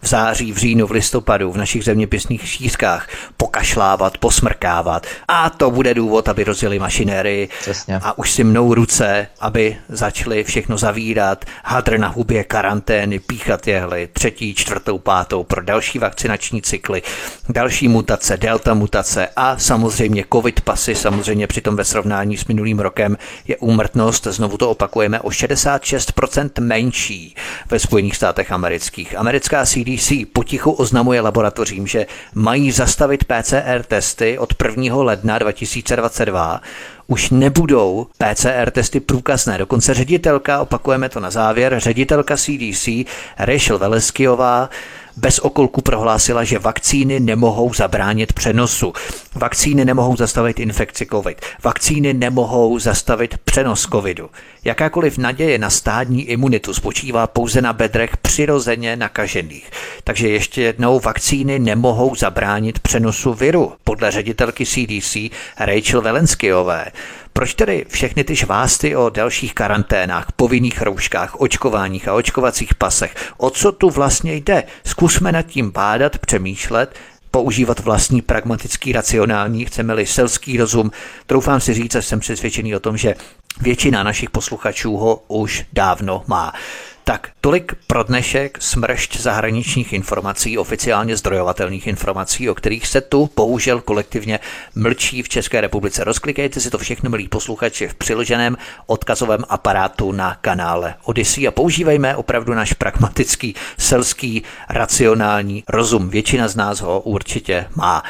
v září, v říjnu, v listopadu, v našich zeměpisných šířkách pokašlávat, posmrkávat. A to bude důvod, aby rozjeli mašinéry. Přesně. A už si mnou ruce, aby začali všechno zavírat, hadr na hubě, karantény, píchat jehly, 3., 4., 5. pro další vakcinační cykly, další mutace, delta mutace a samozřejmě covid pasy. Samozřejmě přitom ve srovnání s minulým rokem je úmrtnost, znovu to opakujeme, o 66% menší ve Spojených státech amerických. Americká CDC CDC potichu oznamuje laboratořím, že mají zastavit PCR testy od 1. ledna 2022. Už nebudou PCR testy průkazné. Dokonce ředitelka, opakujeme to na závěr, ředitelka CDC Rochelle Walenskyová bez okolku prohlásila, že vakcíny nemohou zabránit přenosu. Vakcíny nemohou zastavit infekci COVID. Vakcíny nemohou zastavit přenos COVIDu. Jakákoliv naděje na stádní imunitu spočívá pouze na bedrech přirozeně nakažených. Takže ještě jednou, vakcíny nemohou zabránit přenosu viru, podle ředitelky CDC Rochelle Walenskyové. Proč tedy všechny ty žvásty o dalších karanténách, povinných rouškách, očkováních a očkovacích pasech? O co tu vlastně jde? Zkusme nad tím bádat, přemýšlet, používat vlastní pragmatický, racionální, chceme-li selský rozum. Troufám si říct, že jsem přesvědčený o tom, že většina našich posluchačů ho už dávno má. Tak, tolik pro dnešek smršť zahraničních informací, oficiálně zdrojovatelných informací, o kterých se tu bohužel kolektivně mlčí v České republice. Rozklikejte si to všechno, milí posluchači, v přiloženém odkazovém aparátu na kanále Odyssey a používejme opravdu náš pragmatický, selský, racionální rozum. Většina z nás ho určitě má.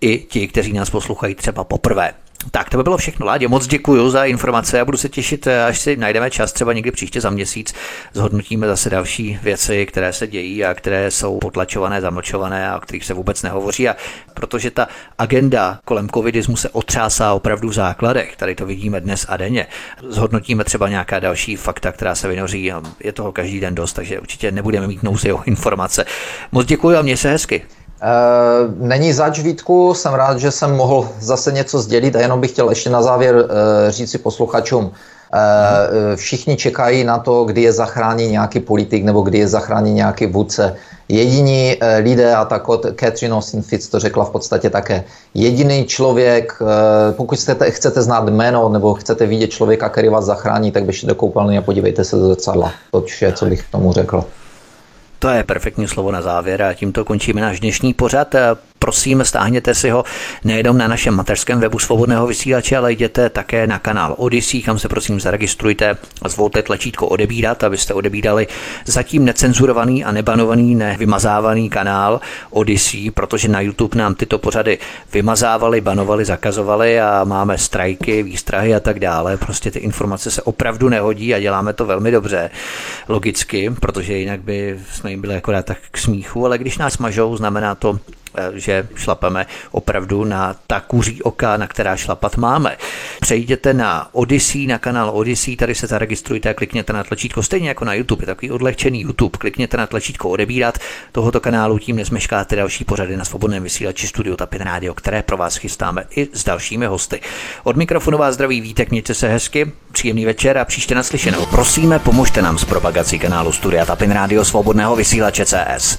I ti, kteří nás poslouchají třeba poprvé. Tak, to by bylo všechno, Ládě, moc děkuji za informace a budu se těšit, až si najdeme čas, třeba někdy příště za měsíc, zhodnotíme zase další věci, které se dějí a které jsou potlačované, zamlčované a o kterých se vůbec nehovoří, a protože ta agenda kolem covidismu se otřásá opravdu v základech, tady to vidíme dnes a denně, zhodnotíme třeba nějaká další fakta, která se vynoří a je toho každý den dost, takže určitě nebudeme mít nouzi o informace. Moc děkuji a měj se hezky. Není zač, Vítku, jsem rád, že jsem mohl zase něco sdělit a jenom bych chtěl ještě na závěr říct si posluchačům, všichni čekají na to, kdy je zachrání nějaký politik nebo kdy je zachrání nějaký vůdce. Jediní lidé, a tak Catherine Austin Fitz to řekla v podstatě také, jediný člověk, pokud chcete znát jméno nebo chcete vidět člověka, který vás zachrání, tak běžte do koupelny a podívejte se do zrcadla. To je, co bych k tomu řekl. To je perfektní slovo na závěr a tímto končíme náš dnešní pořad. Prosím, stáhněte si ho nejenom na našem mateřském webu Svobodného vysílače, ale jděte také na kanál Odyssey, kam se prosím zaregistrujte a zvolte tlačítko odebírat, abyste odebírali zatím necenzurovaný a nebanovaný, nevymazávaný kanál Odyssey, protože na YouTube nám tyto pořady vymazávali, banovali, zakazovali a máme strajky, výstrahy a tak dále. Prostě ty informace se opravdu nehodí a děláme to velmi dobře, logicky, protože jinak by jsme jim byli akorát tak k smíchu, ale když nás mažou, znamená to, že šlapeme opravdu na ta kuří oka, na která šlapat máme. Přejděte na Odyssey, na kanál Odyssey, tady se zaregistrujte a klikněte na tlačítko, stejně jako na YouTube, je takový odlehčený YouTube, klikněte na tlačítko odebírat tohoto kanálu, tím nezmeškáte další pořady na Svobodném vysílači Studio Tapin Radio, které pro vás chystáme i s dalšími hosty. Od mikrofonu vás zdraví Vítek, mějte se hezky, příjemný večer a příště naslyšenou. Prosíme, pomožte nám s propagací kanálu Studia Tapin Radio Svobodného vysílače CS.